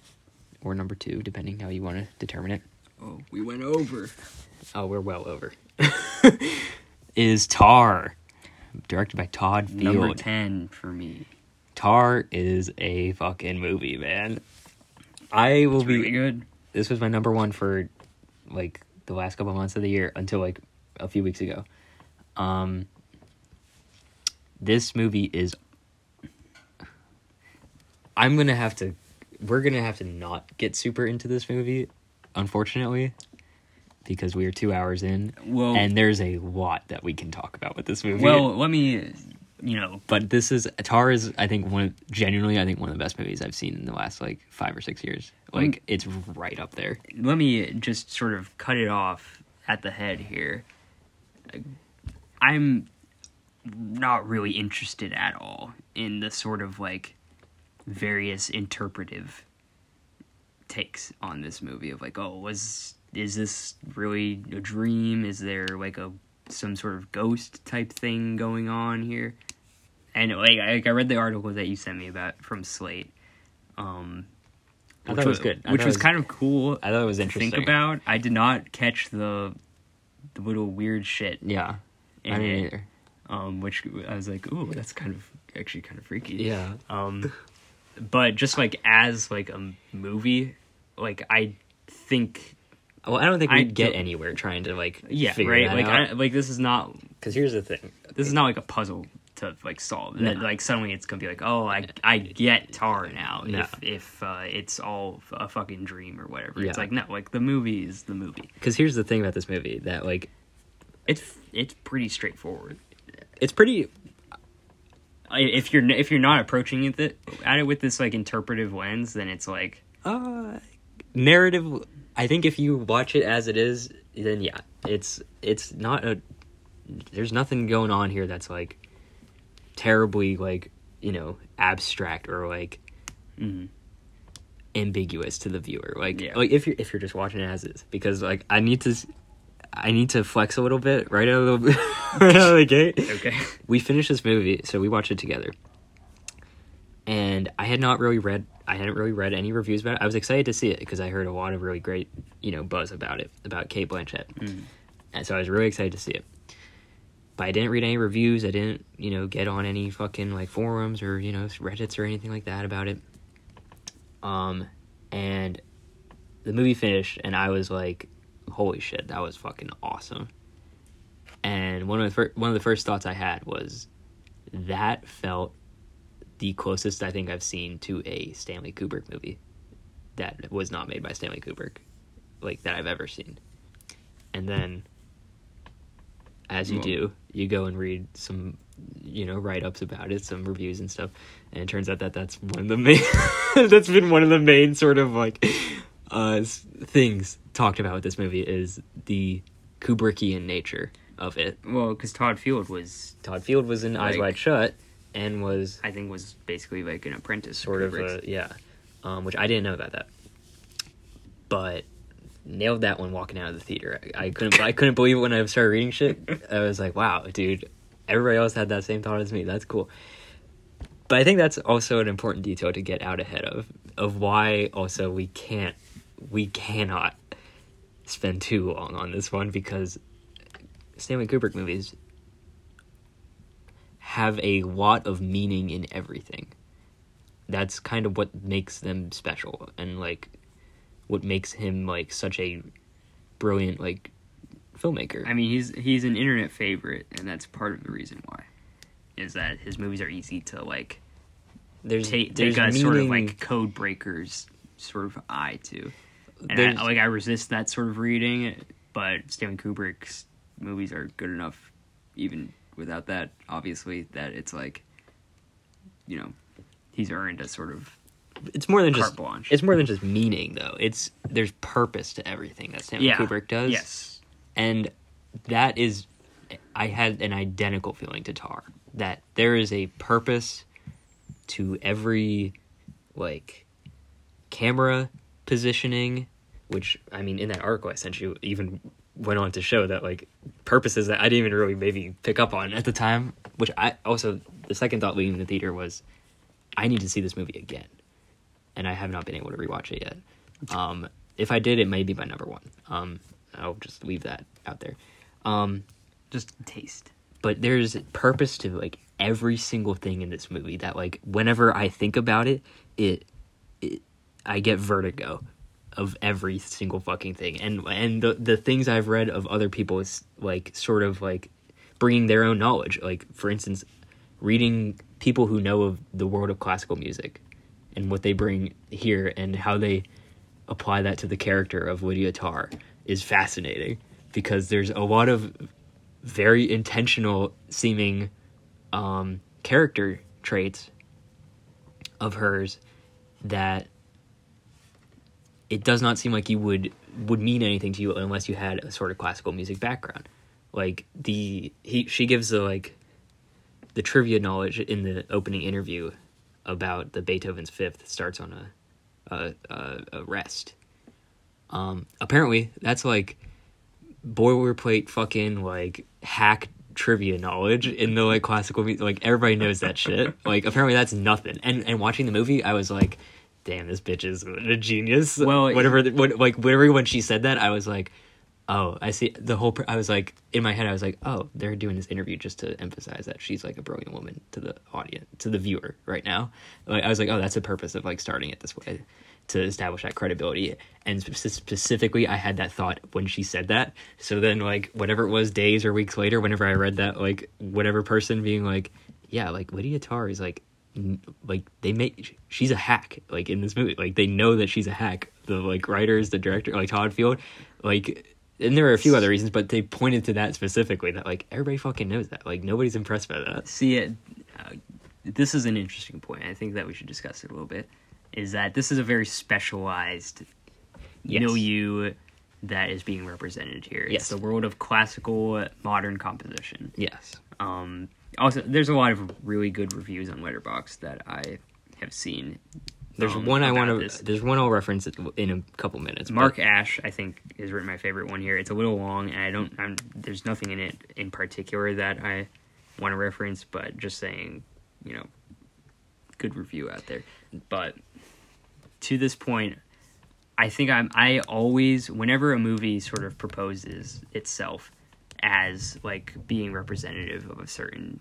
or number 2, depending how you want to determine it. Oh, we went over. Oh, we're well over. Is Tar, directed by Todd Field. Number 10 for me. Tar is a fucking movie, man. Really good. This was my number 1 for the last couple months of the year until a few weeks ago. This movie is. We're gonna have to not get super into this movie, unfortunately, because we are 2 hours in, and there's a lot that we can talk about with this movie. Well, let me, But this is Tar is, I think, one of the best movies I've seen in the last 5 or 6 years. It's right up there. Let me just sort of cut it off at the head here. I'm not really interested at all in the sort of various interpretive takes on this movie of is this really a dream? Is there some sort of ghost type thing going on here? And I read the article that you sent me about from Slate, which was good, which was kind of cool. I thought it was interesting to think about. I did not catch the little weird shit. Yeah, I didn't either. Which I was like, ooh, that's kind of freaky. Yeah. But just as a movie, I think. Well, I don't think we'd get anywhere trying to figure right? Out. This is not, because here's the thing. This is not a puzzle to solve. No. Suddenly it's gonna be I get Tar now. No. If it's all a fucking dream or whatever. Yeah. It's the movie is the movie. Because here's the thing about this movie that it's pretty straightforward. It's pretty. If you're not approaching it at it with this interpretive lens, then it's narrative. I think if you watch it as it is, then yeah, it's not a. There's nothing going on here that's terribly abstract or ambiguous to the viewer. If you're just watching it as is, because I need to flex a little bit right out of the gate. Okay. We finished this movie, so we watched it together. And I hadn't really read any reviews about it. I was excited to see it because I heard a lot of really great, buzz about it, about Cate Blanchett. Mm. And so I was really excited to see it. But I didn't read any reviews. I didn't, get on any fucking forums or, Reddits or anything like that about it. And the movie finished and I was holy shit, that was fucking awesome. And one of the first thoughts I had was that felt the closest I think I've seen to a Stanley Kubrick movie that was not made by Stanley Kubrick that I've ever seen. And then as you do, you go and read some write-ups about it, some reviews and stuff, and it turns out that's one of the main that's been one of the main sort of things talked about with this movie is the Kubrickian nature of it. Well, because Todd Field was in Eyes Wide Shut and was basically an apprentice sort of which I didn't know about that, but nailed that one walking out of the theater. I couldn't believe it when I started reading shit. I was like, wow, dude, everybody else had that same thought as me. That's cool. But I think that's also an important detail to get out ahead of why also we cannot spend too long on this one, because Stanley Kubrick movies have a lot of meaning in everything. That's kind of what makes them special and what makes him such a brilliant filmmaker. I mean, he's an internet favorite, and that's part of the reason why. Is that his movies are easy to there's sort of code breakers sort of eye to, and I resist that sort of reading, but Stanley Kubrick's movies are good enough even without that, obviously, that it's like, you know, he's earned a sort of carte blanche. It's more than just meaning, though. It's there's purpose to everything that Stanley Kubrick does. Yes. And that is, I had an identical feeling to Tar, that there is a purpose to every, like, camera positioning, which, I mean, in that article I sent you even went on to show that, like, purposes that I didn't even really maybe pick up on at the time, which I also, the second thought leaving the theater was, I need to see this movie again, and I have not been able to rewatch it yet. If I did, it may be my number one. I'll just leave that out there. Just taste. But there's purpose to, like, every single thing in this movie that, like, whenever I think about it, I get vertigo of every single fucking thing. And the things I've read of other people is, like, sort of, like, bringing their own knowledge. Like, for instance, reading people who know of the world of classical music and what they bring here and how they apply that to the character of Lydia Tarr is fascinating, because there's a lot of very intentional seeming character traits of hers that it does not seem like you would mean anything to you unless you had a sort of classical music background. Like, she gives the, like, the trivia knowledge in the opening interview about the Beethoven's Fifth starts on a rest. Apparently that's, like, boilerplate fucking, like, hack trivia knowledge in the, like, classical music. Like, everybody knows that shit. Like, apparently that's nothing. And watching the movie, I was like, damn, this bitch is a genius. Well, whatever when she said that, I was like, oh, I see the whole. I was like, in my head, I was like, oh, they're doing this interview just to emphasize that she's, like, a brilliant woman to the audience, to the viewer right now. Like, I was like, oh, that's the purpose of, like, starting it this way, to establish that credibility. And specifically, I had that thought when she said that. So then, like, whatever it was, days or weeks later, whenever I read that, like, whatever person being like, yeah, like, Lydia Tarr is, like, they make, she's a hack, like, in this movie. Like, they know that she's a hack. The, like, writers, the director, like, Todd Field, like. And there are a few other reasons, but they pointed to that specifically, that, like, everybody fucking knows that. Like, nobody's impressed by that. See, this is an interesting point. I think that we should discuss it a little bit, is that this is a very specialized milieu that is being represented here. Yes. It's the world of classical modern composition. Yes. Also, there's a lot of really good reviews on Letterboxd that I have seen. There's one I want to. There's one I'll reference in a couple minutes. Mark Ash, I think, has written my favorite one here. It's a little long, and there's nothing in it in particular that I want to reference, but just saying, you know, good review out there. But to this point, I think I always, whenever a movie sort of proposes itself as, like, being representative of a certain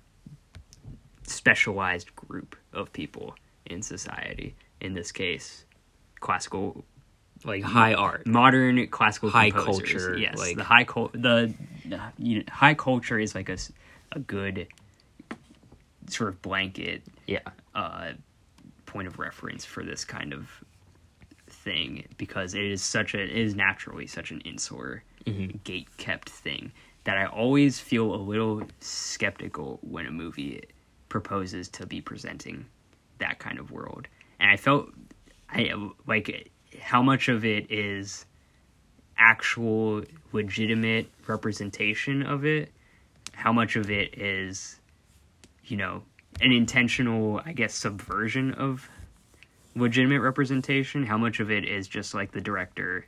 specialized group of people in society. In this case, classical, like, high art, modern classical, high composers. Culture. Yes, like, the high high culture is, like, a good sort of blanket, point of reference for this kind of thing, because it is naturally such an insular, gate kept thing that I always feel a little skeptical when a movie proposes to be presenting that kind of world. And I felt like how much of it is actual legitimate representation of it, how much of it is, you know, an intentional, I guess, subversion of legitimate representation, how much of it is just, like, the director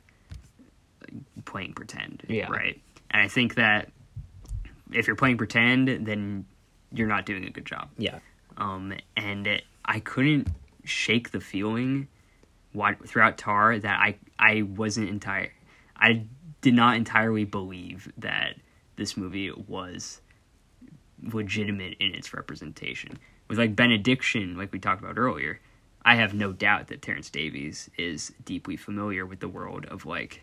playing pretend, right? And I think that if you're playing pretend, then you're not doing a good job. And I couldn't shake the feeling throughout Tar that I did not entirely believe that this movie was legitimate in its representation. With, like, Benediction, like we talked about earlier, I have no doubt that Terrence Davies is deeply familiar with the world of, like,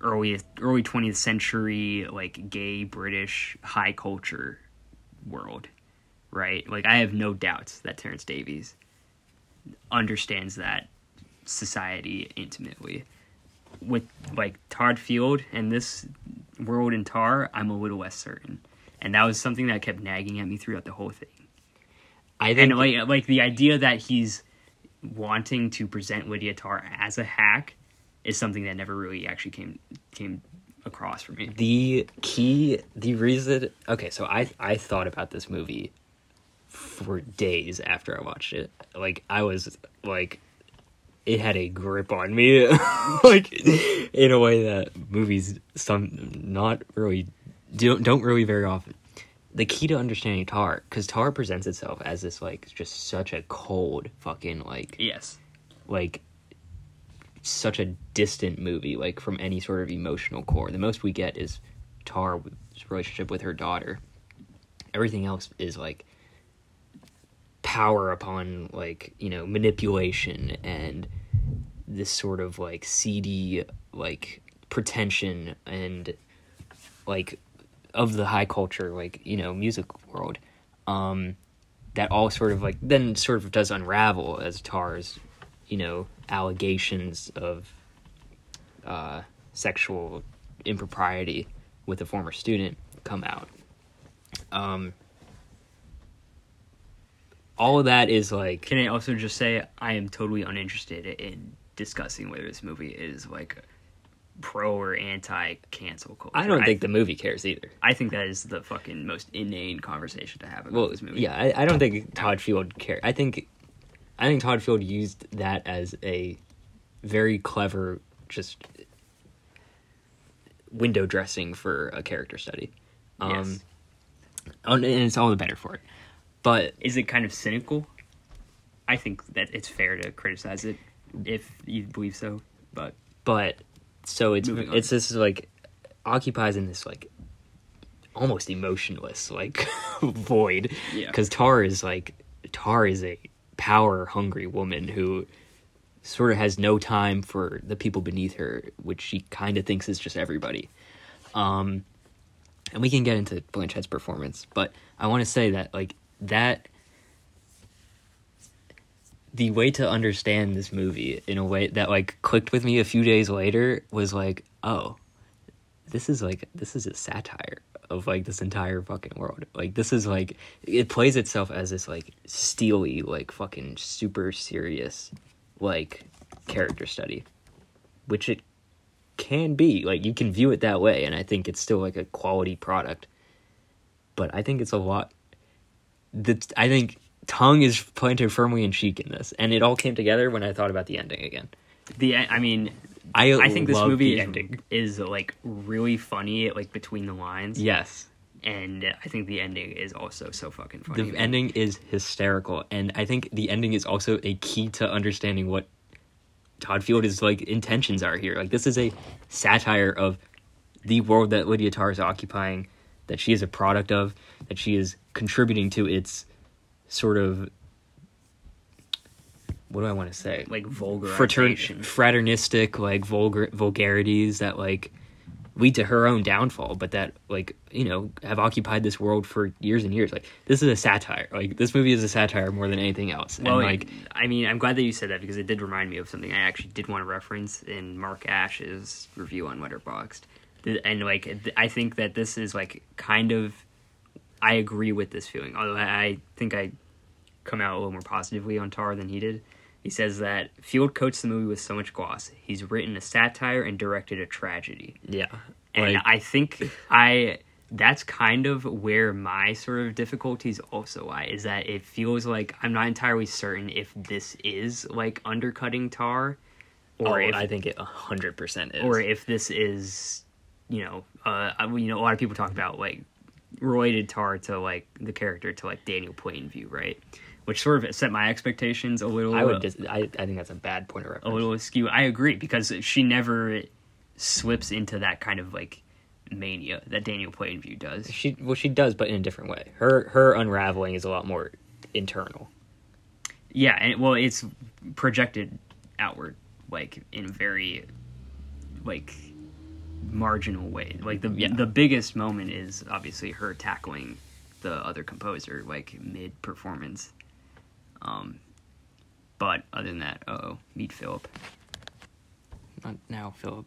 early 20th century, like, gay British high culture world. Right? Like, I have no doubts that Terrence Davies understands that society intimately. With, like, Todd Field and this world in Tar, I'm a little less certain. And that was something that kept nagging at me throughout the whole thing. I think the idea that he's wanting to present Lydia Tarr as a hack is something that never really actually came across for me. I thought about this movie for days after I watched it. It had a grip on me, in a way that movies don't really very often. The key to understanding Tar, because Tar presents itself as this, just such a cold fucking, yes. Such a distant movie, from any sort of emotional core. The most we get is Tar's relationship with her daughter. Everything else is, power upon, manipulation and this sort of, seedy, pretension and, of the high culture, music world, that all sort of, then sort of does unravel as Tar's, allegations of sexual impropriety with a former student come out. All of that is, Can I also just say I am totally uninterested in discussing whether this movie is, pro or anti-cancel culture. I don't think the movie cares either. I think that is the fucking most inane conversation to have about this movie. Yeah, I don't think Todd Field cared. I think Todd Field used that as a very clever just window dressing for a character study. Yes. And it's all the better for it. But is it kind of cynical? I think that it's fair to criticize it if you believe so, but so it's this occupies in this almost emotionless void, because yeah. Tar is a power hungry woman who sort of has no time for the people beneath her, which she kind of thinks is just everybody. And we can get into Blanchett's performance, but I want to say that that the way to understand this movie in a way that clicked with me a few days later was oh, this is a satire of this entire fucking world. This is it plays itself as this steely fucking super serious character study, which it can be. You can view it that way, and I think it's still a quality product. But I think it's a lot that I think tongue is planted firmly in cheek in this, and it all came together when I thought about the ending again. I think this movie is really funny, between the lines. Yes, and I think the ending is also so fucking funny. The ending is hysterical, and I think the ending is also a key to understanding what Todd Field's intentions are here. This is a satire of the world that Lydia Tarr is occupying, that she is a product of, that she is contributing to its sort of, what do I want to say? Vulgarization. Fraternistic, vulgarities that, lead to her own downfall, but that, have occupied this world for years and years. This is a satire. This movie is a satire more than anything else. Well, and, I'm glad that you said that, because it did remind me of something I actually did want to reference in Mark Ash's review on Letterboxd. And, I think that this is, kind of, I agree with this feeling, although I think I come out a little more positively on Tar than he did. He says that Field coats the movie with so much gloss. He's written a satire and directed a tragedy. Yeah. And I think that's kind of where my sort of difficulties also lie, is that it feels I'm not entirely certain if this is undercutting Tar, or I think it 100% is. Or if this is, a lot of people talk about related Tar to the character to Daniel Plainview, right? Which sort of set my expectations a little. I think that's a bad point of reference. A little askew. I agree, because she never slips into that kind of mania that Daniel Plainview does. She does, but in a different way. Her unraveling is a lot more internal. Yeah, and it's projected outward, in a very marginal way. The biggest moment is obviously her tackling the other composer mid performance. But other than that, meet Philip. Not now, Philip.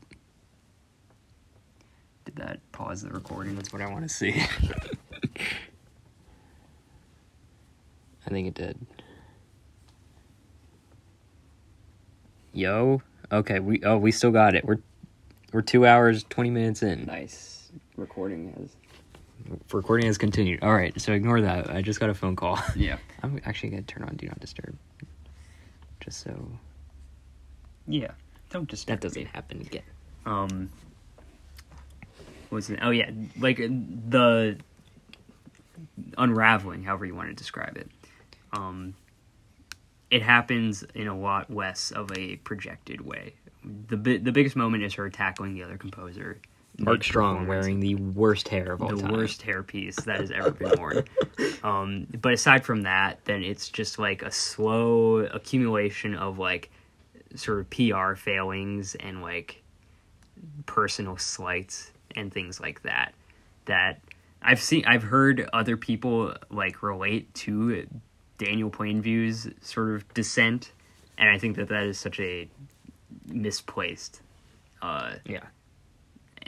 Did that pause the recording? That's what I want to see. I think it did. Yo. Okay, we still got it. We're 2 hours, 20 minutes in. Nice. Recording has continued. Alright, so ignore that. I just got a phone call. Yeah. I'm actually gonna turn on Do Not Disturb. Just so yeah. Don't disturb. That doesn't happen again. What was it? Oh yeah, like the unraveling, however you want to describe it. It happens in a lot less of a projected way. The biggest moment is her tackling the other composer, Mark Strong, wearing the worst hair of all time. The worst hair piece that has ever been worn. But aside from that, then it's just like a slow accumulation of like sort of PR failings and like personal slights and things like that. That I've heard other people like relate to Daniel Plainview's sort of descent, and I think that is such a misplaced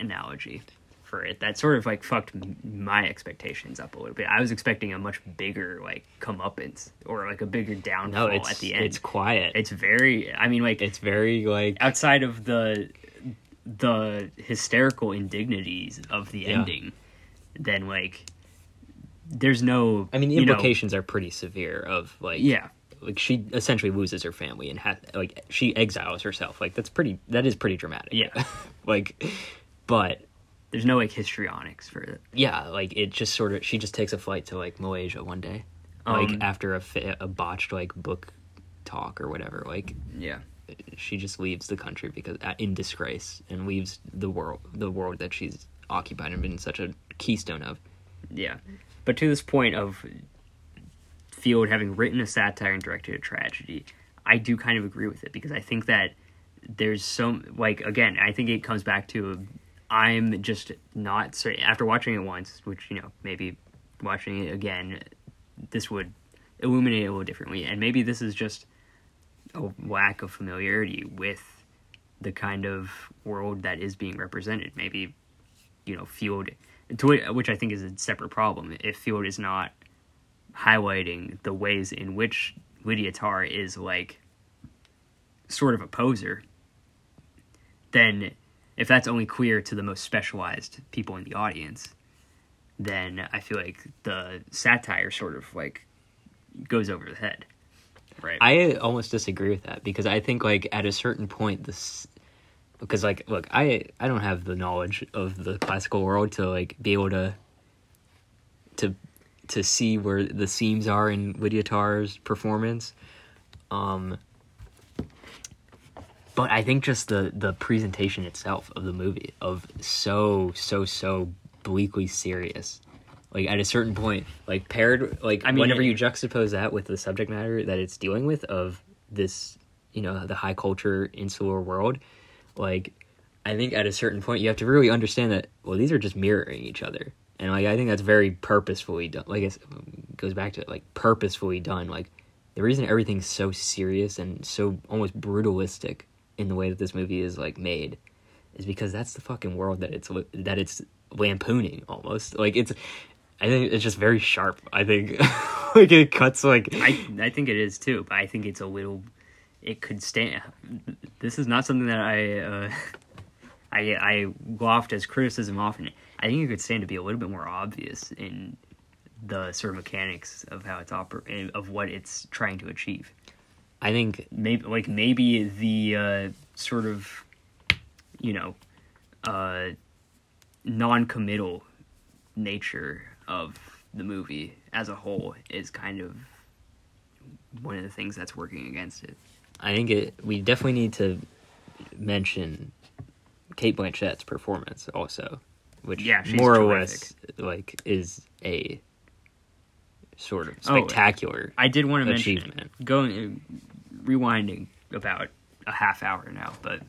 analogy for it. That sort of like fucked my expectations up a little bit. I was expecting a much bigger like comeuppance or like a bigger downfall at the end. It's quiet. It's very. I mean, like it's very like outside of the hysterical indignities of the ending. Then like there's no. I mean, the implications are pretty severe. Of like like she essentially loses her family and she exiles herself. Like that is pretty dramatic. Yeah, but there's no like histrionics for it. Yeah, like it just sort of she just takes a flight to like Malaysia one day, after a botched like book talk or whatever. Like she just leaves the country because in disgrace and leaves the world that she's occupied and been such a keystone of. Yeah, but to this point of Field having written a satire and directed a tragedy, I do kind of agree with it because I think that there's so like again I think it comes back to I'm just not certain after watching it once, which maybe watching it again this would illuminate it a little differently, and maybe this is just a lack of familiarity with the kind of world that is being represented. Maybe Field, which I think is a separate problem, if Field is not highlighting the ways in which Lydia Tar is like sort of a poser, then if that's only clear to the most specialized people in the audience, then I feel like the satire sort of like goes over the head. Right. I almost disagree with that because I think like at a certain point this. Because, like, look, I don't have the knowledge of the classical world to, like, be able to see where the seams are in Lydia Tar's performance. But I think just the presentation itself of the movie, of so bleakly serious. Like, at a certain point, like, paired, like, I mean, whenever you juxtapose that with the subject matter that it's dealing with of this, the high culture insular world... Like, I think at a certain point, you have to really understand that, well, these are just mirroring each other. And, like, I think that's very purposefully done. Like, it goes back to it, like, purposefully done. Like, the reason everything's so serious and so almost brutalistic in the way that this movie is, like, made is because that's the fucking world that it's lampooning, almost. Like, I think it's just very sharp, I think. Like, it cuts, like... I think it is, too, but I think it's a little... It could stand. This is not something that I loft as criticism often. I think it could stand to be a little bit more obvious in the sort of mechanics of how it's of what it's trying to achieve. I think maybe the sort of non-committal nature of the movie as a whole is kind of one of the things that's working against it. I think we definitely need to mention Cate Blanchett's performance also, which she's more terrific. Or less like is a sort of spectacular. I did want to mention rewinding about a half hour now, but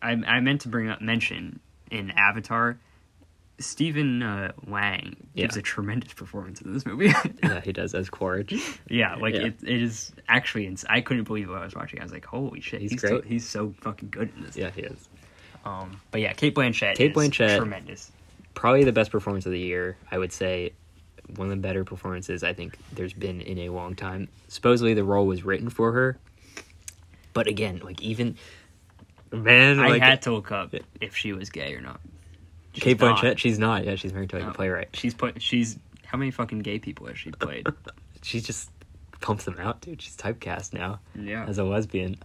I meant to mention in Avatar, Stephen Wang gives a tremendous performance in this movie. Yeah, he does as Quaritch. It is actually. I couldn't believe what I was watching. I was like, "Holy shit, he's great! He's so fucking good in this." Yeah, he is. But Cate Blanchett is tremendous. Probably the best performance of the year, I would say, one of the better performances I think there's been in a long time. Supposedly the role was written for her, but again, like, even, man, I had to look up if she was gay or not. Cate Blanchett, she's not. Yeah, she's married to a playwright. She's how many fucking gay people has she played? She just pumps them out, dude. She's typecast now. Yeah, as a lesbian.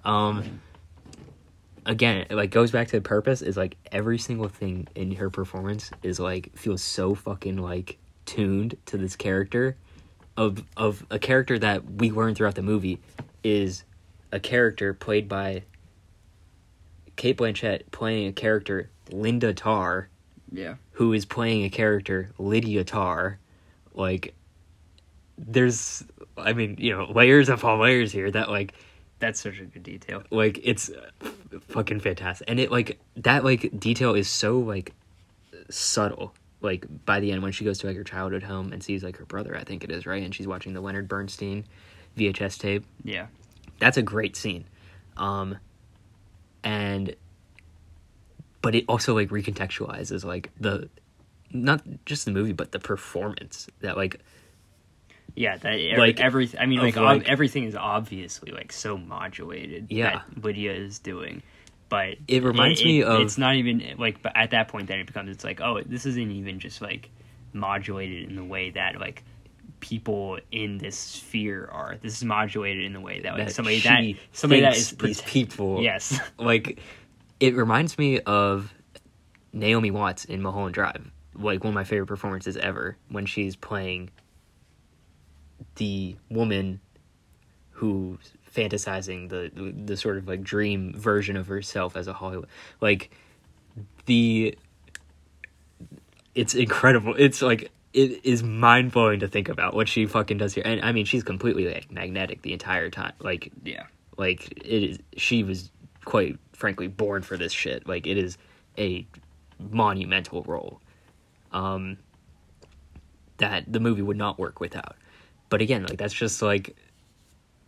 Again, it, like, goes back to the purpose. Is like every single thing in her performance is like feels so fucking like tuned to this character, of a character that we learn throughout the movie is a character played by Cate Blanchett playing a character Linda Tar, yeah, who is playing a character Lydia Tar. Like, there's, I mean, you know, layers upon layers here that like. That's such a good detail. Like, it's fucking fantastic. And it, like, that, like, detail is so, like, subtle. Like, by the end, when she goes to, like, her childhood home and sees, like, her brother, I think it is, right? And she's watching the Leonard Bernstein VHS tape. Yeah. That's a great scene. And, but it also, like, recontextualizes, like, the, not just the movie, but the performance that, like, yeah, that like everything. I mean, like everything is obviously like so modulated. Yeah, that Lydia is doing, but it reminds me of. It's not even like. But at that point, then it becomes. It's like, oh, this isn't even just like modulated in the way that like people in this sphere are. This is modulated in the way that like that somebody that is these people. Yes, like it reminds me of Naomi Watts in Mulholland Drive. Like one of my favorite performances ever when she's playing the woman who's fantasizing the sort of like dream version of herself as a Hollywood, like the, it's incredible. It's like, it is mind blowing to think about what she fucking does here. And I mean, she's completely like magnetic the entire time. Like, yeah, like it is, she was quite frankly born for this shit. Like it is a monumental role, that the movie would not work without. But again, like, that's just, like,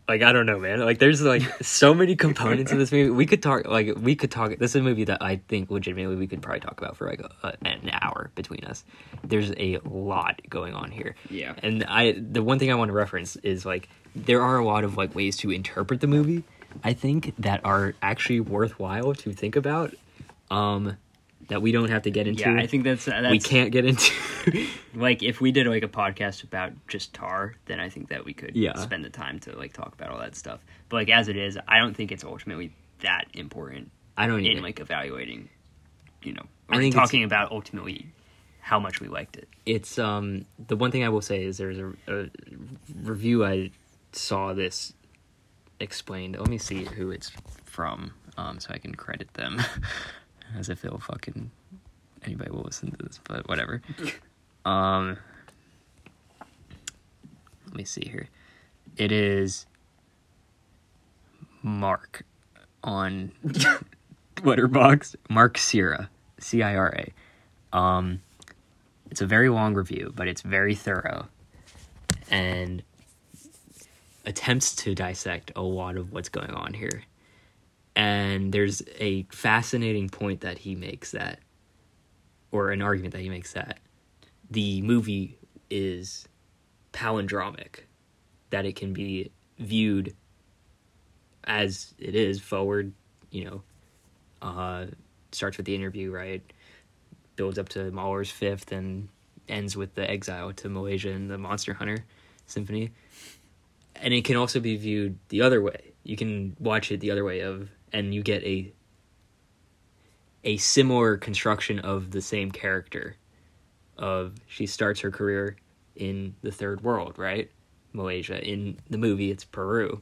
I don't know, man. Like, there's, like, so many components in this movie. We could talk, this is a movie that I think, legitimately, we could probably talk about for, like, an hour between us. There's a lot going on here. Yeah. And the one thing I want to reference is, like, there are a lot of, like, ways to interpret the movie, I think, that are actually worthwhile to think about, that we don't have to get into. Yeah, I think that's we can't get into. Like, if we did, like, a podcast about just Tar, then I think that we could spend the time to, like, talk about all that stuff. But, like, as it is, I don't think it's ultimately that important. I don't either. In, like, evaluating, you know, or talking about ultimately how much we liked it. It's, the one thing I will say is there's a review I saw this explained. Let me see who it's from, so I can credit them. As if they'll fucking anybody will listen to this, but whatever. Let me see here. It is Mark on Letterboxd. Mark Cira, Cira. It's a very long review, but it's very thorough and attempts to dissect a lot of what's going on here. And there's a fascinating point that he makes that, or an argument that he makes that, the movie is palindromic, that it can be viewed as it is, forward, you know, starts with the interview, right, builds up to Mahler's Fifth, and ends with the exile to Malaysia and the Monster Hunter Symphony. And it can also be viewed the other way. You can watch it the other way of... and you get a similar construction of the same character. Of she starts her career in the third world, right? Malaysia. In the movie, it's Peru,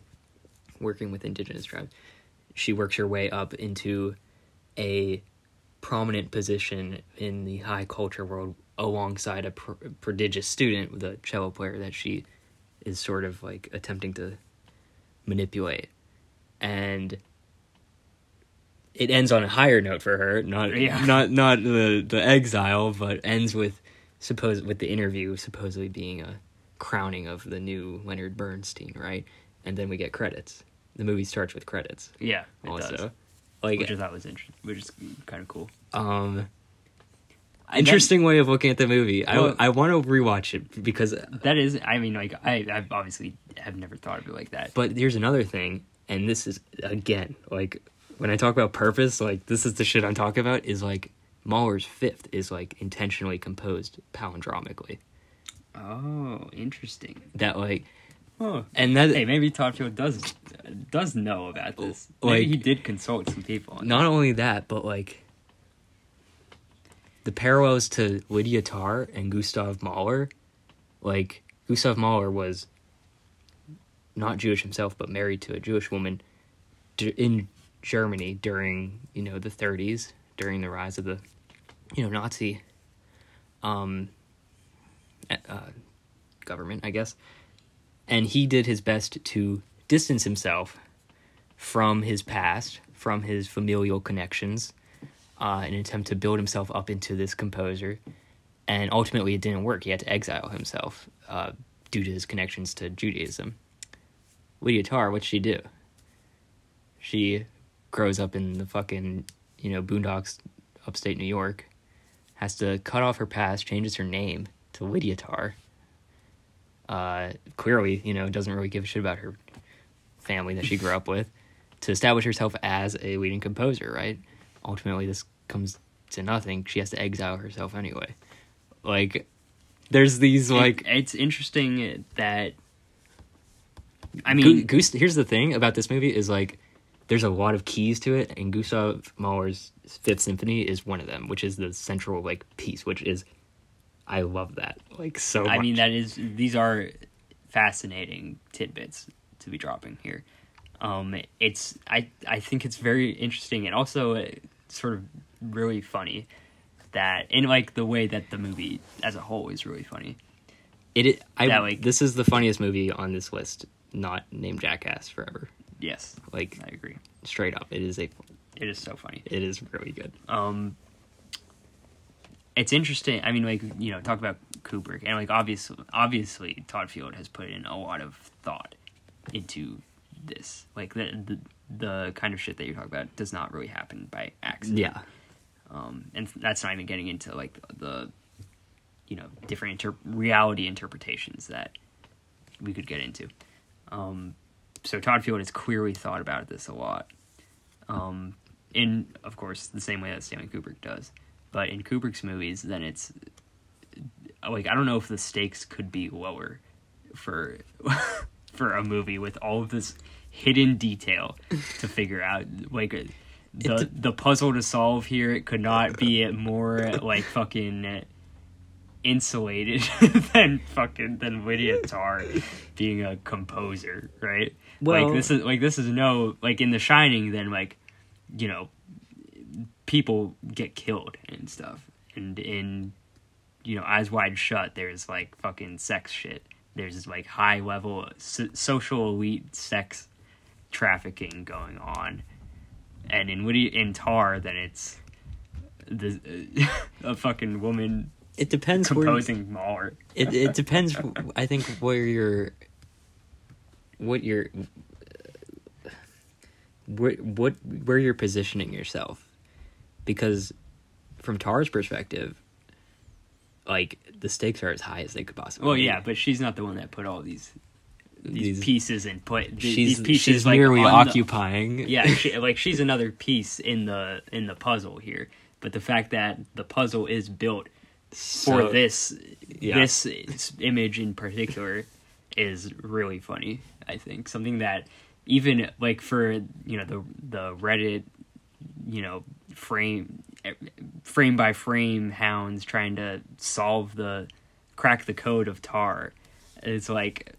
working with indigenous tribes. She works her way up into a prominent position in the high culture world alongside a prodigious student with a cello player that she is sort of like attempting to manipulate. And it ends on a higher note for her, not the exile, but ends with the interview supposedly being a crowning of the new Leonard Bernstein, right? And then we get credits. The movie starts with credits. Yeah, it also does. Like, which I thought was interesting, which is kind of cool. Interesting way of looking at the movie. Well, I want to rewatch it because that is, I mean, like I've obviously have never thought of it like that. But here's another thing, and this is again like when I talk about purpose, like this is the shit I'm talking about. Is like Mahler's Fifth is like intentionally composed palindromically. Oh, interesting. That like. Oh. And that, hey, maybe Todd Field does know about this. Maybe like, he did consult some people. Not only that, but like the parallels to Lydia Tar and Gustav Mahler, like Gustav Mahler was not Jewish himself, but married to a Jewish woman in Germany during the 30s, during the rise of the Nazi government, I guess. And he did his best to distance himself from his past, from his familial connections, in an attempt to build himself up into this composer. And ultimately, it didn't work. He had to exile himself due to his connections to Judaism. Lydia Tar, what'd she do? She grows up in the fucking, boondocks, upstate New York, has to cut off her past, changes her name to Lydia Tar. Clearly, doesn't really give a shit about her family that she grew up with, to establish herself as a leading composer, right? Ultimately, this comes to nothing. She has to exile herself anyway. Like, there's these, like... It's interesting that... I mean... Here's the thing about this movie is, like, there's a lot of keys to it, and Gustav Mahler's Fifth Symphony is one of them, which is the central, like, piece, which is... I love that, like, so much. I mean, these are fascinating tidbits to be dropping here. I think it's very interesting and also sort of really funny that, in, like, the way that the movie as a whole is really funny. This is the funniest movie on this list, not named Jackass Forever. Yes, like, I agree. Straight up, it is so funny. It is really good. It's interesting. I mean, like, talk about Kubrick. And, like, obviously, Todd Field has put in a lot of thought into this. Like, the kind of shit that you talk about does not really happen by accident. Yeah. And that's not even getting into, like, the different reality interpretations that we could get into. So Todd Field has clearly thought about this a lot. In, of course, the same way that Stanley Kubrick does. But in Kubrick's movies, then it's, like, I don't know if the stakes could be lower for a movie with all of this hidden detail to figure out. Like, the puzzle to solve here, it could not be more, like, fucking insulated than Lydia Tar being a composer, right? Well, like, this is no, like, in The Shining, then, like, people get killed and stuff, and in Eyes Wide Shut there's like fucking sex shit, there's like high level social elite sex trafficking going on, and in Tar then it's a fucking woman. It depends composing Mahler. it depends I think where you're positioning yourself. Because from Tar's perspective, like, the stakes are as high as they could possibly be. Well, yeah, but she's not the one that put all these pieces and put... She's like merely occupying. She's another piece in the puzzle here. But the fact that the puzzle is built for this image in particular is really funny, I think. Something that even, like, for, the Reddit... frame by frame hounds trying to crack the code of Tar. It's like,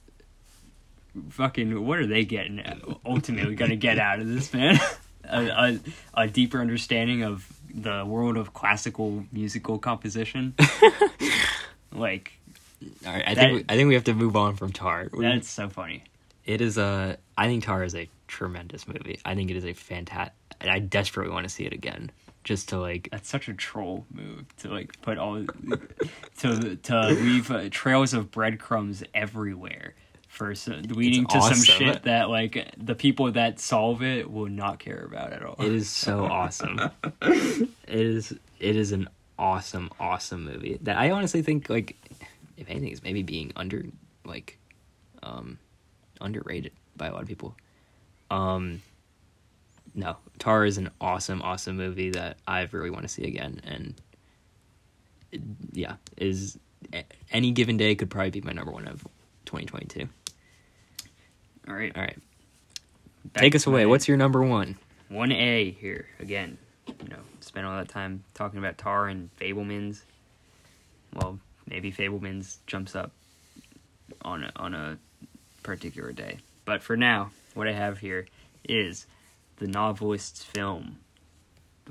fucking, what are they getting ultimately gonna get out of this, man? a deeper understanding of the world of classical musical composition. Like, all right, I think we have to move on from Tar. That's so funny. It is I think Tar is a tremendous movie. I think it is a fantastic. And I desperately want to see it again, just to, like... That's such a troll move, to, like, put all... to leave trails of breadcrumbs everywhere for leading to some shit that, like, the people that solve it will not care about at all. It is so awesome. It is an awesome, awesome movie that I honestly think, like, if anything, is maybe being underrated by a lot of people. No, Tar is an awesome, awesome movie that I really want to see again, and yeah, is any given day could probably be my number one of 2022. All right. Take us away. What's your number one? 1A here again. You know, spent all that time talking about Tar and Fabelmans. Well, maybe Fabelmans jumps up on a particular day, but for now, what I have here is The Novelist's Film,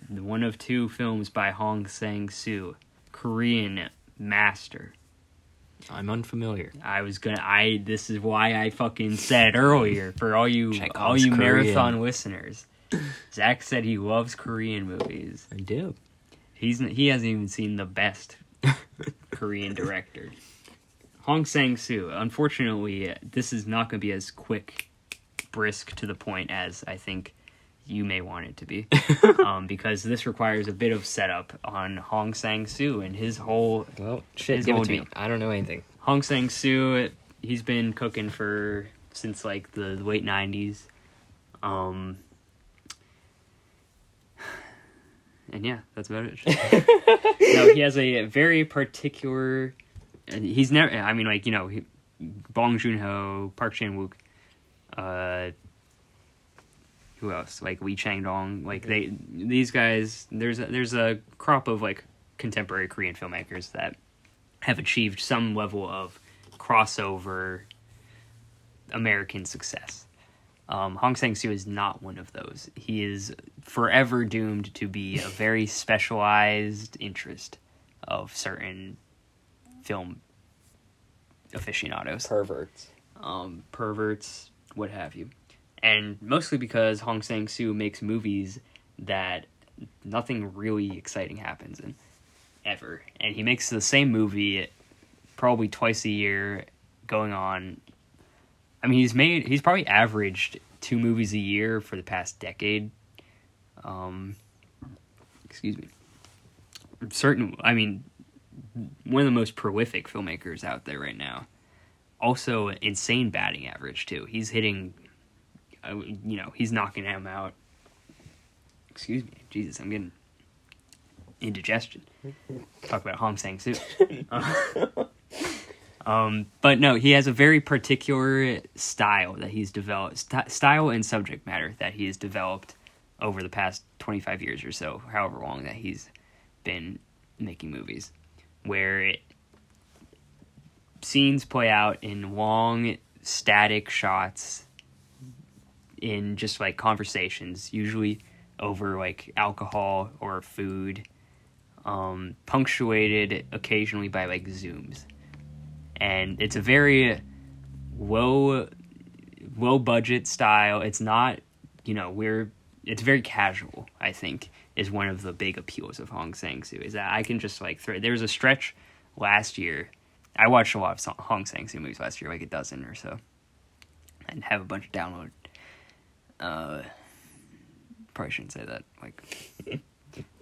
one of two films by Hong Sang-soo, Korean master. I'm unfamiliar. This is why I fucking said earlier, for all you Korean marathon listeners. Zach said he loves Korean movies. I do. He hasn't even seen the best Korean director, Hong Sang-soo. Unfortunately, this is not going to be as quick, brisk, to the point as I think you may want it to be, because this requires a bit of setup on Hong Sang-soo and his whole... Well, shit, give it to me. I don't know anything. Hong Sang-soo, he's been cooking since, like, the late 90s. And, yeah, that's about it. No, he has a very particular... He's never... I mean, like, you know, Bong Joon-ho, Park Chan-wook, who else? Like Lee Chang-dong. Like these guys. There's a crop of like contemporary Korean filmmakers that have achieved some level of crossover American success. Hong Sang-soo is not one of those. He is forever doomed to be a very specialized interest of certain film aficionados, perverts, what have you. And mostly because Hong Sang-soo makes movies that nothing really exciting happens in, ever. And he makes the same movie probably twice a year going on. I mean, he's probably averaged two movies a year for the past decade. Excuse me. I mean, one of the most prolific filmmakers out there right now. Also, insane batting average, too. He's hitting... you know, he's knocking him out. Excuse me. Jesus, I'm getting indigestion. Talk about Hong Sang-soo. But no, he has a very particular style that he's developed, style and subject matter that he has developed over the past 25 years or so, however long that he's been making movies, where scenes play out in long, static shots in just, like, conversations, usually over, like, alcohol or food, punctuated occasionally by, like, zooms. And it's a very low-budget style. It's not, you know, it's very casual, I think, is one of the big appeals of Hong Sang-soo, is that I can just, like, there was a stretch last year. I watched a lot of Hong Sang-soo movies last year, like a dozen or so, and have a bunch of downloads. Probably shouldn't say that, like,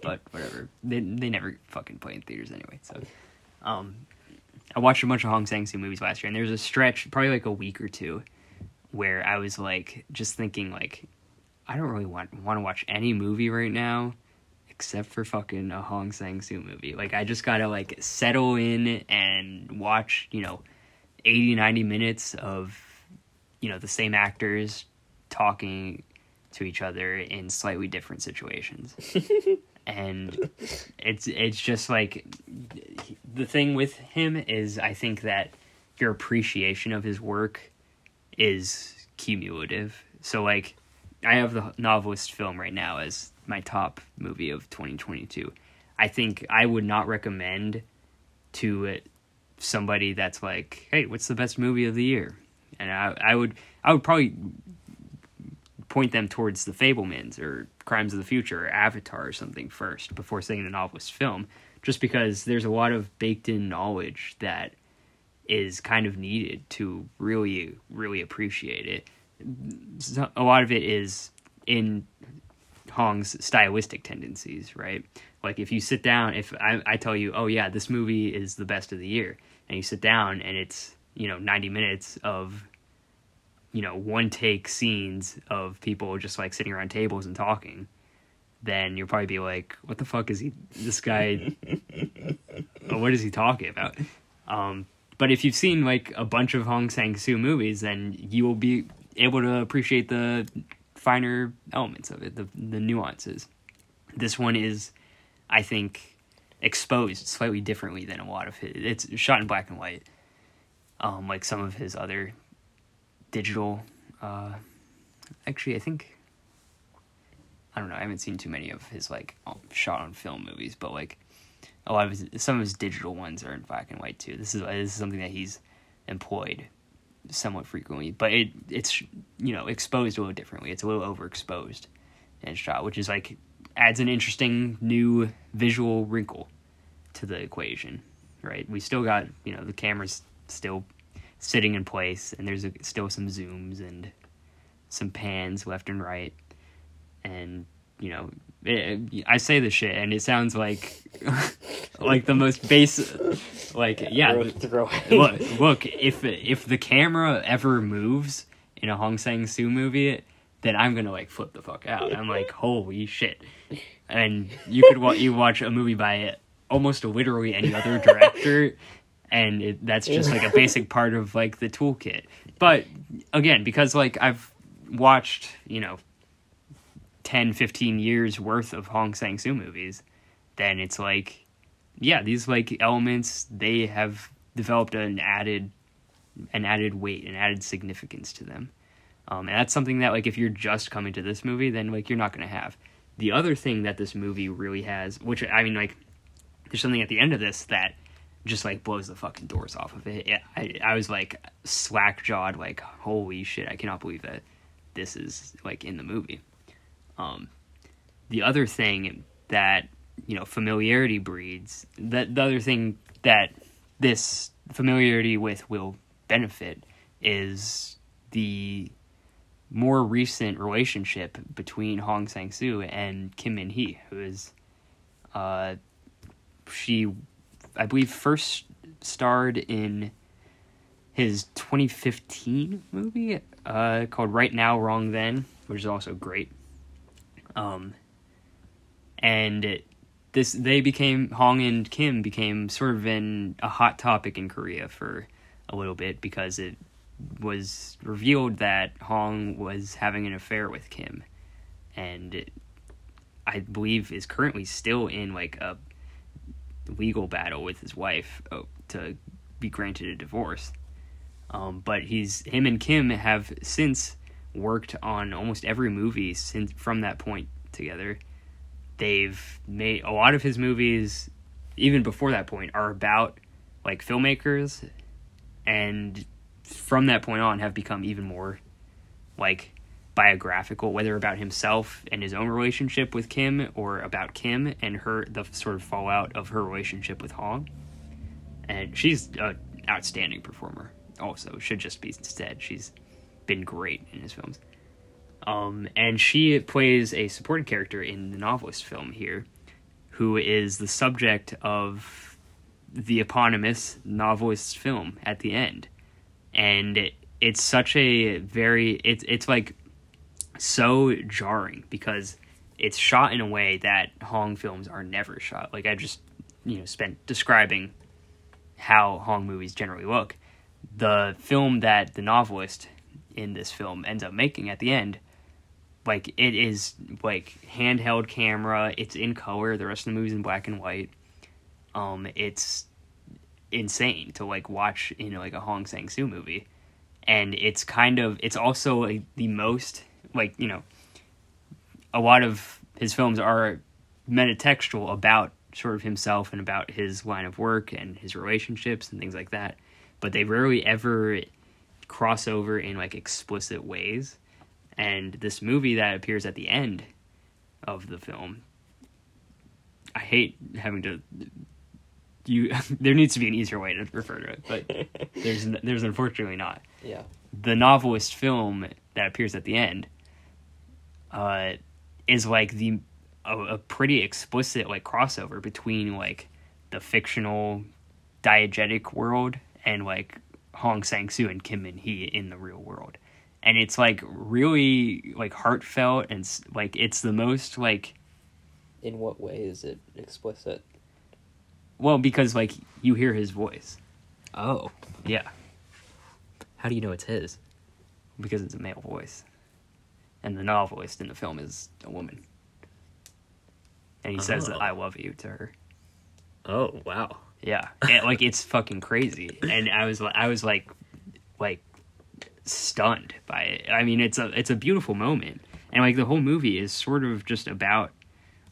but whatever. They never fucking play in theaters anyway, so. I watched a bunch of Hong Sang-soo movies last year, and there was a stretch, probably like a week or two, where I was, like, just thinking, like, I don't really want to watch any movie right now, except for fucking a Hong Sang-soo movie. Like, I just gotta, like, settle in and watch, you know, 80, 90 minutes of, you know, the same actors talking to each other in slightly different situations. And it's just like, the thing with him is I think that your appreciation of his work is cumulative. So, like, I have The Novelist Film right now as my top movie of 2022. I think I would not recommend to somebody that's like, hey, what's the best movie of the year? And I would probably point them towards The Fabelmans or Crimes of the Future or Avatar or something first before saying The Novelist Film, just because there's a lot of baked-in knowledge that is kind of needed to really, really appreciate it. A lot of it is in Hong's stylistic tendencies, right? Like, if you sit down, if I tell you, oh yeah, this movie is the best of the year, and you sit down and it's, 90 minutes of, one take scenes of people just like sitting around tables and talking, then you'll probably be like, what the fuck is this guy, what is he talking about? But if you've seen like a bunch of Hong Sang-soo movies, then you will be able to appreciate the finer elements of it, the nuances. This one is, I think, exposed slightly differently than a lot of his. It's shot in black and white, like some of his other digital. Actually, I think, I don't know. I haven't seen too many of his like shot on film movies, but like a lot of some of his digital ones are in black and white too. This is something that he's employed somewhat frequently, but it's exposed a little differently. It's a little overexposed and shot, which is like adds an interesting new visual wrinkle to the equation, right? We still got the camera's still sitting in place, and there's still some zooms and some pans left and right, and I say this shit and it sounds like like the most base, like, yeah, look, if the camera ever moves in a Hong Sang-soo movie, then I'm gonna like flip the fuck out. I'm like, holy shit. And you watch a movie by almost literally any other director, and that's just like a basic part of like the toolkit. But again, because like I've watched 10-15 years worth of Hong Sang-soo movies, then it's like, yeah, these like elements, they have developed an added weight, an added significance to them, and that's something that like if you're just coming to this movie, then like you're not gonna have. The other thing that this movie really has, which I mean, like, there's something at the end of this that just like blows the fucking doors off of it. I was like slack jawed, like, holy shit, I cannot believe that this is like in the movie. The other thing that, familiarity breeds, the other thing that this familiarity with will benefit is the more recent relationship between Hong Sang-soo and Kim Min-hee, who is, she, I believe, first starred in his 2015 movie, called Right Now, Wrong Then, which is also great. Hong and Kim became sort of a hot topic in Korea for a little bit, because it was revealed that Hong was having an affair with Kim, and I believe is currently still in like a legal battle with his wife to be granted a divorce. But him and Kim have since worked on almost every movie since from that point together. They've made a lot of his movies, even before that point, are about like filmmakers, and from that point on have become even more like biographical, whether about himself and his own relationship with Kim, or about Kim and her, the sort of fallout of her relationship with Hong. And she's an outstanding performer, also, should just be said. She's been great in his films, and she plays a supporting character in the novelist film here, who is the subject of the eponymous novelist film at the end. And it's such a very, it's like so jarring, because it's shot in a way that Hong films are never shot. Like, I just spent describing how Hong movies generally look. The film that the novelist in this film ends up making at the end, like, it is like handheld camera, it's in color, the rest of the movie's in black and white. It's insane to like watch like a Hong Sang-soo movie, and it's also like the most, like, a lot of his films are metatextual about sort of himself and about his line of work and his relationships and things like that, but they rarely ever crossover in like explicit ways. And this movie that appears at the end of the film, I hate having to, there needs to be an easier way to refer to it, but there's unfortunately not. Yeah, the novelist film that appears at the end is like a pretty explicit like crossover between like the fictional diegetic world and like Hong Sang-soo and Kim Min-hee in the real world. And it's like really like heartfelt and like it's the most like... In what way is it explicit? Well, because like you hear his voice. Oh. Yeah. How do you know it's his? Because it's a male voice. And the novelist in the film is a woman. And he says that I love you to her. Oh, wow. Yeah. And, like, it's fucking crazy. And I was like stunned by it. I mean, it's a beautiful moment. And like the whole movie is sort of just about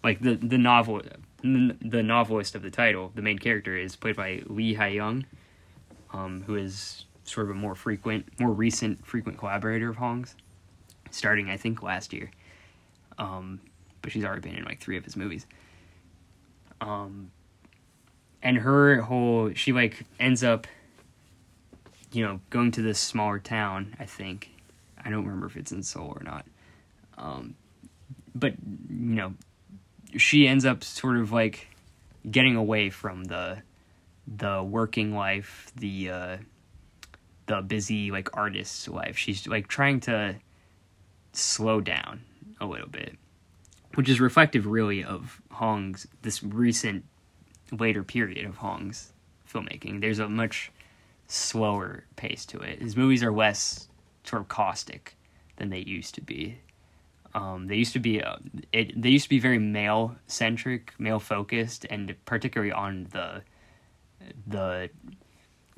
like the novelist of the title, the main character, is played by Lee Hi-young, who is sort of a more recent frequent collaborator of Hong's, starting I think last year. But she's already been in like 3 of his movies. And her whole, she like ends up, you know, going to this smaller town, I think. I don't remember if it's in Seoul or not. But, you know, she ends up sort of like getting away from the working life, the busy like artist's life. She's like trying to slow down a little bit, which is reflective really of Hong's, this recent later period of Hong's filmmaking. There's a much slower pace to it. His movies are less sort of caustic than they used to be. They used to be very male-centric, male-focused, and particularly on the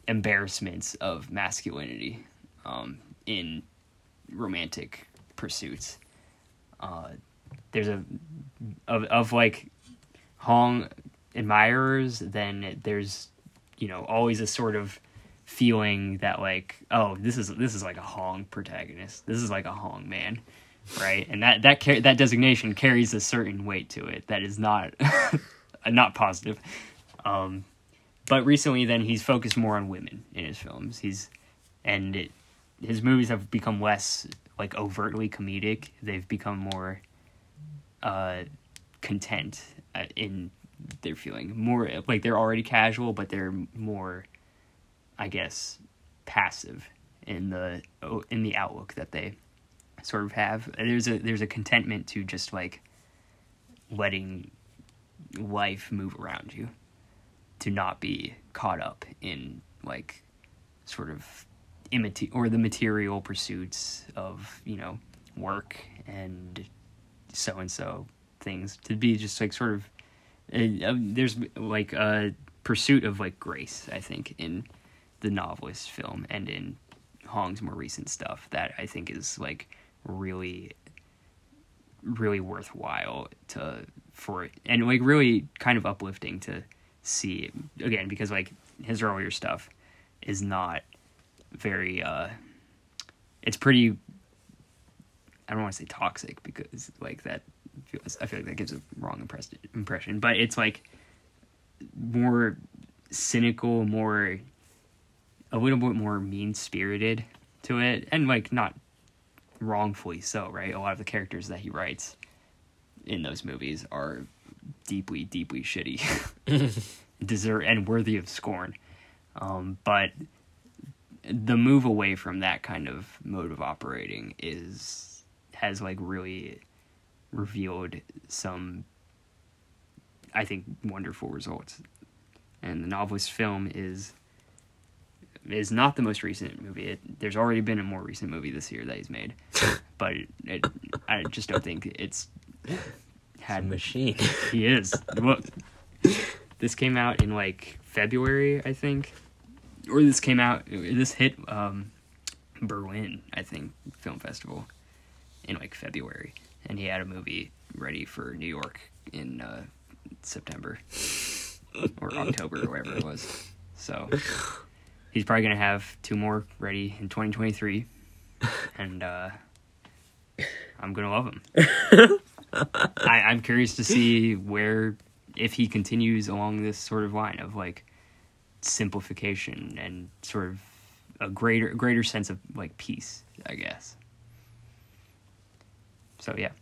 embarrassments of masculinity in romantic pursuits. There's like Hong admirers, then there's, you know, always a sort of feeling that like, oh, this is like a Hong protagonist, this is like a Hong man, right? And that designation carries a certain weight to it that is not not positive. But recently then he's focused more on women in his films. His movies have become less like overtly comedic. They've become more content in their feeling, more like they're already casual, but they're more, I guess, passive in the outlook that they sort of have. There's a contentment to just like letting life move around you, to not be caught up in like sort of the material pursuits of, you know, work and so-and-so things, to be just like sort of there's like a pursuit of like grace, I think, in the novelist film and in Hong's more recent stuff that I think is like really, really worthwhile and like really kind of uplifting to see, again, because like his earlier stuff is not very it's pretty, I don't want to say toxic, because like that feels, I feel like that gives a wrong impression, but it's like more cynical, more, a little bit more mean-spirited to it, and like not wrongfully so, right? A lot of the characters that he writes in those movies are deeply, deeply shitty, and worthy of scorn. But the move away from that kind of mode of operating has like really revealed some, I think, wonderful results. And the novelist film is not the most recent movie. There's already been a more recent movie this year that he's made, but I just don't think it's had... It's a machine. He is. Well, this came out in like February, I think. Or this hit Berlin, I think, Film Festival in like February. And he had a movie ready for New York in September or October or whatever it was. So he's probably going to have 2 more ready in 2023. And I'm going to love him. I'm curious to see if he continues along this sort of line of like simplification and sort of a greater sense of like peace, I guess. So yeah.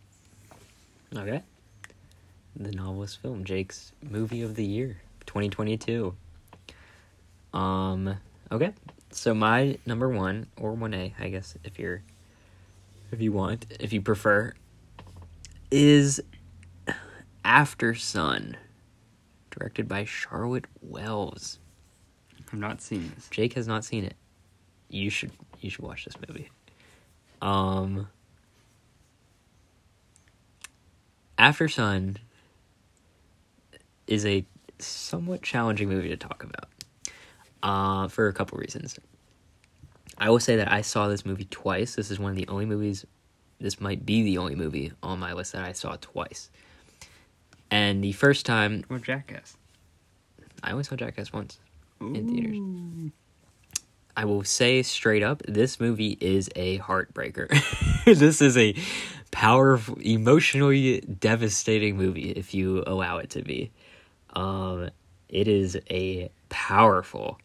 Okay. The novelist film, Jake's movie of the year, 2022. Okay. So my number one, or 1A, I guess, if you prefer, is After Sun, directed by Charlotte Wells. I've not seen this. Jake has not seen it. You should watch this movie. After Sun is a somewhat challenging movie to talk about for a couple reasons. I will say that I saw this movie twice. This is one of the only movies, this might be the only movie on my list that I saw twice. And the first time... Or Jackass. I only saw Jackass once. Ooh. In theaters. I will say straight up, this movie is a heartbreaker. This is a powerful, emotionally devastating movie, if you allow it to be. It is a powerful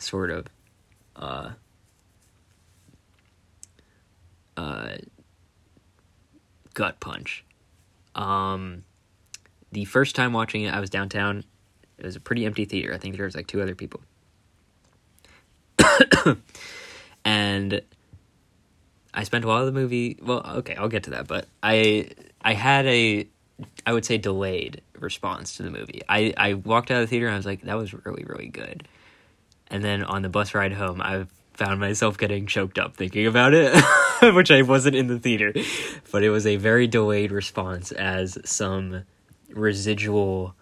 sort of gut punch. The first time watching it, I was downtown. It was a pretty empty theater. I think there was like two other people. And I spent a lot of the movie... Well, okay, I'll get to that. But I had a, I would say, delayed response to the movie. I walked out of the theater and I was like, that was really, really good. And then on the bus ride home, I found myself getting choked up thinking about it, which I wasn't in the theater. But it was a very delayed response as some... residual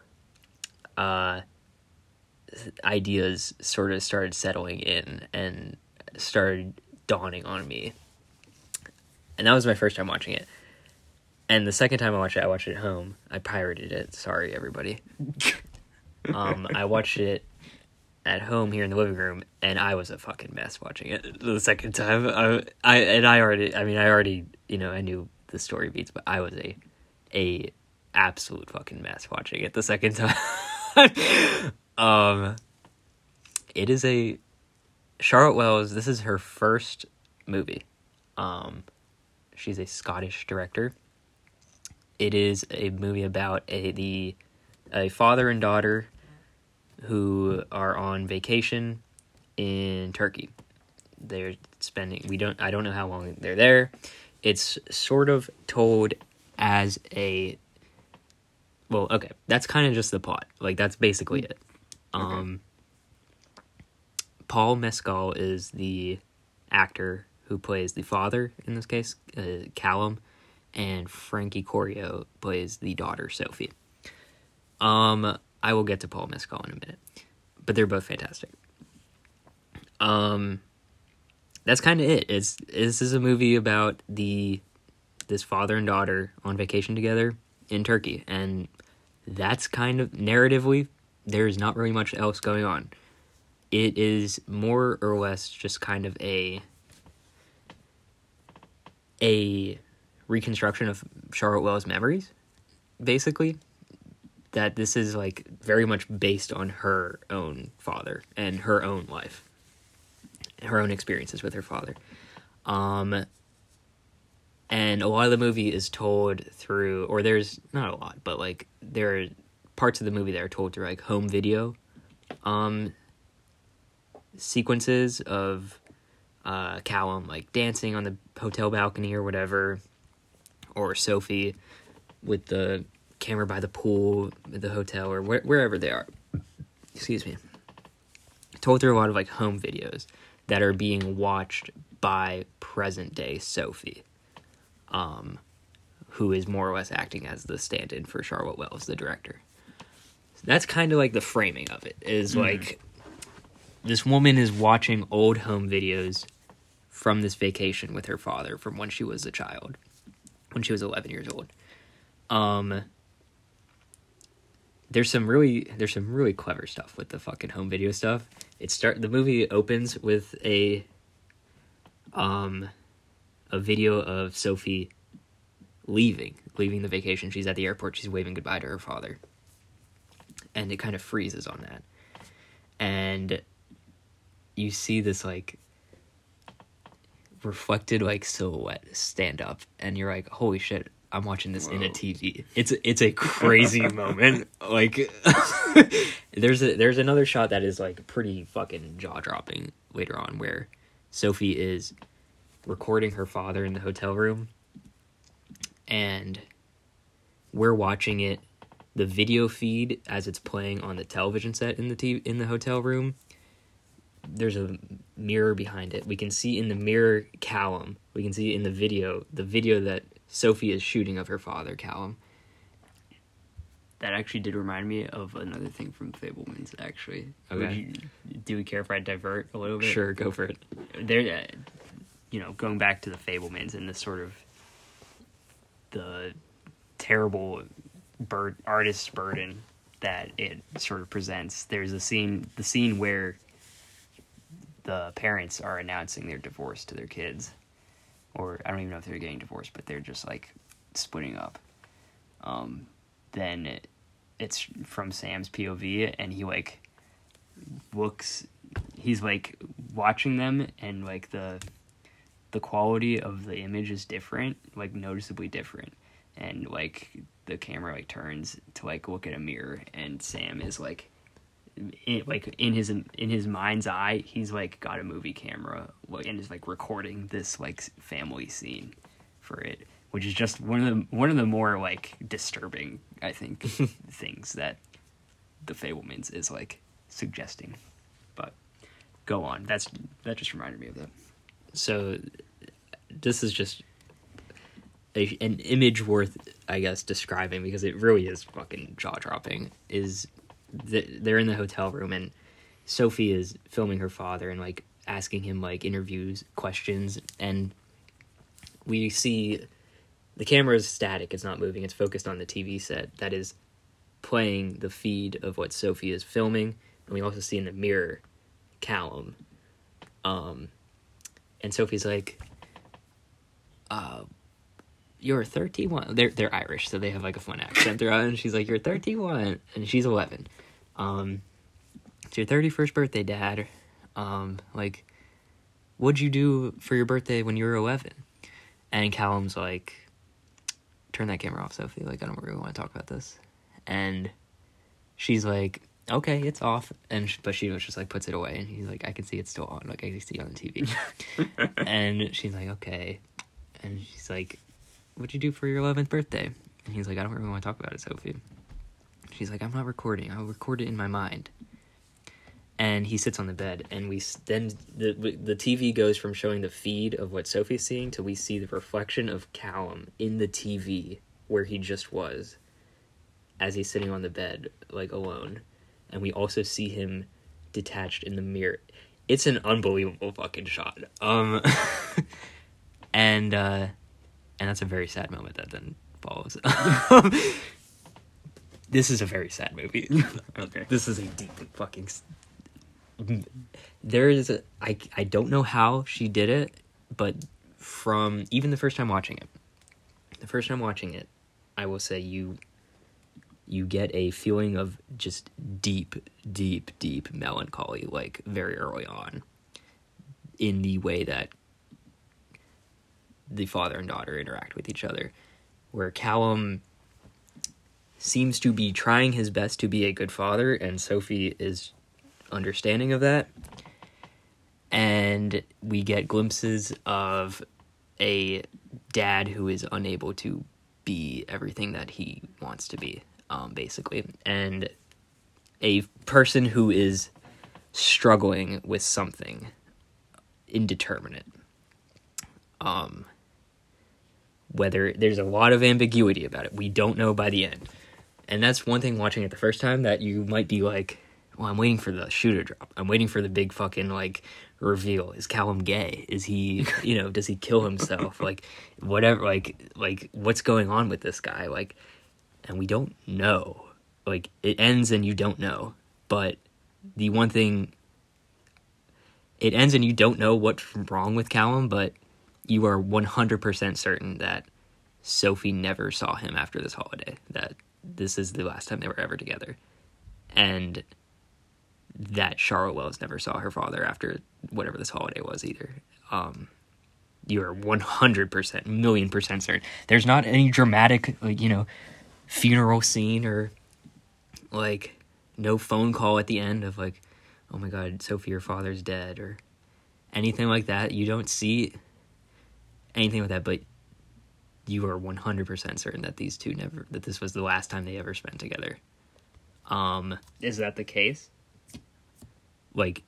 ideas sort of started settling in and started dawning on me. And that was my first time watching it. And the second time I watched it at home. I pirated it. Sorry, everybody. I watched it at home here in the living room, and I was a fucking mess watching it the second time. I already, you know, I knew the story beats, but I was a absolute fucking mess watching it the second time. It is a Charlotte Wells. This is her first movie. She's a Scottish director. It is a movie about a father and daughter who are on vacation in Turkey. They're spending. I don't know how long they're there. It's sort of told as a. Well, okay, that's kind of just the plot. Like, that's basically it. Okay. Paul Mescal is the actor who plays the father, in this case, Callum, and Frankie Corio plays the daughter, Sophie. I will get to Paul Mescal in a minute. But they're both fantastic. That's kind of it. This is a movie about this father and daughter on vacation together in Turkey, and that's kind of narratively, there's not really much else going on. It is more or less just kind of a reconstruction of Charlotte Wells' memories, basically, that this is like very much based on her own father and her own life, her own experiences with her father. And a lot of the movie is told through, or there's not a lot, but like there are parts of the movie that are told through like home video sequences of Callum like dancing on the hotel balcony or whatever, or Sophie with the camera by the pool at the hotel or wherever they are. Excuse me. Told through a lot of like home videos that are being watched by present day Sophie. Who is more or less acting as the stand-in for Charlotte Wells, the director. So that's kind of like the framing of it, is like this woman is watching old home videos from this vacation with her father from when she was a child, when she was 11 years old. There's some really clever stuff with the fucking home video stuff. The movie opens with a video of Sophie leaving the vacation. She's at the airport. She's waving goodbye to her father. And it kind of freezes on that. And you see this, like, reflected, like, silhouette stand up. And you're like, holy shit, I'm watching this in a TV. It's a crazy moment. Like, there's another shot that is like pretty fucking jaw dropping later on, where Sophie is recording her father in the hotel room, and we're watching it, the video feed as it's playing on the television set in the hotel room. There's a mirror behind it. We can see in the mirror Callum. We can see in the video that Sophie is shooting of her father, Callum. That actually did remind me of another thing from Fabelmans, actually. Okay. Do we care if I divert a little bit? Sure, go for it. There, going back to the Fabelmans and this sort of the terrible artist's burden that it sort of presents. There's the scene where the parents are announcing their divorce to their kids. Or I don't even know if they're getting divorced, but they're just, like, splitting up. Then it's from Sam's POV, and he, like, looks... He's, like, watching them, and, like, the quality of the image is different, like, noticeably different. And, like, the camera, like, turns to, like, look at a mirror, and Sam is, like... In his mind's eye, he's like got a movie camera and is like recording this like family scene for it, which is just one of the more like disturbing, I think, things that the Fabelmans is like suggesting. But go on, that just reminded me of that. So this is just an image worth, I guess, describing because it really is fucking jaw dropping. They're in the hotel room and Sophie is filming her father and like asking him like interviews, questions, and we see the camera is static, it's not moving, it's focused on the TV set that is playing the feed of what Sophie is filming, and we also see in the mirror Callum, and Sophie's like, you're 31. They're Irish, so they have like a fun accent throughout. And she's like, "You're 31," and she's 11. It's your 31st birthday, Dad. Like, what'd you do for your birthday when you were 11? And Callum's like, "Turn that camera off, Sophie. Like, I don't really want to talk about this." And she's like, "Okay, it's off." And she was just like puts it away. And he's like, "I can see it's still on. Like, I can see it on the TV." And she's like, "Okay," and she's like, "What'd you do for your 11th birthday?" And he's like, "I don't really want to talk about it, Sophie." She's like, "I'm not recording. I'll record it in my mind." And he sits on the bed, and we then the TV goes from showing the feed of what Sophie's seeing to we see the reflection of Callum in the TV where he just was, as he's sitting on the bed, like alone, and we also see him detached in the mirror. It's an unbelievable fucking shot. And that's a very sad moment that then follows. This is a very sad movie. Okay. This is a deep fucking... There is a... I don't know how she did it, but from... Even the first time watching it, I will say you get a feeling of just deep, deep, deep melancholy, like, very early on. In the way that the father and daughter interact with each other, where Callum seems to be trying his best to be a good father, and Sophie is understanding of that. And we get glimpses of a dad who is unable to be everything that he wants to be, basically. And a person who is struggling with something indeterminate. Whether there's a lot of ambiguity about it, we don't know by the end, and that's one thing watching it the first time that you might be like, "Well, I'm waiting for the shoe to drop. I'm waiting for the big fucking like reveal. Is Callum gay? Is he, does he kill himself? Like, whatever. Like what's going on with this guy? Like, and we don't know. Like, it ends and you don't know. But the one thing, it ends and you don't know what's wrong with Callum, but you are 100% certain that Sophie never saw him after this holiday, that this is the last time they were ever together, and that Charlotte Wells never saw her father after whatever this holiday was either. you're 100%, million% certain. There's not any dramatic, like, you know, funeral scene or, like, no phone call at the end of, like, oh my God, Sophie, your father's dead, or anything like that. You don't see anything like that, but you are 100% certain that these two never, that this was the last time they ever spent together. Is that the case? Like,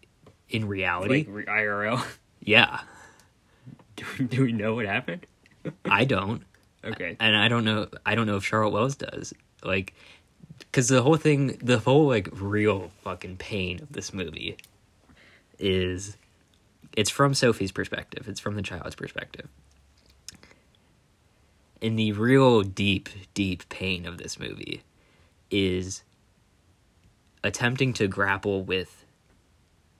in reality? Like, IRL? Yeah. Do we know what happened? I don't. Okay. And I don't know if Charlotte Wells does. Like, because the whole, like, real fucking pain of this movie is, it's from Sophie's perspective. It's from the child's perspective. And the real deep, deep pain of this movie is attempting to grapple with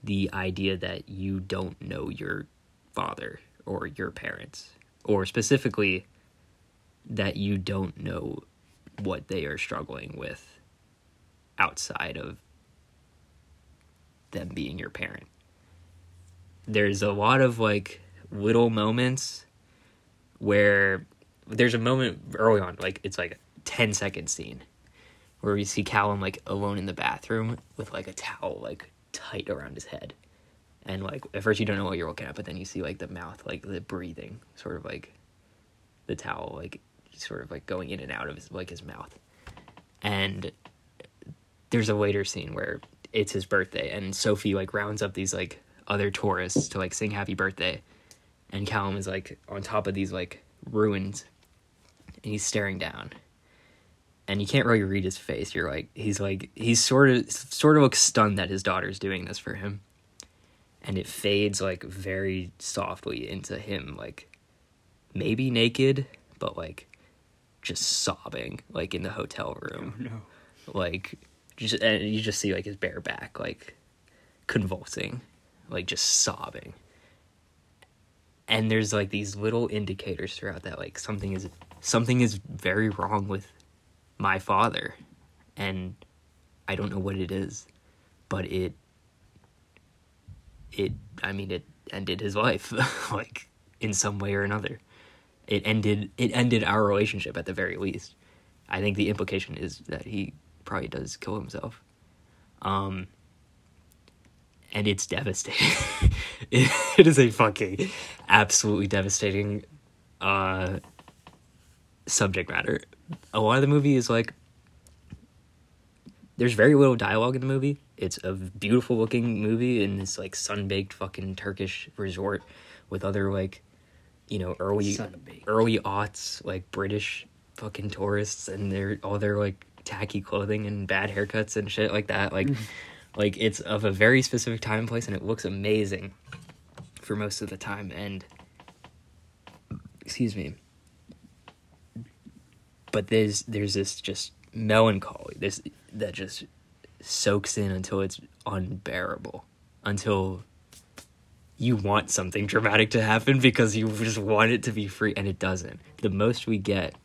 the idea that you don't know your father or your parents, or specifically that you don't know what they are struggling with outside of them being your parent. There's a lot of, like, little moments where there's a moment early on, like, it's like a 10-second scene where we see Callum, like, alone in the bathroom with, like, a towel, like, tight around his head. And, like, at first you don't know what you're looking at, but then you see, like, the mouth, like, the breathing, sort of, like, the towel, like, sort of, like, going in and out of his, like, his mouth. And there's a later scene where it's his birthday, and Sophie, like, rounds up these, like, other tourists to, like, sing happy birthday. And Callum is, like, on top of these, like, ruins, and he's staring down. And you can't really read his face. You're like, he's sort of looks stunned that his daughter's doing this for him. And it fades, like, very softly into him, like, maybe naked, but, like, just sobbing, like, in the hotel room. Oh, no. Like, just, and you just see, like, his bare back, like, convulsing, like, just sobbing. And there's, like, these little indicators throughout that, like, something is very wrong with my father, and I don't know what it is, but it ended his life, like, in some way or another. It ended our relationship, at the very least. I think the implication is that he probably does kill himself. And it's devastating. It is a fucking absolutely devastating subject matter. A lot of the movie is, like, there's very little dialogue in the movie. It's a beautiful looking movie in this, like, sun-baked fucking Turkish resort with other, like, you know, early aughts, like, British fucking tourists, and all their like, tacky clothing and bad haircuts and shit like that. Like, like, it's of a very specific time and place, and it looks amazing for most of the time. And excuse me. But there's this just melancholy, this that just soaks in until it's unbearable, until you want something dramatic to happen because you just want it to be free, and it doesn't. The most we get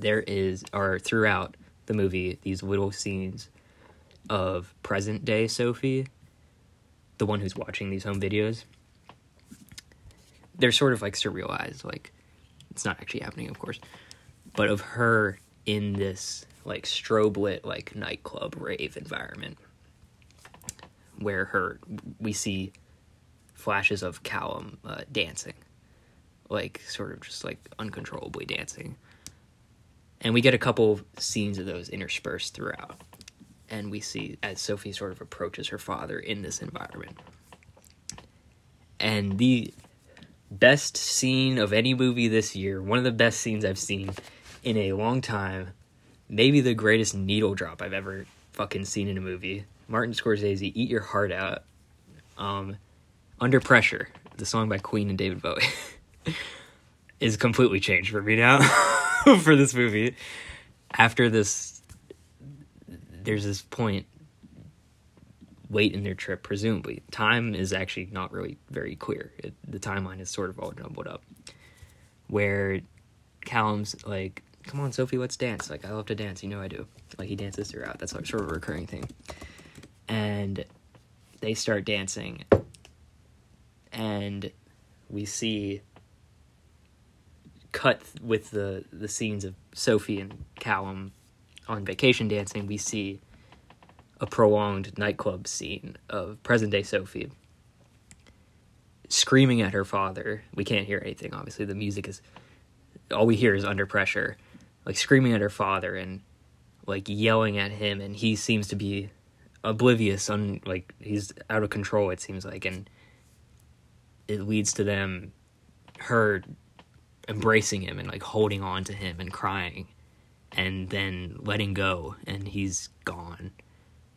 throughout the movie, these little scenes of present day Sophie, the one who's watching these home videos. They're sort of, like, surrealized, like, it's not actually happening, of course. But of her in this, like, strobe lit, like, nightclub rave environment, where we see flashes of Callum dancing, like, sort of just, like, uncontrollably dancing. And we get a couple of scenes of those interspersed throughout. And we see as Sophie sort of approaches her father in this environment. And the best scene of any movie this year, one of the best scenes I've seen in a long time, maybe the greatest needle drop I've ever fucking seen in a movie. Martin Scorsese, Eat Your Heart Out. Under Pressure, the song by Queen and David Bowie, is completely changed for me now for this movie. After this, there's this point late in their trip, presumably. Time is actually not really very clear. The timeline is sort of all jumbled up, where Callum's like, come on, Sophie, let's dance. Like, I love to dance. You know I do. Like, he dances throughout. That's, like, sort of a recurring thing. And they start dancing. And we see cut with the scenes of Sophie and Callum on vacation dancing, we see a prolonged nightclub scene of present-day Sophie screaming at her father. We can't hear anything, obviously. The music is... all we hear is Under Pressure. Like, screaming at her father and, like, yelling at him. And he seems to be oblivious. Like, he's out of control, it seems like. And it leads to them... her embracing him and, like, holding on to him and crying. And then letting go. And he's gone.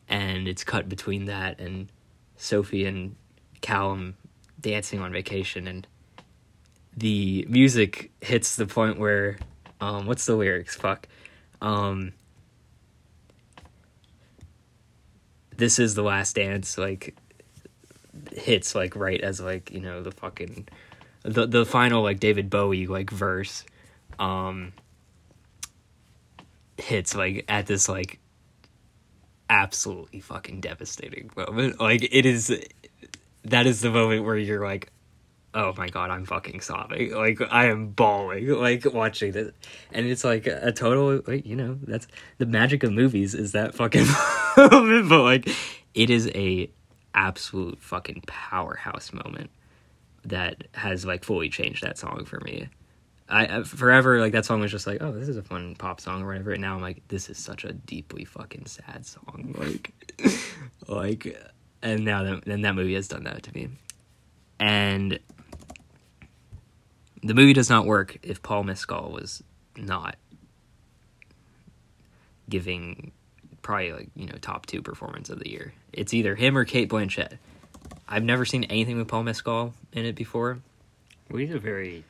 And it's cut between that and Sophie and Callum dancing on vacation, and the music hits the point where, what's the lyrics? This is the last dance, like, hits, like, right as, like, you know, the fucking, the final, like, David Bowie, like, verse, hits, like, at this, like, absolutely fucking devastating moment. Like, it is... that is the moment where you're like, oh my god, I'm fucking sobbing. Like, I am bawling, like, watching this. And it's like a total, like, you know, that's the magic of movies, is that fucking moment. But, like, it is a absolute fucking powerhouse moment that has, like, fully changed that song for me. I forever, like, that song was just like, oh, this is a fun pop song or whatever. And now I'm like, this is such a deeply fucking sad song. Like, like... and now that movie has done that to me. And the movie does not work if Paul Mescal was not giving probably, like, you know, top two performance of the year. It's either him or Cate Blanchett. I've never seen anything with Paul Mescal in it before. Well, he's a very,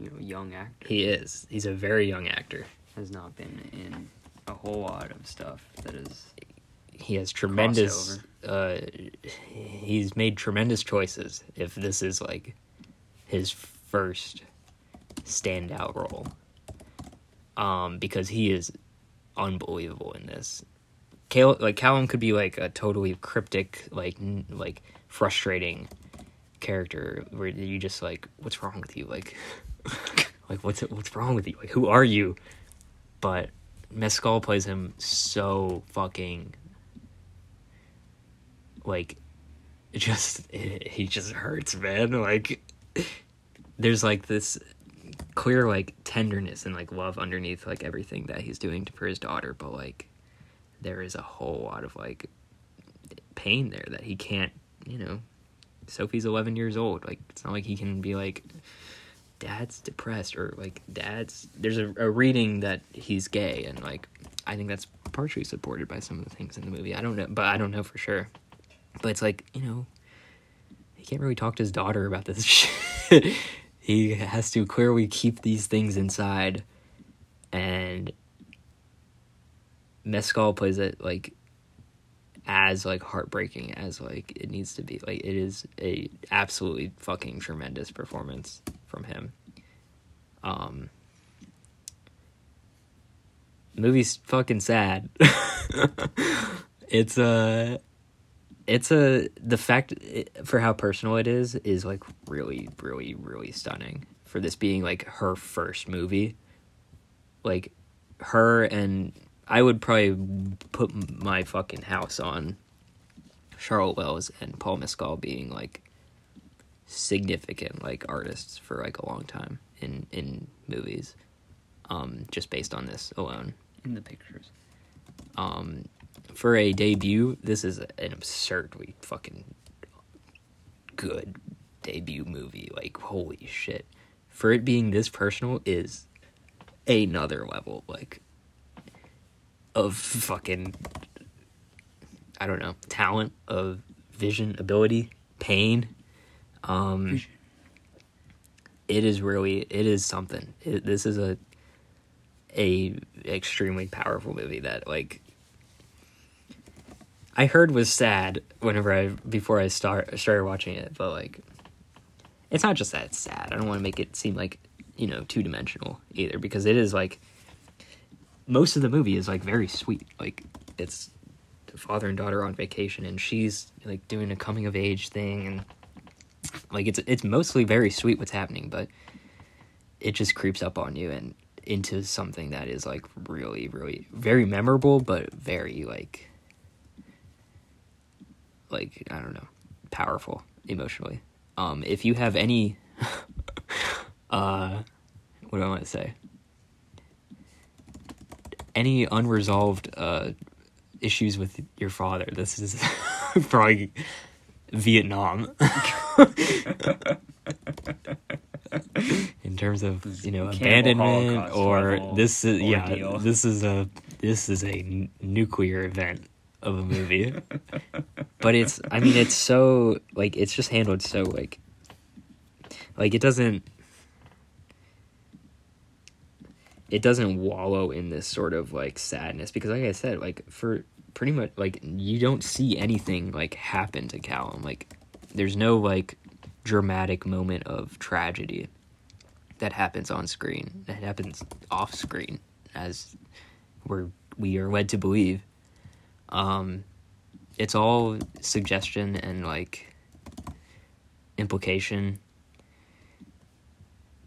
you know, young actor. He is. He's a very young actor. Has not been in a whole lot of stuff that is... he has tremendous... he's made tremendous choices if this is, like, his first standout role. Because he is unbelievable in this. Callum could be, like, a totally cryptic, like frustrating character where you just, like, what's wrong with you? Like, like, what's wrong with you? Like, who are you? But Mescal plays him so fucking... like, he just hurts, man. Like, there's, like, this clear, like, tenderness and, like, love underneath, like, everything that he's doing for his daughter, but, like, there is a whole lot of, like, pain there that he can't, you know, Sophie's 11 years old, like, it's not like he can be, like, dad's depressed, or, like, dad's, there's a reading that he's gay, and, like, I think that's partially supported by some of the things in the movie, I don't know for sure. But it's like, you know, he can't really talk to his daughter about this shit. He has to clearly keep these things inside. And Mescal plays it, like, as, like, heartbreaking as, like, it needs to be. Like, it is a absolutely fucking tremendous performance from him. Movie's fucking sad. The fact for how personal it is, like, really, really, really stunning for this being, like, her first movie. Like, her and... I would probably put my fucking house on Charlotte Wells and Paul Mescal being, like, significant, like, artists for, like, a long time in movies. Just based on this alone. In the pictures. For a debut, this is an absurdly fucking good debut movie. Like, holy shit. For it being this personal is another level, like, of fucking, I don't know, talent, of vision, ability, pain. It is something. This is a extremely powerful movie that, like, I heard was sad before I started watching it, but, like, it's not just that it's sad. I don't want to make it seem, like, you know, two-dimensional either, because it is, like, most of the movie is, like, very sweet. Like, it's the father and daughter on vacation, and she's, like, doing a coming-of-age thing, and, like, it's mostly very sweet what's happening, but it just creeps up on you and into something that is, like, really, really very memorable, but very, like, I don't know, powerful emotionally. If you have any, what do I want to say? Any unresolved, issues with your father, this is probably Vietnam. In terms of, you know, abandonment, or this is ordeal. this is a nuclear event of a movie. But it's, I mean, it's so, like, it's just handled so, like it doesn't wallow in this sort of, like, sadness, because, like I said, like, for pretty much, like, you don't see anything, like, happen to Callum. Like, there's no, like, dramatic moment of tragedy that happens on screen, that happens off screen, as we are led to believe. It's all suggestion and, like, implication,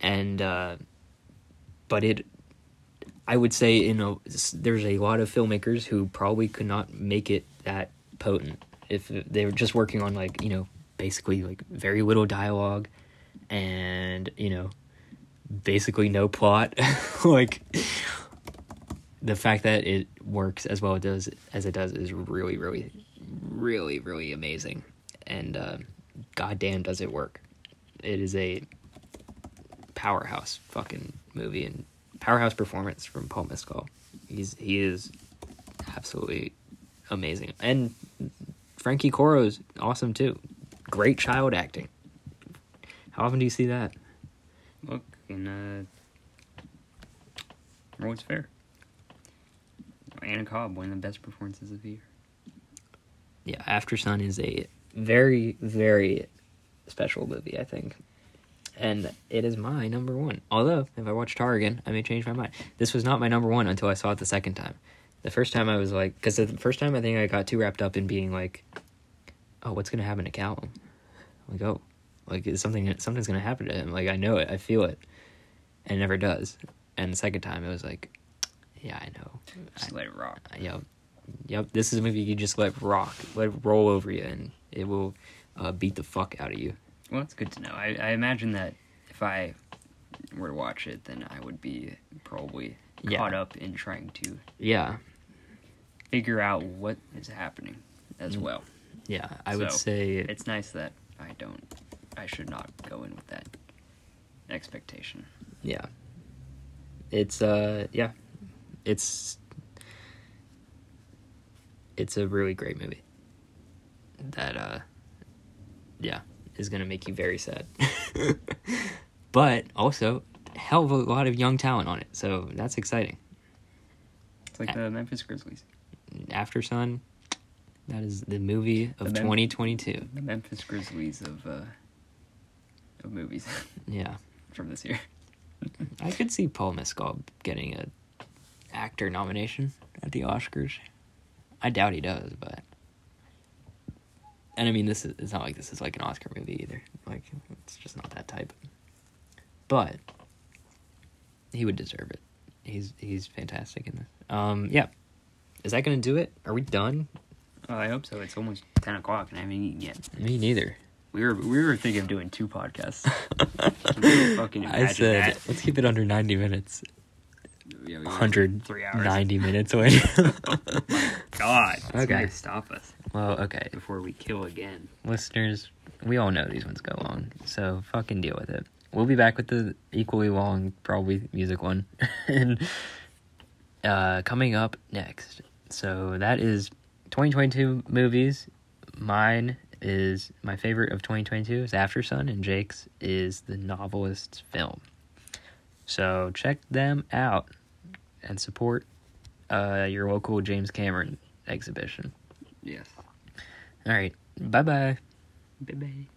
and I would say, you know, there's a lot of filmmakers who probably could not make it that potent if they were just working on, like, you know, basically, like, very little dialogue and, you know, basically no plot. Like, the fact that it works as well as it does is really, really, really, really amazing. And goddamn does it work. It is a powerhouse fucking movie and powerhouse performance from Paul Mescal. He is absolutely amazing, and Frankie Coro's awesome too. Great child acting. How often do you see that? Look in World's Fair. Anna Cobb, one of the best performances of the year. Yeah, After Sun is a very, very special movie, I think. And it is my number one. Although, if I watch Tar again, I may change my mind. This was not my number one until I saw it the second time. The first time I was like... Because the first time I think I got too wrapped up in being like, oh, what's going to happen to Callum? Like, oh, like, something's going to happen to him. Like, I know it. I feel it. And it never does. And the second time, it was like, yeah, I know. Just let it rock. Yep, this is a movie you just let rock. Let it roll over you, and it will beat the fuck out of you. Well, that's good to know. I imagine that if I were to watch it, then I would be probably caught up in trying to figure out what is happening as well. Yeah, I would say... It's nice that I should not go in with that expectation. Yeah. It's, It's a really great movie. That, is going to make you very sad. But also, hell of a lot of young talent on it, so that's exciting. It's like the Memphis Grizzlies. After Sun, that is the movie of 2022. The Memphis Grizzlies of movies. Yeah. From this year. I could see Paul Mescal getting an actor nomination at the Oscars. I doubt he does, but... And I mean, it's not like this is like an Oscar movie either. Like, it's just not that type. But he would deserve it. He's fantastic in this. Is that gonna do it? Are we done? I hope so. It's almost 10:00 and I haven't eaten yet. Me neither. We were thinking of doing 2 podcasts. Fucking I said that. Let's keep it under 90 minutes. Yeah, 190 minutes away. Oh my God. Okay. Gonna stop us. Well, okay. Before we kill again. Listeners, we all know these ones go long, so fucking deal with it. We'll be back with the equally long, probably, music one. And coming up next. So that is 2022 movies. Mine is, my favorite of 2022 is After Sun, and Jake's is The Novelist's Film. So check them out and support your local James Cameron exhibition. Yes. All right. Bye-bye. Bye-bye.